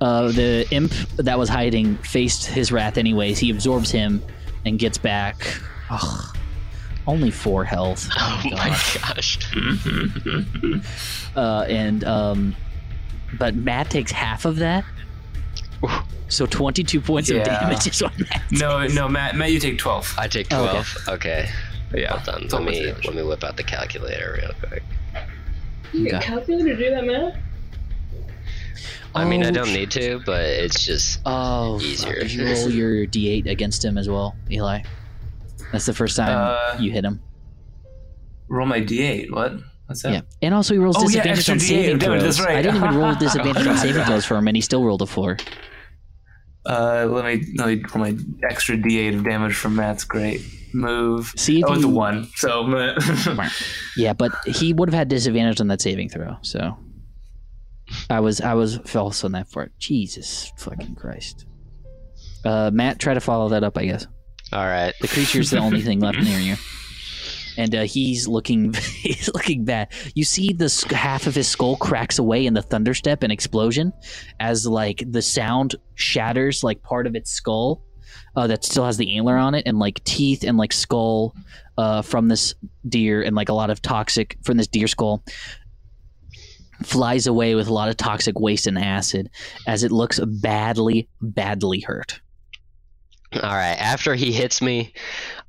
The imp that was hiding faced his wrath anyways. He absorbs him and gets back. Ugh, only 4 health. Oh my gosh. But Matt takes half of that. So 22 points of damage is what Matt takes. No, Matt, you take 12. I take 12. Oh, okay. Yeah. Hold on. Let me whip out the calculator real quick. You got a calculator to do that math? I mean, I don't need to, but it's just easier. Did you roll your D8 against him as well, Eli? That's the first time you hit him. Roll my D8. What? What's that? Yeah. And also, he rolls disadvantage on saving throws. That's right. I didn't even roll disadvantage on saving throws for him, and he still rolled a 4. Let me roll my extra D8 of damage from Matt's great move. See, it's a 1. So yeah, but he would have had disadvantage on that saving throw. So I was false on that part. Jesus fucking Christ. Matt, try to follow that up, I guess. All right. The creature's the only thing left near you, and he's looking bad. You see this half of his skull cracks away in the thunderstep and explosion as like the sound shatters like part of its skull that still has the antler on it and like teeth and like skull from this deer and like a lot of toxic from this deer skull flies away with a lot of toxic waste and acid as it looks badly hurt. All right. After he hits me,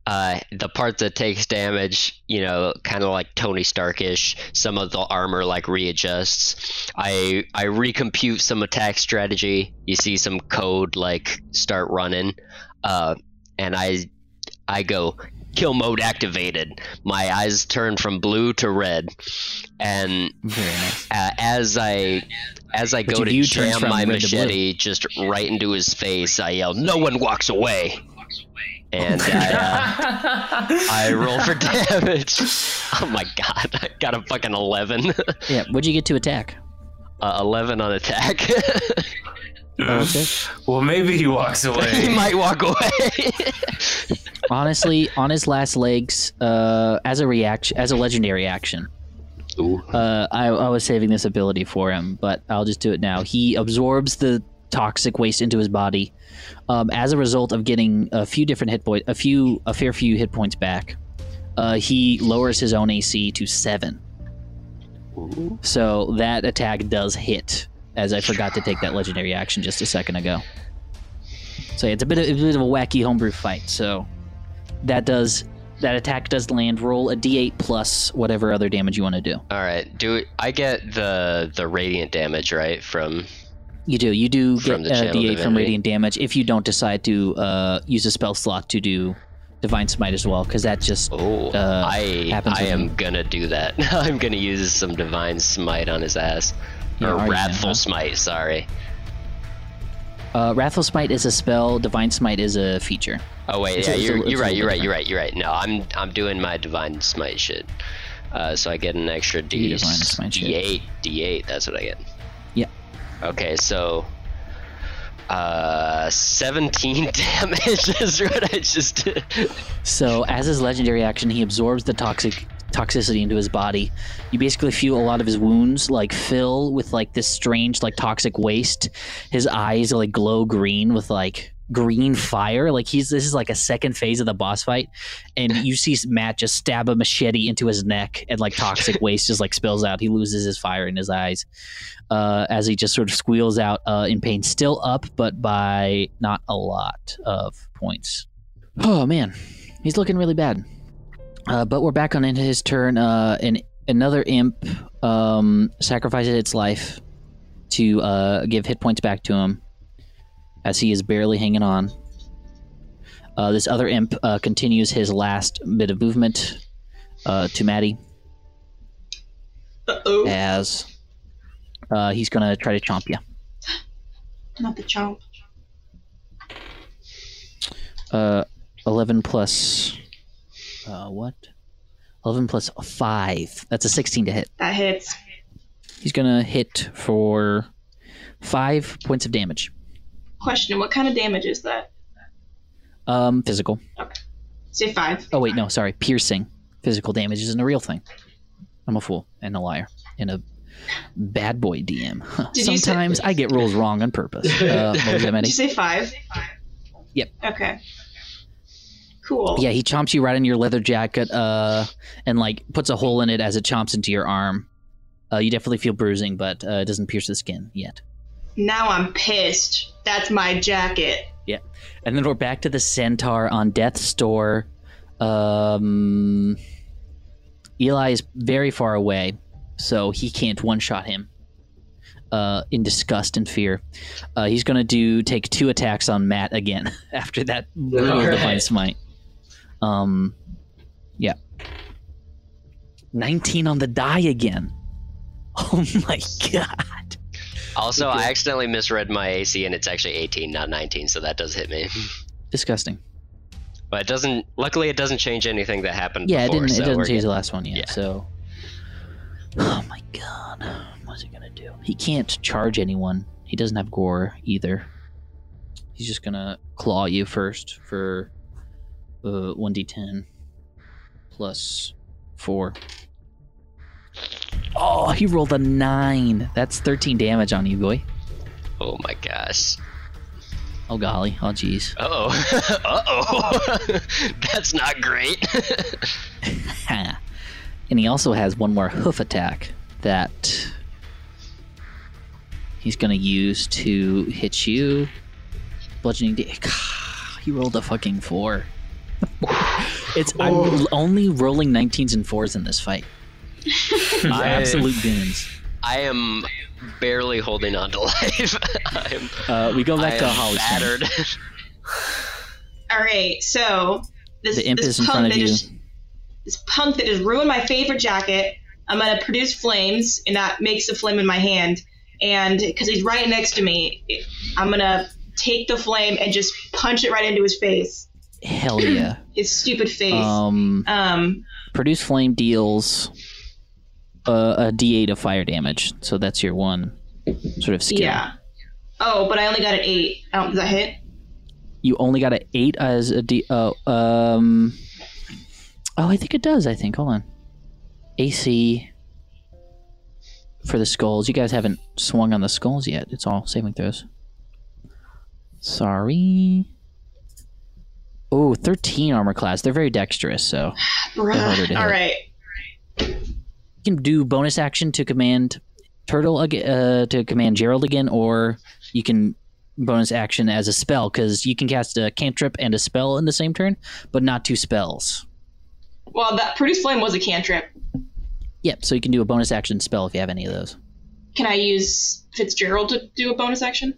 the part that takes damage, you know, kind of like Tony Starkish, some of the armor like readjusts. I recompute some attack strategy. You see some code like start running, and I go kill mode activated. My eyes turn from blue to red, and as I go to jam my machete just right into his face, I yell, "No one walks away!" And I roll for damage. Oh my god, I got a fucking 11. Yeah, what'd you get to attack? 11 on attack. Okay. Well, maybe he walks away. He might walk away. Honestly, on his last legs, as a legendary action. I was saving this ability for him, but I'll just do it now. He absorbs the toxic waste into his body as a result of getting a fair few hit points back. He lowers his own AC to 7. Ooh. So that attack does hit, as I forgot to take that legendary action just a second ago. So yeah, it's a bit of a wacky homebrew fight. So that attack does land. Roll a D8 plus whatever other damage you want to do. All right. I get the radiant damage, right? From... You do get a D8 from radiant damage if you don't decide to use a spell slot to do Divine Smite as well, because that just happens. I am going to do that. I'm going to use some Divine Smite on his ass. Yeah, or Wrathful Smite, sorry. Wrathful Smite is a spell. Divine Smite is a feature. Oh, wait, yeah, you're right. No, I'm doing my Divine Smite shit. So I get an extra D8, that's what I get. Yeah. Okay, so 17 damage is what I just did. So as his legendary action, he absorbs the toxicity into his body. You basically feel a lot of his wounds like fill with like this strange like toxic waste. His eyes like glow green with like green fire. Like this is like a second phase of the boss fight, and you see Matt just stab a machete into his neck, and like toxic waste just like spills out. He loses his fire in his eyes as he just sort of squeals out in pain. Still up, but by not a lot of points. Oh man, he's looking really bad. But we're back on into his turn, and another imp sacrifices its life to give hit points back to him, as he is barely hanging on. This other imp continues his last bit of movement to Maddie. Uh-oh. As he's going to try to chomp you. Not the chomp. 11 plus... 11 plus 5. That's a 16 to hit. That hits. He's going to hit for 5 points of damage. Question, what kind of damage is that? Physical. Okay. Say 5. Oh, wait, no, sorry. Piercing. Physical damage isn't a real thing. I'm a fool and a liar and a bad boy DM. Sometimes I get rules wrong on purpose. Did you say 5? Yep. Okay. Cool. Yeah, he chomps you right in your leather jacket and like puts a hole in it as it chomps into your arm. You definitely feel bruising, but it doesn't pierce the skin yet. Now I'm pissed. That's my jacket. Yeah. And then we're back to the centaur on death's door. Eli is very far away, so he can't one-shot him in disgust and fear. He's going to take 2 attacks on Matt again after that divine smite. Yeah. 19 on the die again. Oh my god. Also, I accidentally misread my AC, and it's actually 18, not 19, so that does hit me. Disgusting. But it doesn't... Luckily, it doesn't change anything that happened before. Yeah, it doesn't change the last one yet, so... Oh, my God. What's he gonna do? He can't charge anyone. He doesn't have gore, either. He's just gonna claw you first for 1d10 plus 4. Oh, he rolled a 9. That's 13 damage on you, boy. Oh my gosh. Oh golly. Oh jeez. Uh-oh. Uh-oh. That's not great. And he also has one more hoof attack that he's going to use to hit you. Bludgeoning dick. He rolled a fucking 4. I'm only rolling 19s and 4s in this fight. Absolute goons. I am barely holding on to life. We go back to Holly's battered. Alright, so this punk that has ruined my favorite jacket, I'm going to produce flames, and that makes a flame in my hand, and because he's right next to me, I'm going to take the flame and just punch it right into his face. Hell yeah. His stupid face. Produce flame deals a D8 of fire damage, so that's your one sort of skill. Yeah. Oh, but I only got an 8. Does that hit? You only got an 8 as a D. Oh, I think it does. Hold on. AC for the skulls. You guys haven't swung on the skulls yet. It's all saving throws. Sorry. Oh, 13 armor class. They're very dexterous, so they're harder to hit. All right. You can do bonus action to command Turtle to command Gerald again, or you can bonus action as a spell, because you can cast a cantrip and a spell in the same turn, but not two spells. Well, that Produce Flame was a cantrip. Yep, so you can do a bonus action spell if you have any of those. Can I use Fitzgerald to do a bonus action?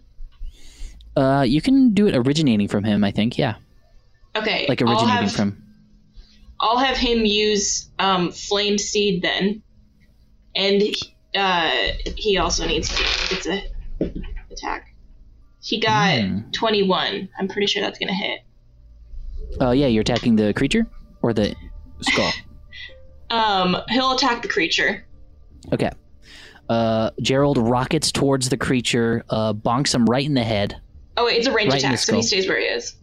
You can do it originating from him, I think, yeah. Okay. Like originating from... I'll have him use Flame Seed then. And he also needs to... It's a attack. He got 21. I'm pretty sure that's going to hit. Oh, yeah, you're attacking the creature? Or the skull? He'll attack the creature. Okay. Gerald rockets towards the creature, bonks him right in the head. Oh, wait, it's a range attack, so he stays where he is.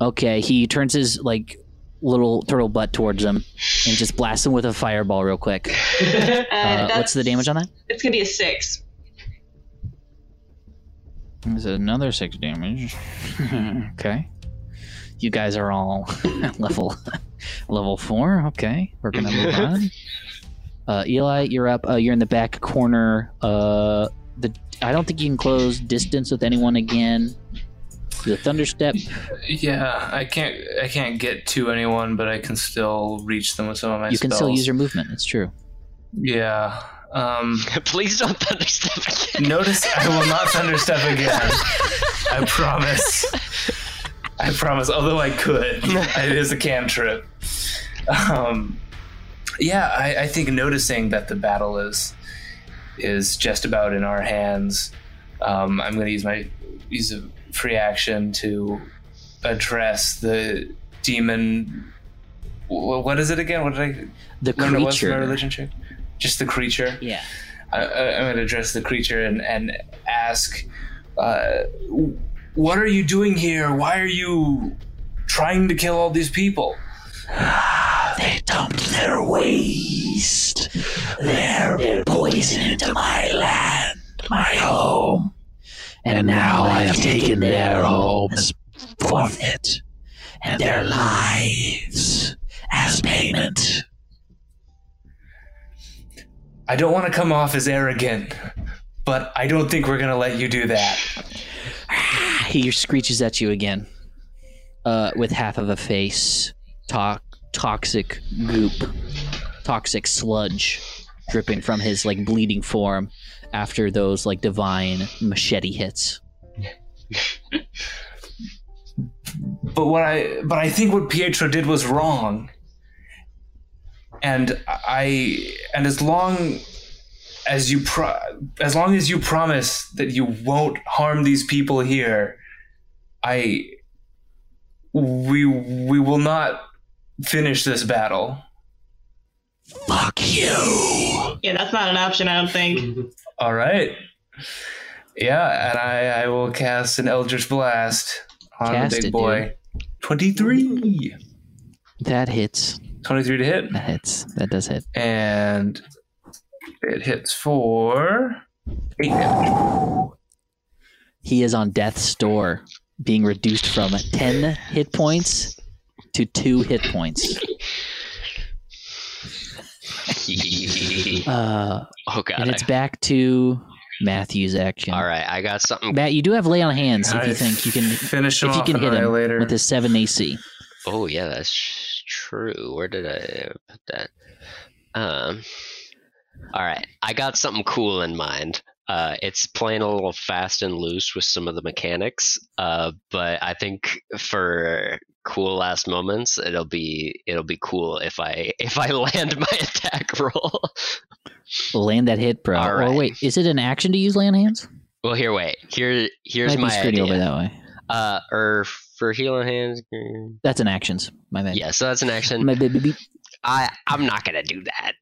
Okay, he turns his, like, little turtle butt towards him and just blasts him with a fireball real quick. What's the damage on that? It's going to be a 6. Is it another 6 damage? Okay. You guys are all level 4. Okay, we're going to move on. Eli, you're up. You're in the back corner. I don't think you can close distance with anyone again. The thunderstep. Yeah, I can't get to anyone, but I can still reach them with some of my spells. You can still use your movement. It's true. Yeah. Please don't thunderstep again. Notice I will not thunderstep again. I promise. I promise. Although I could, it is a cantrip. Yeah, I think noticing that the battle is just about in our hands. I'm going to use a free action to address the demon. What is it again? What did I? The creature. What was my relationship? Just the creature. Yeah. I'm going to address the creature and ask, "What are you doing here? Why are you trying to kill all these people?" They dumped their waste, their poison into my land, my home, and now I have taken their home as forfeit, and their lives as payment. I don't want to come off as arrogant, but I don't think we're going to let you do that. He screeches at you again, with half of a face. Toxic goop, toxic sludge dripping from his like bleeding form after those like divine machete hits. But I think what Pietro did was wrong. And as long as you promise that you won't harm these people here, we will not finish this battle. Fuck you. Yeah, that's not an option, I don't think. All right. Yeah, and I will cast an Eldritch Blast on the big boy. Dude. 23. That hits. 23 to hit. That hits. That does hit. And it hits for 8 damage. He is on death's door, being reduced from 10 hit points to 2 hit points. Oh god! And it's back to Matthew's action. All right, I got something. Matt, you do have lay on hands if you think you can finish him. If you can hit him later with his 7 AC. Oh yeah, that's true. Where did I put that? All right, I got something cool in mind. It's playing a little fast and loose with some of the mechanics, but I think for cool last moments, it'll be cool if I land my attack roll. Land that hit, bro. Right. Oh wait, is it an action to use land hands? Well, here, wait. Here's my idea. Over that way. For healing hands. That's an action. My bad. Yeah, so that's an action. My baby. I'm not gonna do that.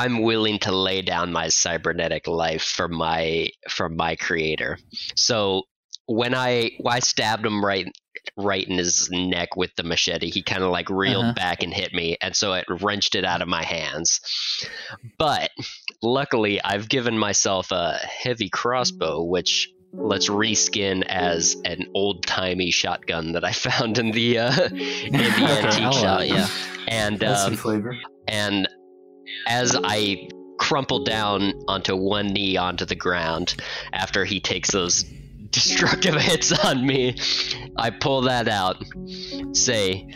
I'm willing to lay down my cybernetic life for my creator. So when I stabbed him right in his neck with the machete, he kind of like reeled back and hit me, and so it wrenched it out of my hands. But luckily, I've given myself a heavy crossbow, which let's reskin as an old-timey shotgun that I found in the in the antique shop. Yeah, and that's some flavor. And as I crumple down onto one knee onto the ground after he takes those destructive hits on me, I pull that out, say,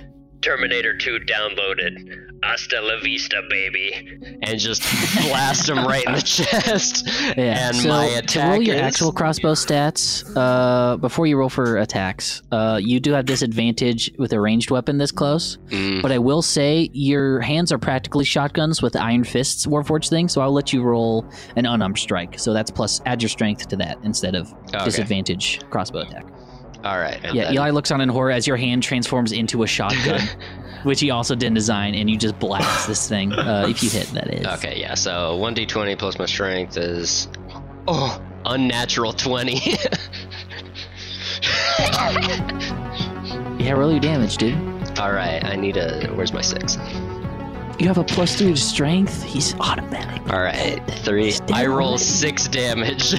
Terminator 2 downloaded. Hasta la vista, baby. And just blast him right in the chest. Yeah. And so my attack roll your actual crossbow stats before you roll for attacks. You do have disadvantage with a ranged weapon this close. But I will say your hands are practically shotguns with the Iron Fists Warforged thing, so I'll let you roll an unarmed strike. So that's plus, add your strength to that instead of disadvantage crossbow attack. All right. Yeah, then Eli looks on in horror as your hand transforms into a shotgun, which he also didn't design, and you just blast this thing if you hit, that is. Okay, yeah, so 1d20 plus my strength is unnatural 20. Yeah, roll your damage, dude. All right, I need a... Where's my 6? You have a plus 3 to strength. He's automatic. All right, 3. I roll 6 damage.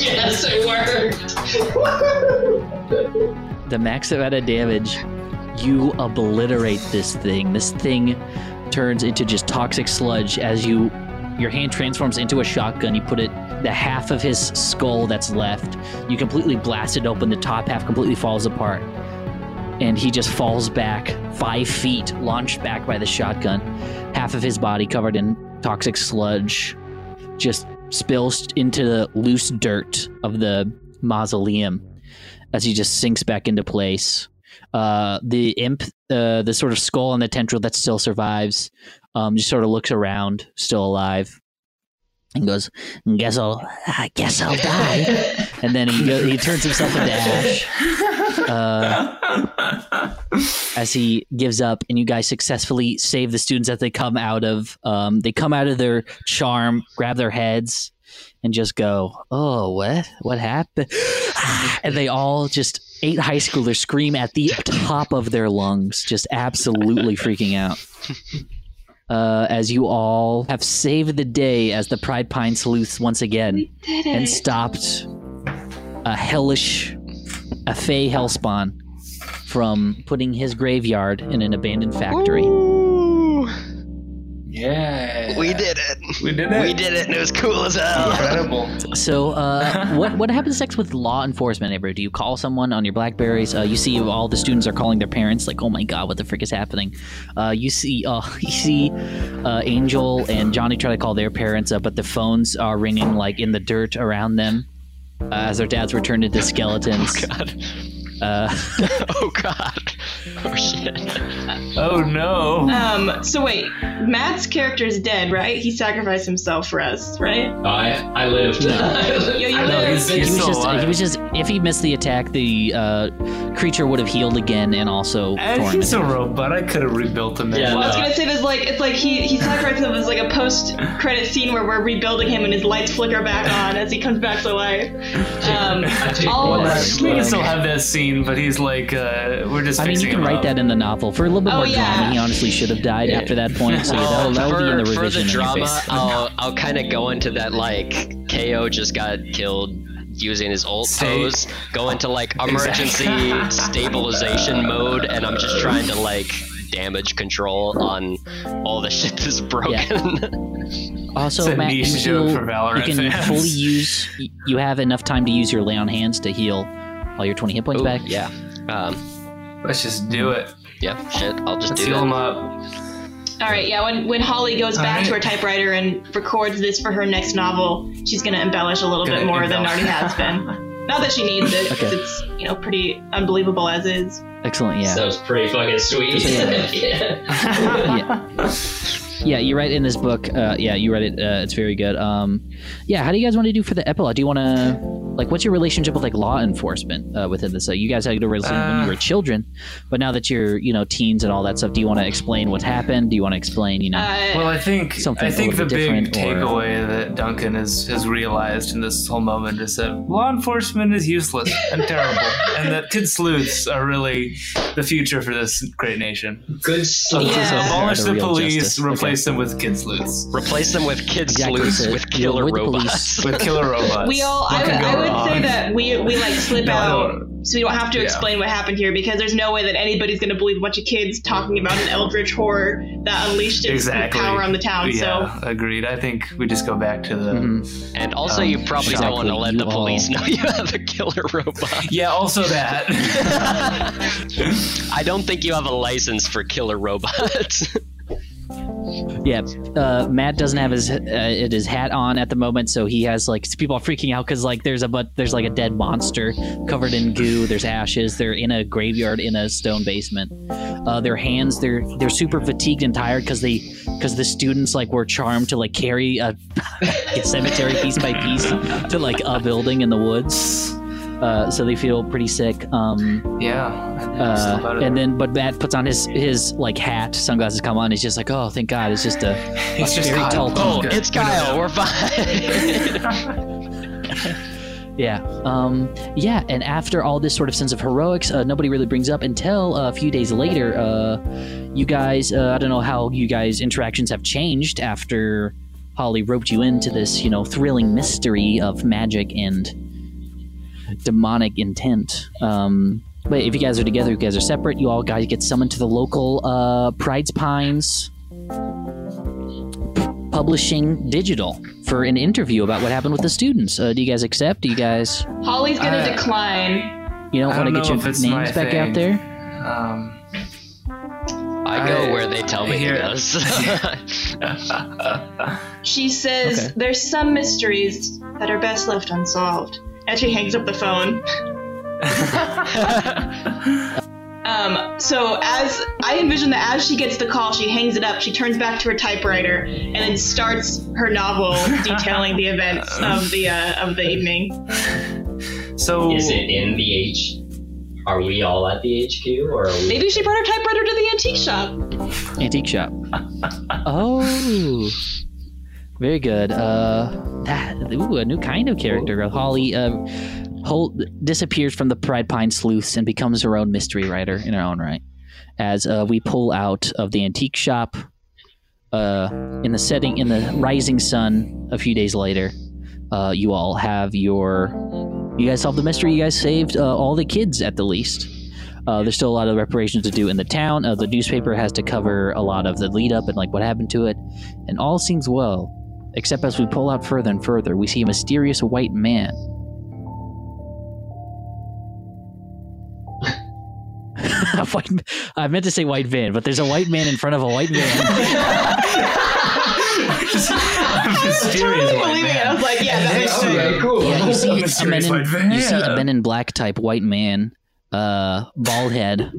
Yes, it worked. The max amount of damage, you obliterate this thing. This thing turns into just toxic sludge as your hand transforms into a shotgun. You put it, the half of his skull that's left, you completely blast it open. The top half completely falls apart. And he just falls back 5 feet, launched back by the shotgun. Half of his body covered in toxic sludge just spills into the loose dirt of the mausoleum as he just sinks back into place. The imp, the sort of skull on the tendril that still survives, just sort of looks around, still alive, and goes, I guess I'll die. And then he turns himself into ash as he gives up, and you guys successfully save the students as they come out of their charm, grab their heads, and just go, oh, what happened? And they all, just 8 high schoolers, scream at the top of their lungs, just absolutely freaking out. As you all have saved the day as the Pride Pine Sleuths once again and stopped a fey hellspawn from putting his graveyard in an abandoned factory. Ooh. Yeah. We did it, and it was cool as hell. Incredible. So, what happens next with law enforcement, Avery? Do you call someone on your Blackberries? You see all the students are calling their parents, like, oh my god, what the frick is happening? You see Angel and Johnny try to call their parents, but the phones are ringing, like, in the dirt around them as their dads were turned into skeletons. Oh god. Oh god. Oh shit. Oh no. So wait, Matt's character is dead, right? He sacrificed himself for us, right? I lived. Yeah, you lived. He was just. If he missed the attack, the creature would have healed again, and also. And he's a robot. I could have rebuilt him. Yeah. I was gonna say, it's like he sacrificed himself as like a post-credit scene where we're rebuilding him, and his lights flicker back on as he comes back to life. We can still have that scene, but he's like, we're just. I mean, you can write that in the novel for a little bit more drama. He honestly should have died after that point, so that'll be in the revision. For the drama, I'll kind of go into that, like, KO just got killed using his ult pose, go into like emergency stabilization mode, and I'm just trying to like damage control on all the shit that's broken. Yeah. Also, Matt, you can fully use. You have enough time to use your lay on hands to heal all your 20 hit points back. Yeah. Let's just do it. Yeah, shit. I'll just do that. Fuel him up. All right. Yeah. When Holly goes back to her typewriter and records this for her next novel, she's gonna embellish a little bit more than already has been. Not that she needs it. Okay. It's pretty unbelievable as is. Excellent. Yeah. Sounds pretty fucking sweet. Yeah, you write in this book. You read it. It's very good. How do you guys want to do for the epilogue? Do you want to, like, what's your relationship with, like, law enforcement within this? So you guys had a relationship when you were children, but now that you're, teens and all that stuff, do you want to explain what's happened? Do you want to explain, well, I think the big takeaway that Duncan has realized in this whole moment is that law enforcement is useless and terrible, and that kid sleuths are really the future for this great nation. Good sleuths. Abolish the police, replace Replace them with kid sleuths. Replace them with kid sleuths with killer robots. With killer robots. We all, I would say that we like slip out so we don't have to explain what happened here, because there's no way that anybody's going to believe a bunch of kids talking about an eldritch horror that unleashed its power on the town. Yeah, so agreed. I think we just go back to the... Mm-hmm. And also you probably don't want to let the police know you have a killer robot. Yeah, also that. I don't think you have a license for killer robots. Yeah, Matt doesn't have his hat on at the moment, so he has like people are freaking out because like there's like a dead monster covered in goo. There's ashes. They're in a graveyard in a stone basement. Their hands they're super fatigued and tired because the students like were charmed to like carry a cemetery piece by piece to like a building in the woods. So they feel pretty sick. But Matt puts on his like hat, sunglasses come on. He's just like, oh, thank God, it's just a very tall. Oh, it's Kyle. We're fine. Yeah. Yeah. And after all this sort of sense of heroics, nobody really brings up until a few days later. You guys, I don't know how you guys' interactions have changed after Holly roped you into this, you know, thrilling mystery of magic and demonic intent. But if you guys are together, you guys are separate. You all guys get summoned to the local Pride Pines Publishing Digital for an interview about what happened with the students. Do you guys accept? Do you guys? Holly's gonna decline. You don't want to get your names back thing. Out there. I go where they tell me it does. She says there's some mysteries that are best left unsolved. And she hangs up the phone. So as I envision that as she gets the call, she hangs it up, she turns back to her typewriter, and then starts her novel detailing the events of the evening. So is it in the H? Are we all at the HQ? Or are we... Maybe she brought her typewriter to the antique shop. Antique shop. Oh... Very good. A new kind of character. Holly disappears from the Pride Pine Sleuths and becomes her own mystery writer in her own right. As we pull out of the antique shop in the rising sun a few days later, you all have you guys solved the mystery. You guys saved all the kids at the least. There's still a lot of reparations to do in the town. The newspaper has to cover a lot of the lead up and like what happened to it. And all seems well. Except as we pull out further and further, we see a mysterious white man. I meant to say white van, but there's a white man in front of a white van. I was like, yeah, that is true. Cool. Yeah, you see a men in black type white man, bald head,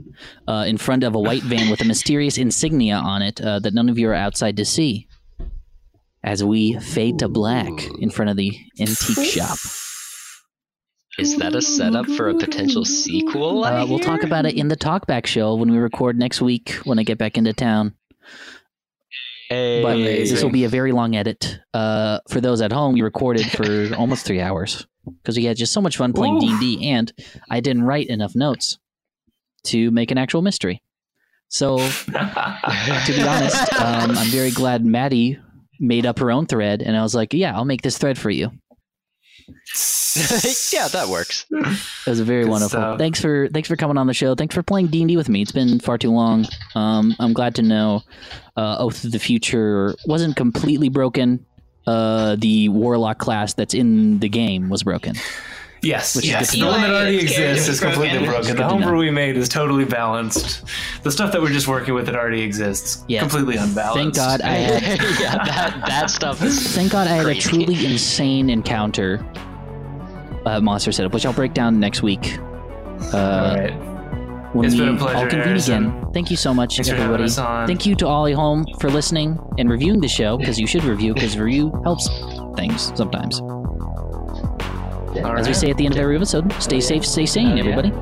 in front of a white van with a mysterious insignia on it that none of you are outside to see. As we fade to black in front of the antique shop. Is that a setup for a potential sequel? We'll talk about it in the talkback show when we record next week when I get back into town. Hey. But this will be a very long edit. For those at home, we recorded for almost 3 hours because we had just so much fun playing D&D, and I didn't write enough notes to make an actual mystery. So, to be honest, I'm very glad Maddie made up her own thread, and I was like, yeah, I'll make this thread for you. Yeah, that works. It was very wonderful. Thanks for coming on the show. Thanks for playing D&D with me. It's been far too long. I'm glad to know Oath of the Future wasn't completely broken. The Warlock class that's in the game was broken. Yes. The one that already exists is completely broken. The homebrew we made is totally balanced. The stuff that we're just working with, it already exists. Yeah. Completely unbalanced. Thank God I had that stuff is Thank God I had crazy. A truly insane encounter monster setup, which I'll break down next week. All right. It's been a pleasure, all convene again. Thank you so much, everybody. Thank you to Ollie Holm for listening and reviewing the show, because you should review, because review helps things sometimes. As we say at the end of every episode, stay safe, stay sane, everybody.